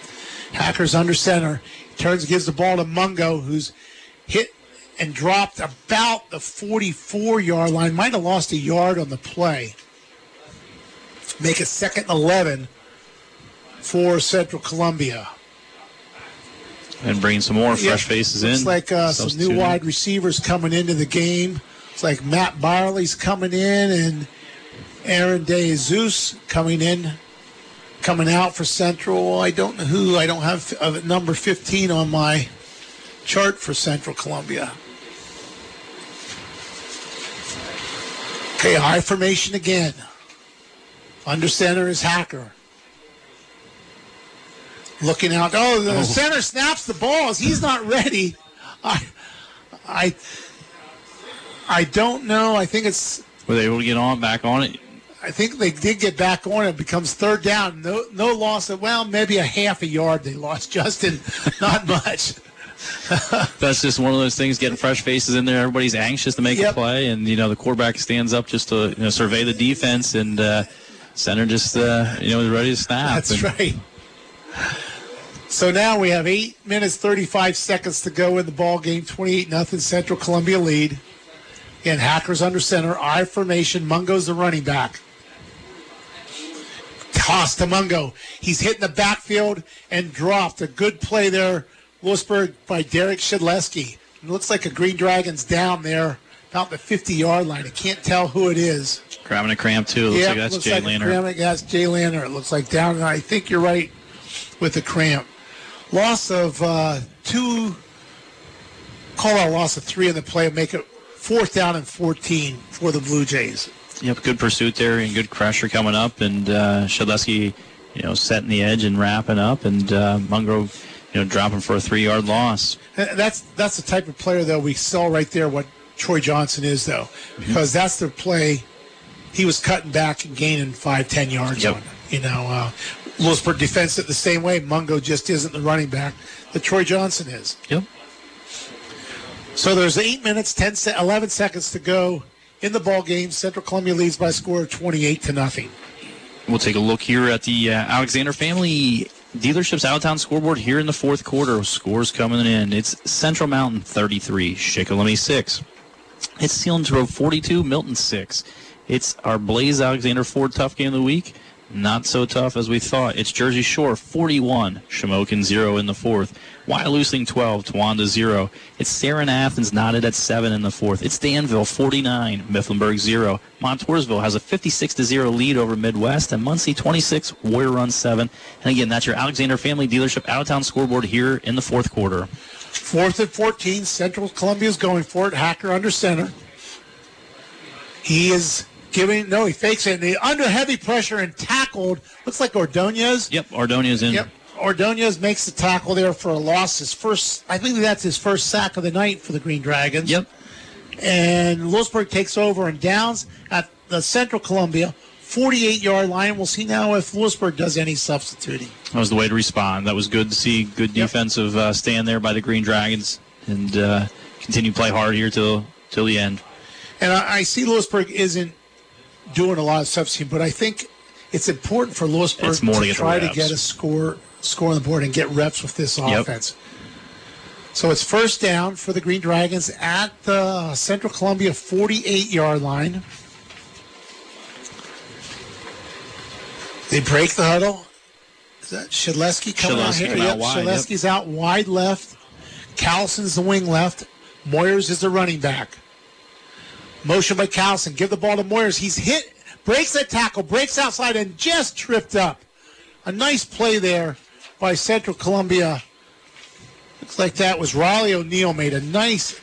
Hacker's under center. Turns, gives the ball to Mungo, who's hit and dropped about the 44-yard line. Might have lost a yard on the play. Make it 2nd and 11 for Central Columbia. And bringing some more fresh faces in. Looks like some new wide receivers coming into the game. It's like Matt Barley's coming in and Aaron DeJesus coming out for Central. I don't know who. I don't have number 15 on my chart for Central Columbia. Okay, high formation again. Under center is Hacker. Looking out. Oh, the center snaps the balls. He's not ready. I don't know. I think it's... Were they able to get back on it? I think they did get back on it. It becomes 3rd down. No loss of, maybe a half a yard they lost, Justin. Not much. That's just one of those things, getting fresh faces in there. Everybody's anxious to make a play, and, the quarterback stands up just to survey the defense, and center just, is ready to snap. That's right. So now we have 8 minutes, 35 seconds to go in the ball game. 28-0 Central Columbia lead. Again, Hacker's under center, I formation. Mungo's the running back. Toss to Mungo. He's hitting the backfield and dropped. A good play there, Lewisburg, by Derek Shedleski. It looks like a Green Dragons down there, about the 50-yard line. I can't tell who it is. Grabbing a cramp, too. That's Jay Lannert. It looks like down, and I think you're right with the cramp. Loss of 2, call out loss of 3 in the play, make it 4th down and 14 for the Blue Jays. Yep, good pursuit there and good pressure coming up, and Shedleski, setting the edge and wrapping up, and Mungo, dropping for a 3-yard loss. That's the type of player, though, we saw right there what Troy Johnson is, though, because that's the play he was cutting back and gaining 5-10 yards on it. You know, Lewisburg defense it the same way. Mungo just isn't the running back that Troy Johnson is. Yep. So there's 8 minutes, 11 seconds to go in the ball game. Central Columbia leads by a score of 28-0. We'll take a look here at the Alexander Family Dealerships Out-of-Town scoreboard here in the fourth quarter. Scores coming in. It's Central Mountain 33, Shikellamy 6. It's Selinsgrove 42, Milton 6. It's our Blaze Alexander Ford Tough Game of the Week. Not so tough as we thought. It's Jersey Shore 41, Shamokin 0 in the fourth. Wyalusing 12, Towanda 0. It's Sarah Athens knotted at 7 in the fourth. It's Danville 49, Mifflinburg 0. Montoursville has a 56-0 lead over Midwest. And Muncie 26, Warrior Run 7. And again, that's your Alexander Family Dealership out-of-town scoreboard here in the fourth quarter. 4th and 14, Central Columbia is going for it. Hacker under center. He is... he fakes it. And under heavy pressure and tackled. Looks like Ordonez. Yep, Ordonez in. Yep, Ordonez makes the tackle there for a loss. His first, I think that's his first sack of the night for the Green Dragons. Yep. And Lewisburg takes over and downs at the Central Columbia 48-yard line. We'll see now if Lewisburg does any substituting. That was the way to respond. That was good to see. Good defensive stand there by the Green Dragons, and continue to play hard here till the end. And I see Lewisburg isn't doing a lot of substituting, but I think it's important for Lewisburg to try to get a score on the board and get reps with this offense. Yep. So it's first down for the Green Dragons at the Central Columbia 48-yard line. They break the huddle. Is that Shedleski coming out here? Yep, Shedleski's out wide left. Callison's the wing left. Moyers is the running back. Motion by Callison. Give the ball to Moyers. He's hit, breaks that tackle, breaks outside, and just tripped up. A nice play there by Central Columbia. Looks like that was Riley O'Neill made a nice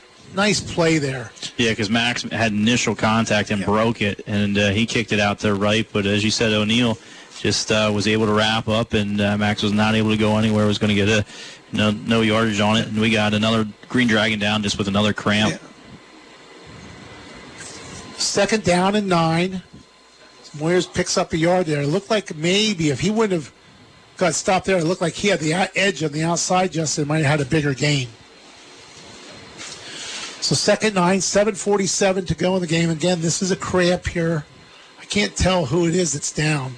play there. Yeah, because Max had initial contact and broke it, and he kicked it out to right. But as you said, O'Neill just was able to wrap up, and Max was not able to go anywhere. Was going to get no yardage on it, and we got another Green Dragon down just with another cramp. Yeah. 2nd down and 9. Moyers picks up a yard there. It looked like maybe if he wouldn't have got stopped there, it looked like he had the edge on the outside. Justin might have had a bigger gain. So 2nd and 9, 7:47 to go in the game. Again, this is a cramp here. I can't tell who it is that's down.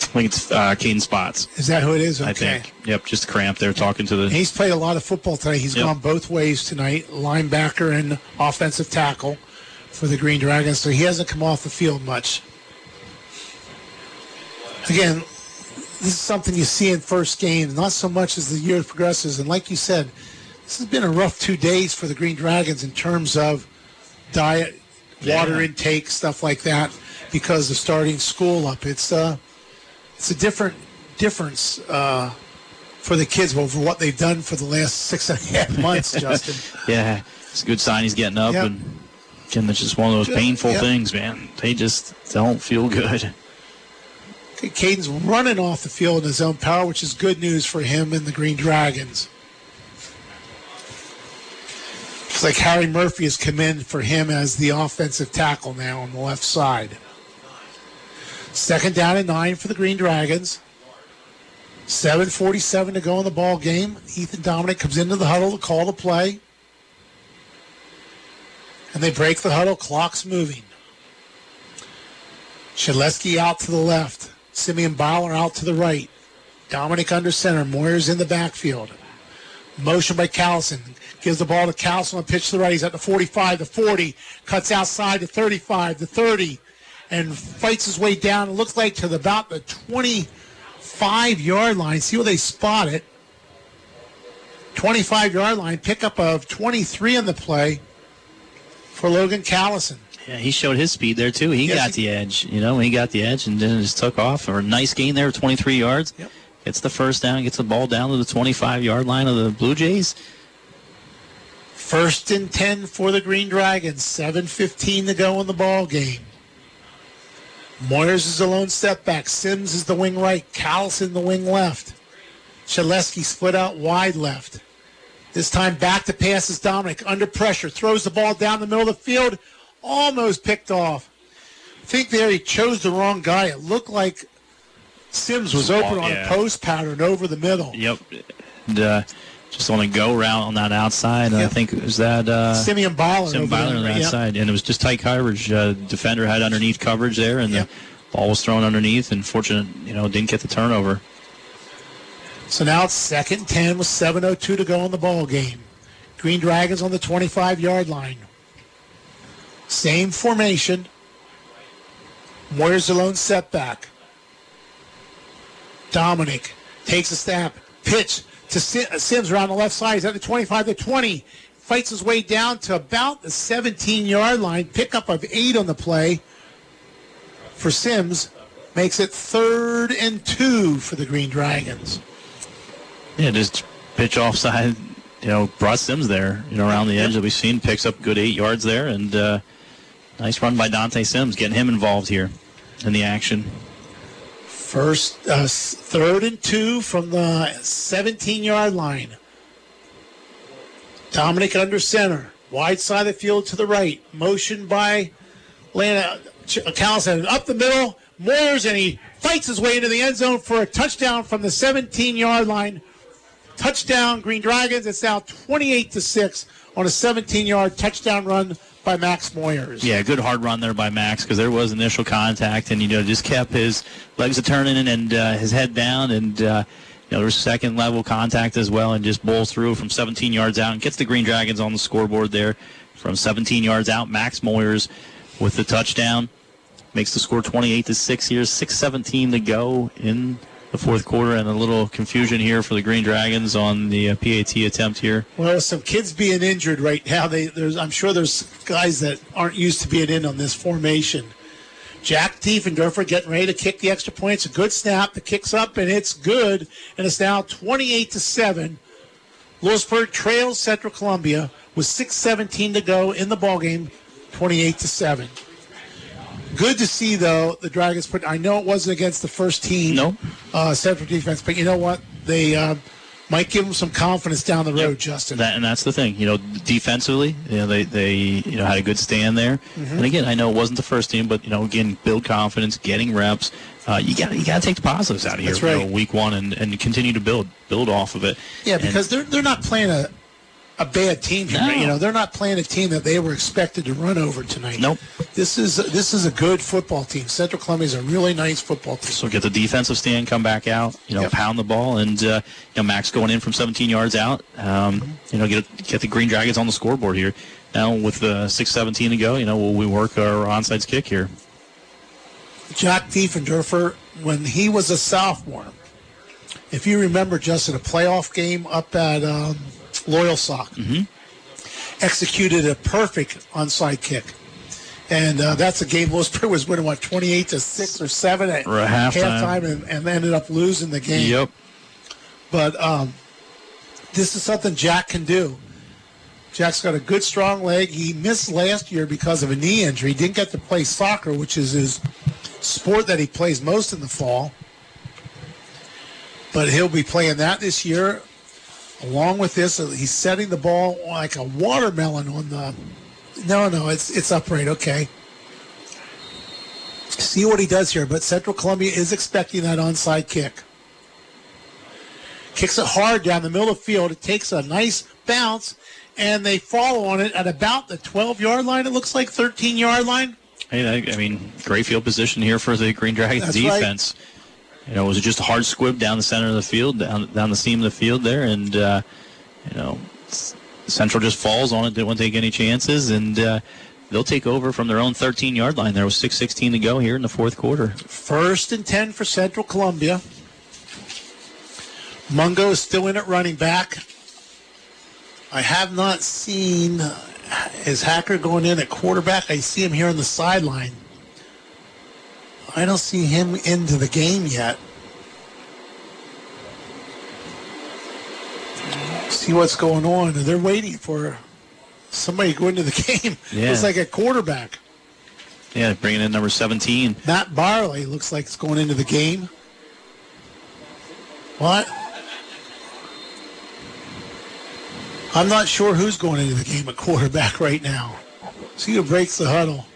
I think it's Caden Spots. Is that who it is? Okay. I think. Yep, just a cramp there talking to the... And he's played a lot of football tonight. He's gone both ways tonight, linebacker and offensive tackle for the Green Dragons, so he hasn't come off the field much. Again, this is something you see in first game, not so much as the year progresses. And like you said, this has been a rough 2 days for the Green Dragons in terms of diet, water intake, stuff like that, because of starting school up. It's a difference for the kids over what they've done for the last 6.5 months, Justin. Yeah, it's a good sign he's getting up and... Again, it's just one of those painful things, man. They just don't feel good. Okay, Caden's running off the field in his own power, which is good news for him and the Green Dragons. It's like Harry Murphy has come in for him as the offensive tackle now on the left side. 2nd down and 9 for the Green Dragons. 7:47 to go in the ball game. Ethan Dominic comes into the huddle to call the play. And they break the huddle. Clock's moving. Shedleski out to the left. Simeon Beiler out to the right. Dominic under center. Moyers in the backfield. Motion by Callison. Gives the ball to Callison on pitch to the right. He's at the 45, the 40. Cuts outside to 35, the 30. And fights his way down. It looks like to about the 25-yard line. See where they spot it. 25-yard line. Pickup of 23 on the play. For Logan Callison. Yeah, he showed his speed there, too. He got the edge. You know, he got the edge and then just took off. Or a nice gain there, 23 yards. Yep. Gets the first down, gets the ball down to the 25-yard line of the Blue Jays. 1st and 10 for the Green Dragons. 7:15 to go in the ball game. Moyers is the lone step back. Sims is the wing right. Callison the wing left. Shedleski split out wide left. This time back to passes Dominic, under pressure, throws the ball down the middle of the field, almost picked off. think there he chose the wrong guy. It looked like Sims was open on a post pattern over the middle. Yep. And, just on a go route on that outside. Yep. I think it was that Simeon Beiler. Simeon Beiler on the outside. Yep. And it was just tight coverage. Defender had underneath coverage there, and the ball was thrown underneath, and fortunate, didn't get the turnover. So now it's 2nd and 10 with 7:02 to go in the ball game. Green Dragons on the 25-yard line. Same formation. Moyer's the lone setback. Dominic takes a snap. Pitch to Sims around the left side. He's at the 25 to 20. Fights his way down to about the 17-yard line. Pickup of 8 on the play for Sims. Makes it 3rd and 2 for the Green Dragons. Yeah, just pitch offside. Brought Sims there, around the edge that we've seen. Picks up good 8 yards there. And nice run by Dante Sims, getting him involved here in the action. 3rd and 2 from the 17-yard line. Dominic under center. Wide side of the field to the right. Motion by Callison. Up the middle, Moyers, and he fights his way into the end zone for a touchdown from the 17-yard line. Touchdown, Green Dragons. It's now 28-6 on a 17-yard touchdown run by Max Moyers. Yeah, good hard run there by Max, because there was initial contact, and just kept his legs turning and his head down, and there was second level contact as well, and just bowls through from 17 yards out and gets the Green Dragons on the scoreboard there from 17 yards out. Max Moyers with the touchdown makes the score 28-6 here. 6:17 to go in the fourth quarter, and a little confusion here for the Green Dragons on the PAT attempt here. Well, some kids being injured right now. I'm sure there's guys that aren't used to being in on this formation. Jack Diefenderfer getting ready to kick the extra point. It's a good snap. The kick's up, and it's good, and it's now 28-7. Lewisburg trails Central Columbia with 6:17 to go in the ballgame, 28-7. Good to see, though, the Dragons put. I know it wasn't against the first team, Central defense, but you know what? They might give them some confidence down the road, Justin. And that's the thing. Defensively, they had a good stand there. Mm-hmm. And again, I know it wasn't the first team, but again, build confidence, getting reps. You got to take the positives out of here. That's right. Week one, and continue to build off of it. Yeah, because they're not playing a bad team here. No. They're not playing a team that they were expected to run over tonight. Nope. This is a good football team. Central Columbia is a really nice football team. So get the defensive stand, come back out, pound the ball, and Max going in from 17 yards out. Get the Green Dragons on the scoreboard here. Now with the 6:17 to go, will we work our onside kick here? Jack Diefenderfer, when he was a sophomore, if you remember, just in a playoff game up at Loyal Sock, executed a perfect onside kick. And that's a game Lewisburg was winning, 28-6 or 7 at halftime, and ended up losing the game. Yep. But this is something Jack can do. Jack's got a good, strong leg. He missed last year because of a knee injury. He didn't get to play soccer, which is his sport that he plays most in the fall. But he'll be playing that this year. Along with this, he's setting the ball like a watermelon on the... No, it's upright, okay. See what he does here, but Central Columbia is expecting that onside kick. Kicks it hard down the middle of the field. It takes a nice bounce, and they follow on it at about the 12-yard line, it looks like, 13-yard line. Hey, great field position here for the Green Dragons defense. Right. Was it just a hard squib down the center of the field, down the seam of the field there, and, Central just falls on it, didn't take any chances, and they'll take over from their own 13-yard line. There was 6:16 to go here in the fourth quarter. 1st and 10 for Central Columbia. Mungo is still in at running back. I have not seen his hacker going in at quarterback. I see him here on the sideline. I don't see him into the game yet. See what's going on. They're waiting for somebody to go into the game. Yeah. Looks like a quarterback. Yeah, bringing in number 17. Matt Barley looks like it's going into the game. What? I'm not sure who's going into the game at quarterback right now. See who breaks the huddle.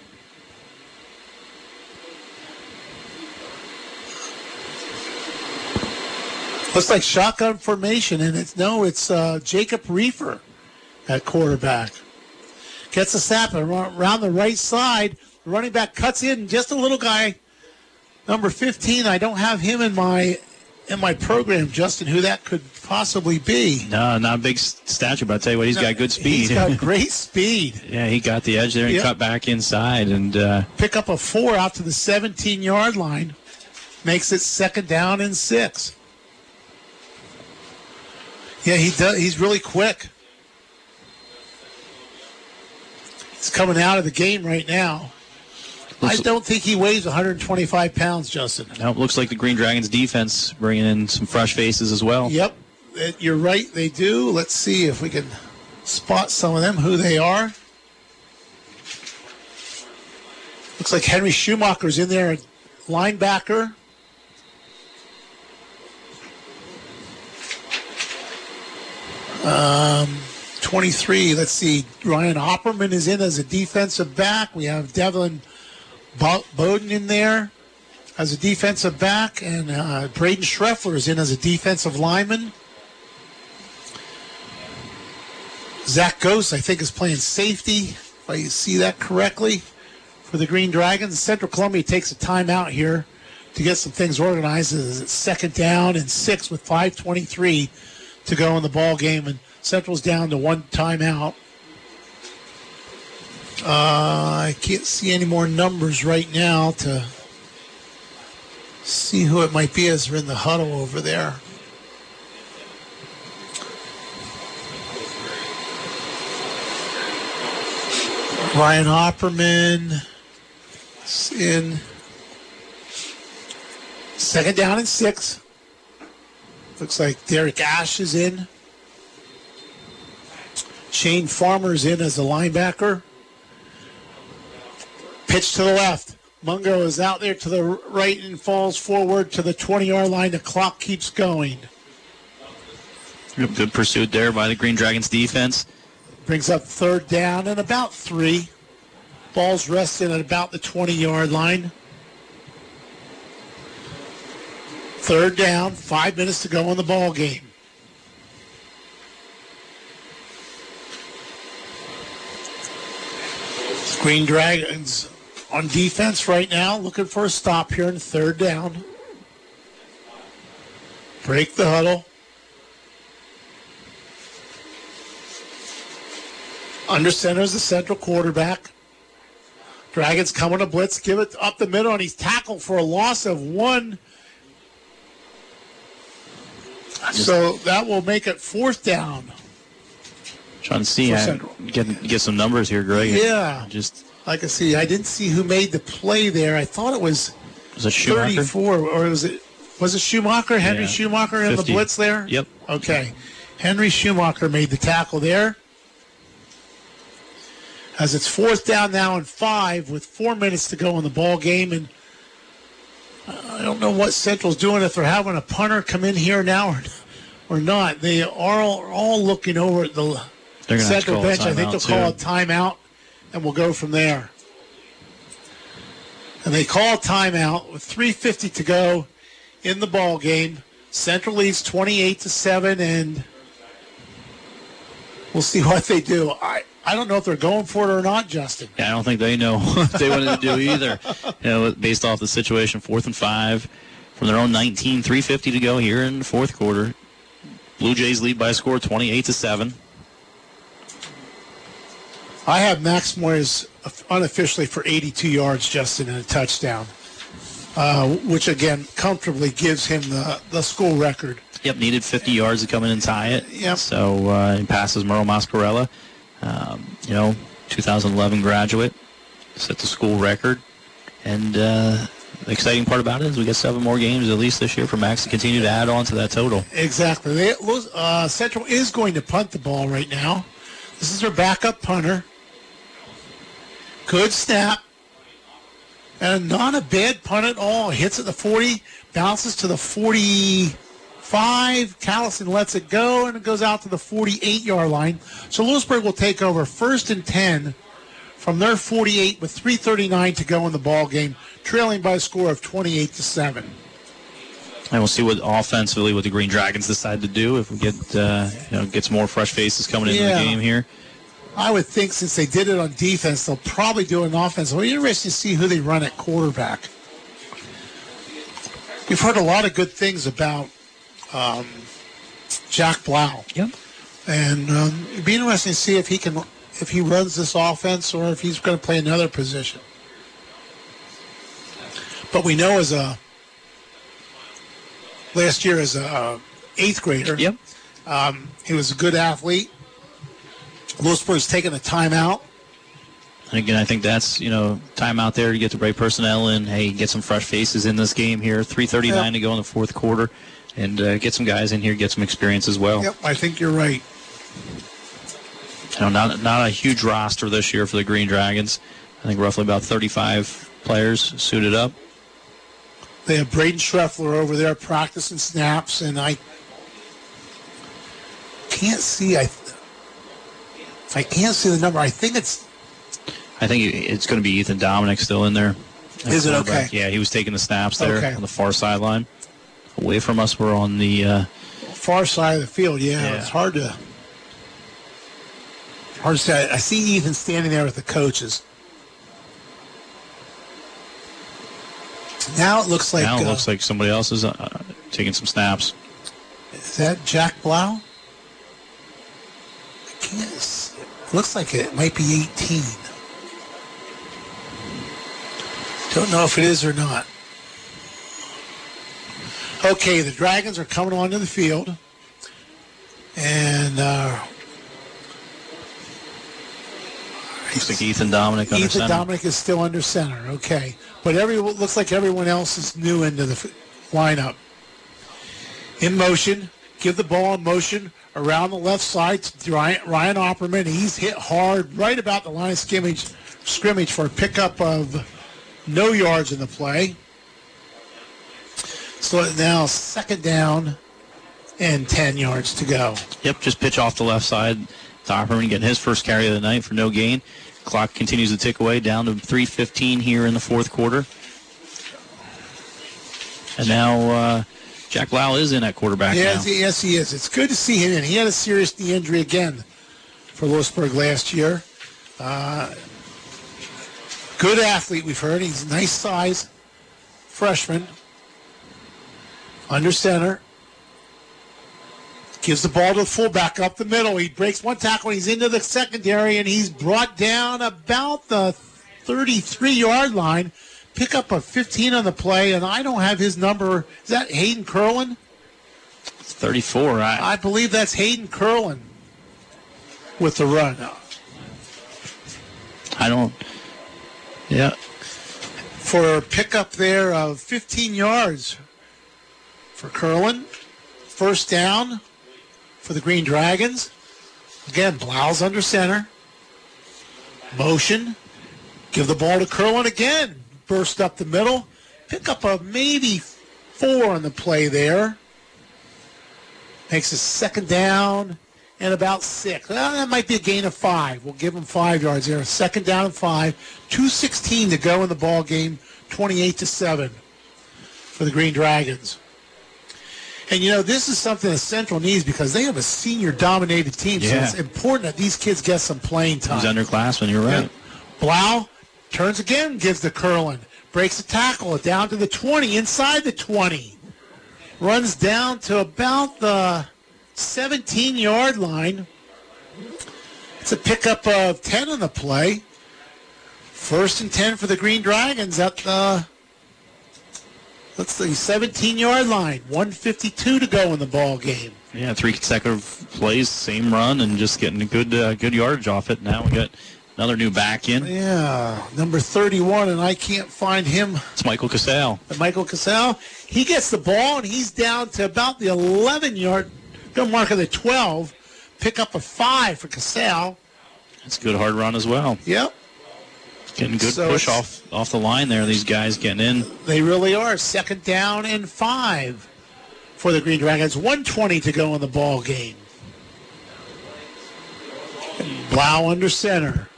Looks like shotgun formation, and it's Jacob Reefer at quarterback. Gets a snap around the right side. The running back cuts in, just a little guy, number 15. I don't have him in my program, Justin, who that could possibly be. No, not a big stature, but I'll tell you what, he's got good speed. He's got great speed. Yeah, he got the edge there and cut back inside. And pick up a 4 out to the 17-yard line. Makes it 2nd down and 6. Yeah, he does. He's really quick. He's coming out of the game right now. I don't think he weighs 125 pounds, Justin. No, it looks like the Green Dragons defense bringing in some fresh faces as well. Yep, you're right, they do. Let's see if we can spot some of them, who they are. Looks like Henry Schumacher's in there, a linebacker. Um, 23, let's see, Ryan Opperman is in as a defensive back. We have Devlin Bowden in there as a defensive back, and Braden Schreffler is in as a defensive lineman. Zach Ghost, I think, is playing safety, if I see that correctly, for the Green Dragons. Central Columbia takes a timeout here to get some things organized. It's 2nd down and 6 with 5:23 to go in the ball game, and Central's down to one timeout. I can't see any more numbers right now to see who it might be as we're in the huddle over there. Ryan Opperman is in. 2nd down and 6. Looks like Derek Ash is in. Shane Farmer's in as a linebacker. Pitch to the left. Mungo is out there to the right and falls forward to the 20-yard line. The clock keeps going. Good pursuit there by the Green Dragons defense. Brings up 3rd down and about 3. Ball's resting at about the 20-yard line. 3rd down, 5 minutes to go in the ball game. Green Dragons on defense right now, looking for a stop here in 3rd down. Break the huddle. Under center is the Central quarterback. Dragons coming to blitz, give it up the middle, and he's tackled for a loss of 1. So that will make it 4th down. Trying to see, get some numbers here, Greg. Yeah. Just like I see, I didn't see who made the play there. I thought it was it Schumacher? 34, or was it Schumacher? Henry Schumacher in 50. The blitz there? Yep. Okay. Henry Schumacher made the tackle there. As it's 4th down now and 5 with 4 minutes to go in the ball game, and I don't know what Central's doing, if they're having a punter come in here now or not. They are all looking over at the Central bench. I think they'll call a timeout, and we'll go from there. And they call timeout with 3:50 to go in the ball game. Central leads 28-7, and we'll see what they do. I don't know if they're going for it or not, Justin. Yeah, I don't think they know what they wanted to do either. You know, based off the situation, 4th and 5 from their own 19, 3:50 to go here in the 4th quarter. Blue Jays lead by a score 28-7. I have Max Moyers unofficially for 82 yards, Justin, and a touchdown, which, again, comfortably gives him the school record. Yep, needed 50 yards to come in and tie it. Yep. So he passes Merle Mascarella, 2011 graduate, set the school record. And the exciting part about it is we get 7 more games at least this year for Max to continue to add on to that total. Exactly. Central is going to punt the ball right now. This is their backup punter. Good snap. And not a bad punt at all. Hits at the 40, bounces to the 45. Callison lets it go, and it goes out to the 48-yard line. So Lewisburg will take over 1st and 10 from their 48 with 3:39 to go in the ball game, trailing by a score of 28-7. And we'll see what offensively what the Green Dragons decide to do if we get get some more fresh faces coming into the game here. I would think since they did it on defense, they'll probably do it on offense. It'll be interesting to see who they run at quarterback. We've heard a lot of good things about Jack Blau. Yep. And it'd be interesting to see if he runs this offense or if he's going to play another position. But we know last year as a eighth grader, yep, he was a good athlete. Lewisburg's taking a timeout. And again, I think that's, time out there to get the right personnel in. Hey, get some fresh faces in this game here. 3:39 to go in the fourth quarter. And get some guys in here, get some experience as well. Yep, I think you're right. Not a huge roster this year for the Green Dragons. I think roughly about 35 players suited up. They have Braden Schreffler over there practicing snaps, and I can't see. I can't see the number. I think it's going to be Ethan Dominic still in there. Is it okay? Yeah, he was taking the snaps there on the far sideline. Away from us, we're on the far side of the field. Yeah. It's hard to say. I see Ethan standing there with the coaches. Now it looks like somebody else is taking some snaps. Is that Jack Blau? It looks like it might be 18. Don't know if it is or not. Okay, the Dragons are coming onto the field. And looks like Ethan Dominic under center. Ethan Dominic is still under center, okay. But looks like everyone else is new into the lineup. In motion, give the ball in motion around the left side to Ryan Opperman. He's hit hard right about the line of scrimmage for a pickup of no yards in the play. So now second down and 10 yards to go. Yep, just pitch off the left side. Opperman getting his first carry of the night for no gain. Clock continues to tick away down to 3:15 here in the fourth quarter. And now Jack Lau is in at quarterback now. Yes, he is. It's good to see him in. He had a serious knee injury again for Lewisburg last year. Good athlete, we've heard. He's a nice size freshman. Under center. Gives the ball to the fullback up the middle. He breaks one tackle. He's into the secondary, and he's brought down about the 33-yard line. Pick up a 15 on the play, and I don't have his number. Is that Hayden Curlin? 34, right? I believe that's Hayden Curlin with the run. Yeah. For a pickup there of 15 yards for Curlin. First down for the Green Dragons. Again, Blau's under center. Motion. Give the ball to Curlin again. Burst up the middle. Pick up a maybe 4 on the play there. Makes a second down and about 6. Well, that might be a gain of 5. We'll give him 5 yards there. Second down and 5. 2:16 to go in the ball game. 28-7 for the Green Dragons. And, this is something that Central needs because they have a senior-dominated team, so it's important that these kids get some playing time. He's underclassmen, you're right. Yep. Blau turns again, gives the Curlin, breaks a tackle, down to the 20, inside the 20. Runs down to about the 17-yard line. It's a pickup of 10 on the play. First and 10 for the Green Dragons at the... Let's see, 17-yard line, 1:52 to go in the ball game. Yeah, 3 consecutive plays, same run, and just getting a good yardage off it. Now we got another new back in. Yeah, number 31, and I can't find him. It's Michael Casale. Michael Casale, he gets the ball, and he's down to about the 11-yard, no mark of the 12. Pick up a 5 for Casale. That's a good hard run as well. Yep. Getting good push off the line there. These guys getting in. They really are. Second down and 5 for the Green Dragons. 1:20 to go in the ball game. Blau under center.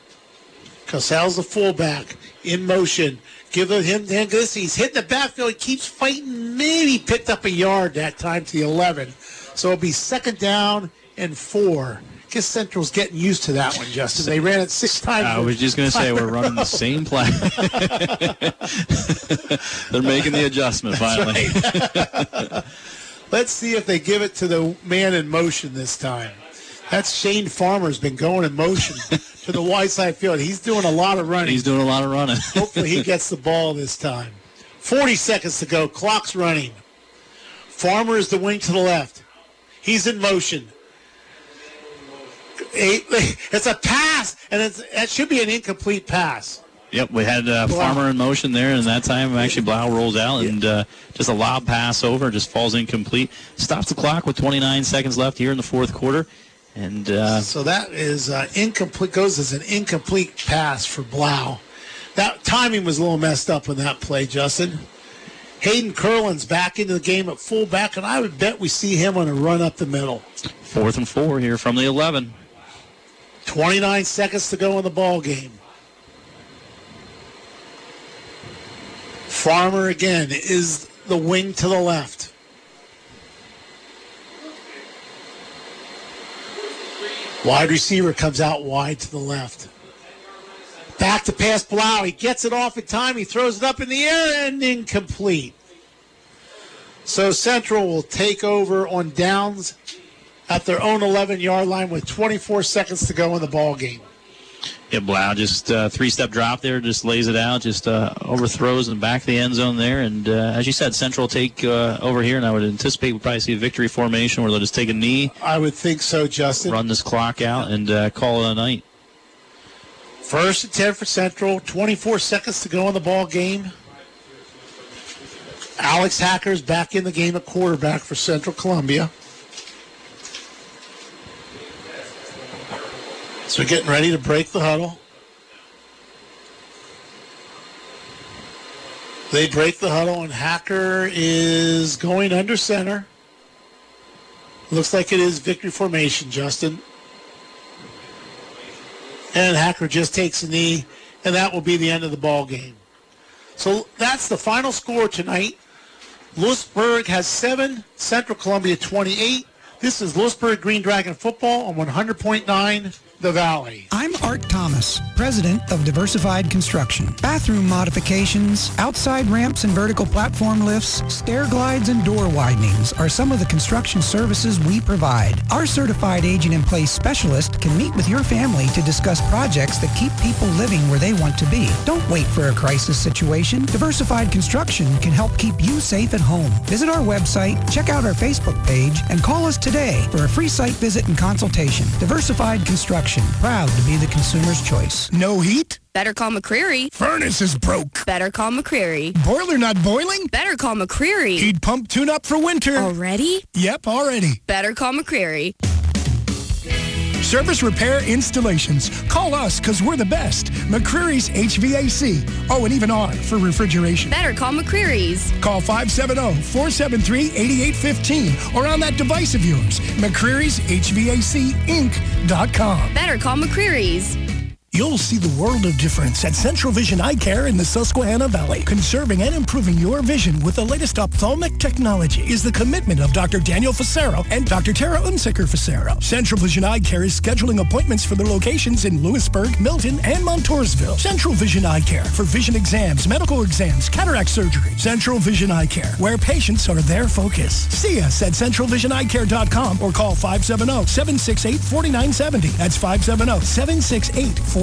Casale's the fullback in motion. Give him this. He's hitting the backfield. Keeps fighting. Maybe picked up a yard that time to the 11. So it'll be 2nd down and 4. I guess Central's getting used to that one, Justin. They ran it 6 times. I was just going to say, we're running the same play. They're making the adjustment finally. Right. Let's see if they give it to the man in motion this time. That's Shane Farmer's been going in motion to the wide side field. He's doing a lot of running. Hopefully he gets the ball this time. 40 seconds to go. Clock's running. Farmer is the wing to the left. He's in motion. It's a pass, and it should be an incomplete pass. Yep, we had Farmer in motion there, and that time actually Blau rolls out and just a lob pass over, just falls incomplete. Stops the clock with 29 seconds left here in the fourth quarter. And so that is incomplete. Goes as an incomplete pass for Blau. That timing was a little messed up on that play, Justin. Hayden Curlin's back into the game at fullback, and I would bet we see him on a run up the middle. 4th and 4 here from the 11. 29 seconds to go in the ball game. Farmer again is the wing to the left. Wide receiver comes out wide to the left. Back to pass Blau. He gets it off in time. He throws it up in the air and incomplete. So Central will take over on downs at their own 11-yard line with 24 seconds to go in the ball game. Yeah, Blau just three-step drop there, just lays it out, just overthrows in the back of the end zone there. And as you said, Central take over here, and I would anticipate we'll probably see a victory formation where they'll just take a knee. I would think so, Justin. Run this clock out and call it a night. 1st and 10 for Central, 24 seconds to go in the ball game. Alex Hacker's back in the game at quarterback for Central Columbia. So we're getting ready to break the huddle. They break the huddle, and Hacker is going under center. Looks like it is victory formation, Justin. And Hacker just takes a knee, and that will be the end of the ball game. So that's the final score tonight. Lewisburg has 7, Central Columbia 28. This is Lewisburg Green Dragon football on 100.9 The Valley. I'm Art Thomas, president of Diversified Construction. Bathroom modifications, outside ramps and vertical platform lifts, stair glides and door widenings are some of the construction services we provide. Our certified agent-in-place specialist can meet with your family to discuss projects that keep people living where they want to be. Don't wait for a crisis situation. Diversified Construction can help keep you safe at home. Visit our website, check out our Facebook page, and call us today for a free site visit and consultation. Diversified Construction. Proud to be the consumer's choice. No heat? Better call McCreary. Furnace is broke. Better call McCreary. Boiler not boiling? Better call McCreary. Heat pump tune-up for winter. Already? Yep, already. Better call McCreary. Service repair installations. Call us because we're the best. McCreary's HVAC. Oh, and even on for refrigeration. Better call McCreary's. Call 570-473-8815 or on that device of yours. McCreary's HVAC Inc.com. Better call McCreary's. You'll see the world of difference at Central Vision Eye Care in the Susquehanna Valley. Conserving and improving your vision with the latest ophthalmic technology is the commitment of Dr. Daniel Facero and Dr. Tara Unsicker-Facero. Central Vision Eye Care is scheduling appointments for their locations in Lewisburg, Milton, and Montoursville. Central Vision Eye Care for vision exams, medical exams, cataract surgery. Central Vision Eye Care, where patients are their focus. See us at centralvisioneyecare.com or call 570-768-4970. That's 570-768-4970.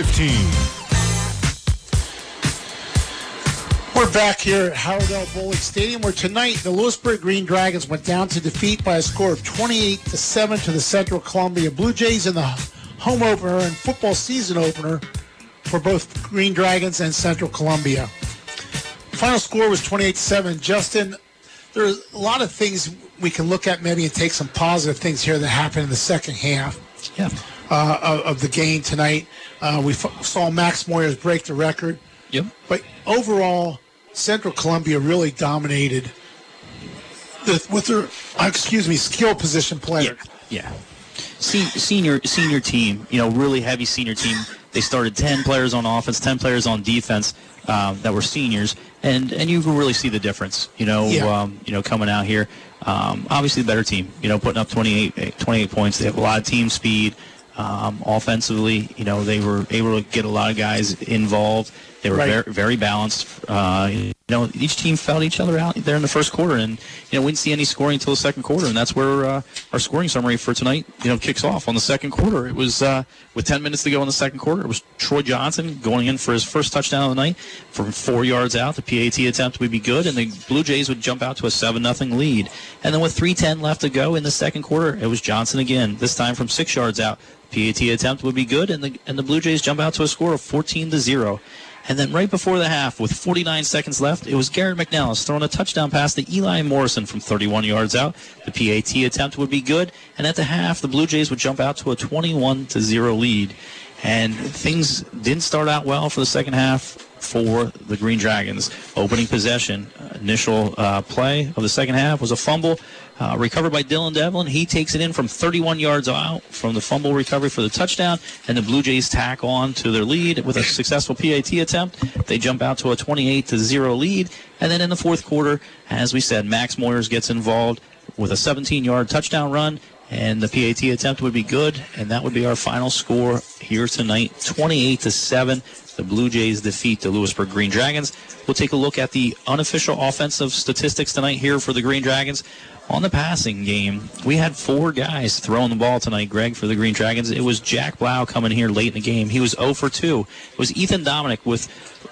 We're back here at Harold L. Bullock Stadium, where tonight the Lewisburg Green Dragons went down to defeat by a score of 28-7 to the Central Columbia Blue Jays in the home opener and football season opener for both Green Dragons and Central Columbia. final score was 28-7. Justin, there's a lot of things we can look at maybe and take some positive things here that happened in the second half of the game tonight. We saw Max Moyers break the record. Yep. But overall, Central Columbia really dominated with their skill position players. Yeah. Senior team, really heavy senior team. They started 10 players on offense, 10 players on defense that were seniors, and you can really see the difference, coming out here. Obviously, the better team, putting up 28 points. They have a lot of team speed. Offensively, they were able to get a lot of guys involved. They were very, very balanced. Each team fouled each other out there in the first quarter, and we didn't see any scoring until the second quarter, and that's where our scoring summary for tonight, kicks off on the second quarter. It was with 10 minutes to go in the second quarter. It was Troy Johnson going in for his first touchdown of the night from 4 yards out. The PAT attempt would be good, and the Blue Jays would jump out to a 7-0 lead. And then with 3:10 left to go in the second quarter, it was Johnson again. This time from 6 yards out. PAT attempt would be good, and the Blue Jays jump out to a score of 14-0. And then right before the half, with 49 seconds left, it was Garrett McNellis throwing a touchdown pass to Eli Morrison from 31 yards out. The PAT attempt would be good, and at the half, the Blue Jays would jump out to a 21-0 lead. And things didn't start out well for the second half for the Green Dragons. Opening possession, initial play of the second half was a fumble recovered by Dylan Devlin. He takes it in from 31 yards out from the fumble recovery for the touchdown, and the Blue Jays tack on to their lead with a successful PAT attempt. They jump out to a 28-0 lead, and then in the fourth quarter, as we said, Max Moyers gets involved with a 17-yard touchdown run, and the PAT attempt would be good, and that would be our final score here tonight, 28-7. The Blue Jays defeat the Lewisburg Green Dragons. We'll take a look at the unofficial offensive statistics tonight here for the Green Dragons. On the passing game, we had four guys throwing the ball tonight, Greg, for the Green Dragons. It was Jack Blau coming here late in the game. He was 0 for 2. It was Ethan Dominic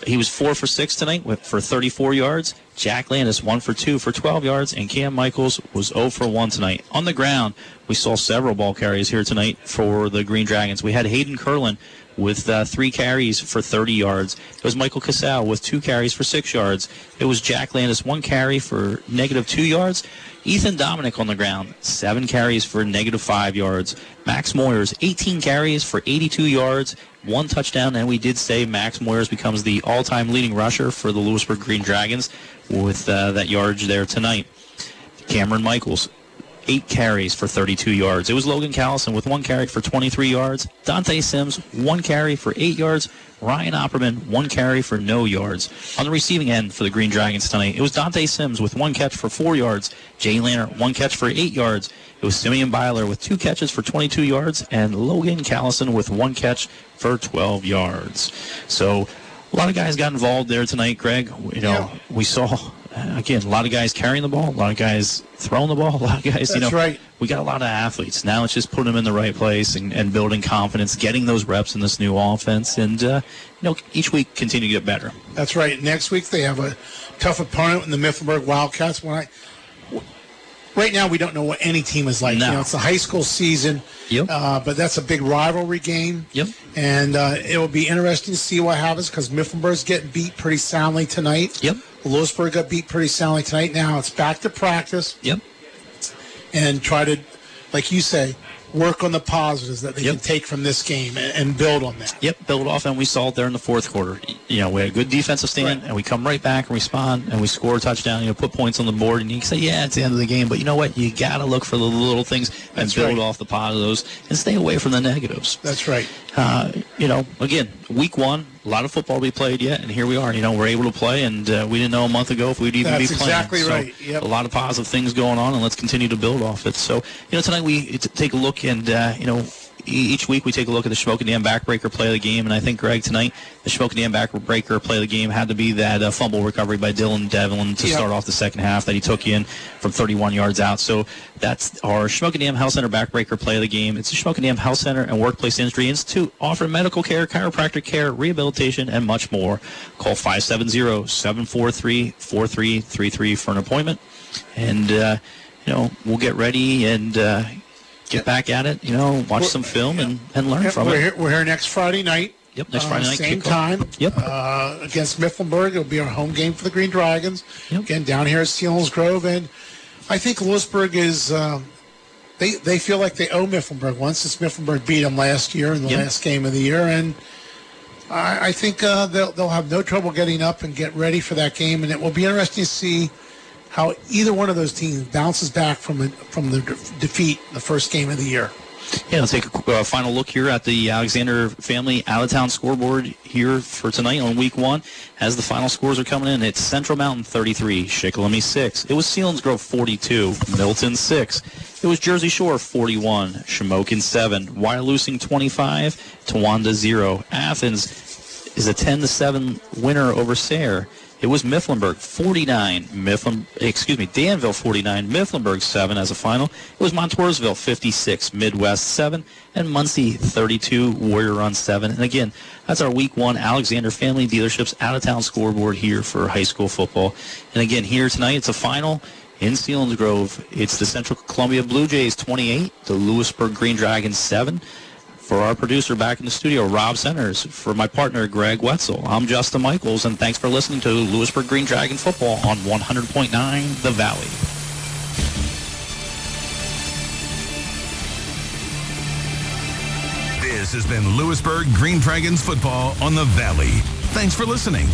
he was 4 for 6 tonight for 34 yards. Jack Landis 1 for 2 for 12 yards. And Cam Michaels was 0 for 1 tonight. On the ground, we saw several ball carries here tonight for the Green Dragons. We had Hayden Curlin with 3 carries for 30 yards. It was Michael Casale with 2 carries for 6 yards. It was Jack Landis, 1 carry for negative 2 yards. Ethan Dominic on the ground, 7 carries for negative 5 yards. Max Moyers, 18 carries for 82 yards, 1 touchdown, and we did say Max Moyers becomes the all-time leading rusher for the Lewisburg Green Dragons with that yardage there tonight. Cameron Michaels, 8 carries for 32 yards. It was Logan Callison with 1 carry for 23 yards. Dante Sims, 1 carry for 8 yards. Ryan Opperman, 1 carry for no yards. On the receiving end for the Green Dragons tonight, it was Dante Sims with 1 catch for 4 yards. Jay Lannert, 1 catch for 8 yards. It was Simeon Beiler with 2 catches for 22 yards. And Logan Callison with 1 catch for 12 yards. So a lot of guys got involved there tonight, Greg. We saw... Again, a lot of guys carrying the ball, a lot of guys throwing the ball, a lot of guys, we got a lot of athletes. Now it's just putting them in the right place and building confidence, getting those reps in this new offense, and, each week continue to get better. That's right. Next week they have a tough opponent in the Mifflinburg Wildcats. Right now we don't know what any team is like. No. It's the high school season, but that's a big rivalry game. Yep. And it'll be interesting to see what happens because Mifflinburg's getting beat pretty soundly tonight. Yep. Lewisburg got beat pretty soundly tonight. Now it's back to practice. Yep. And try to, like you say, work on the positives that they can take from this game and build on that. Yep, build off, and we saw it there in the fourth quarter. We had a good defensive stand, and we come right back and respond, and we score a touchdown, put points on the board, and you can say, it's the end of the game. But you know what? You got to look for the little things and build off the positives and stay away from the negatives. That's right. Again, week one, a lot of football to be played yet, and here we are. We're able to play, and we didn't know a month ago if we'd even be playing. That's exactly right. Yep. A lot of positive things going on, and let's continue to build off it. So, tonight we take a look, and, each week we take a look at the Shamokin Dam backbreaker play of the game, and I think, Greg, tonight the Shamokin Dam backbreaker play of the game had to be that fumble recovery by Dylan Devlin to start off the second half that he took in from 31 yards out. So that's our Shamokin Dam Health Center backbreaker play of the game. It's the Shamokin Dam Health Center and Workplace Injury Institute offering medical care, chiropractic care, rehabilitation, and much more. Call 570-743-4333 for an appointment, and we'll get ready and get back at it, watch some film and learn from it. We're here next Friday night. Yep, next Friday night. Same time. Yep. Against Mifflinburg. It'll be our home game for the Green Dragons. Yep. Again, down here at Selinsgrove. And I think Lewisburg is, they feel like they owe Mifflinburg one since Mifflinburg beat them last year in the last game of the year. And I think they'll have no trouble getting up and get ready for that game. And it will be interesting to see how either one of those teams bounces back from the defeat the first game of the year. Yeah, let's take a final look here at the Alexander family out-of-town scoreboard here for tonight on Week 1. As the final scores are coming in, it's Central Mountain 33, Shikellamy 6. It was Selinsgrove 42, Milton 6. It was Jersey Shore 41, Shamokin 7. Wyalusing 25, Towanda 0. Athens is a 10-7 winner over Sayre. It was Mifflinburg 49, Danville 49, Mifflinburg 7 as a final. It was Montoursville 56, Midwest 7, and Muncie 32, Warrior Run 7. And again, that's our Week 1 Alexander Family Dealerships out-of-town scoreboard here for high school football. And again, here tonight, it's a final in Selinsgrove. It's the Central Columbia Blue Jays 28, the Lewisburg Green Dragons 7. For our producer back in the studio, Rob Centers, for my partner, Greg Wetzel, I'm Justin Michaels, and thanks for listening to Lewisburg Green Dragon Football on 100.9 The Valley. This has been Lewisburg Green Dragons Football on The Valley. Thanks for listening.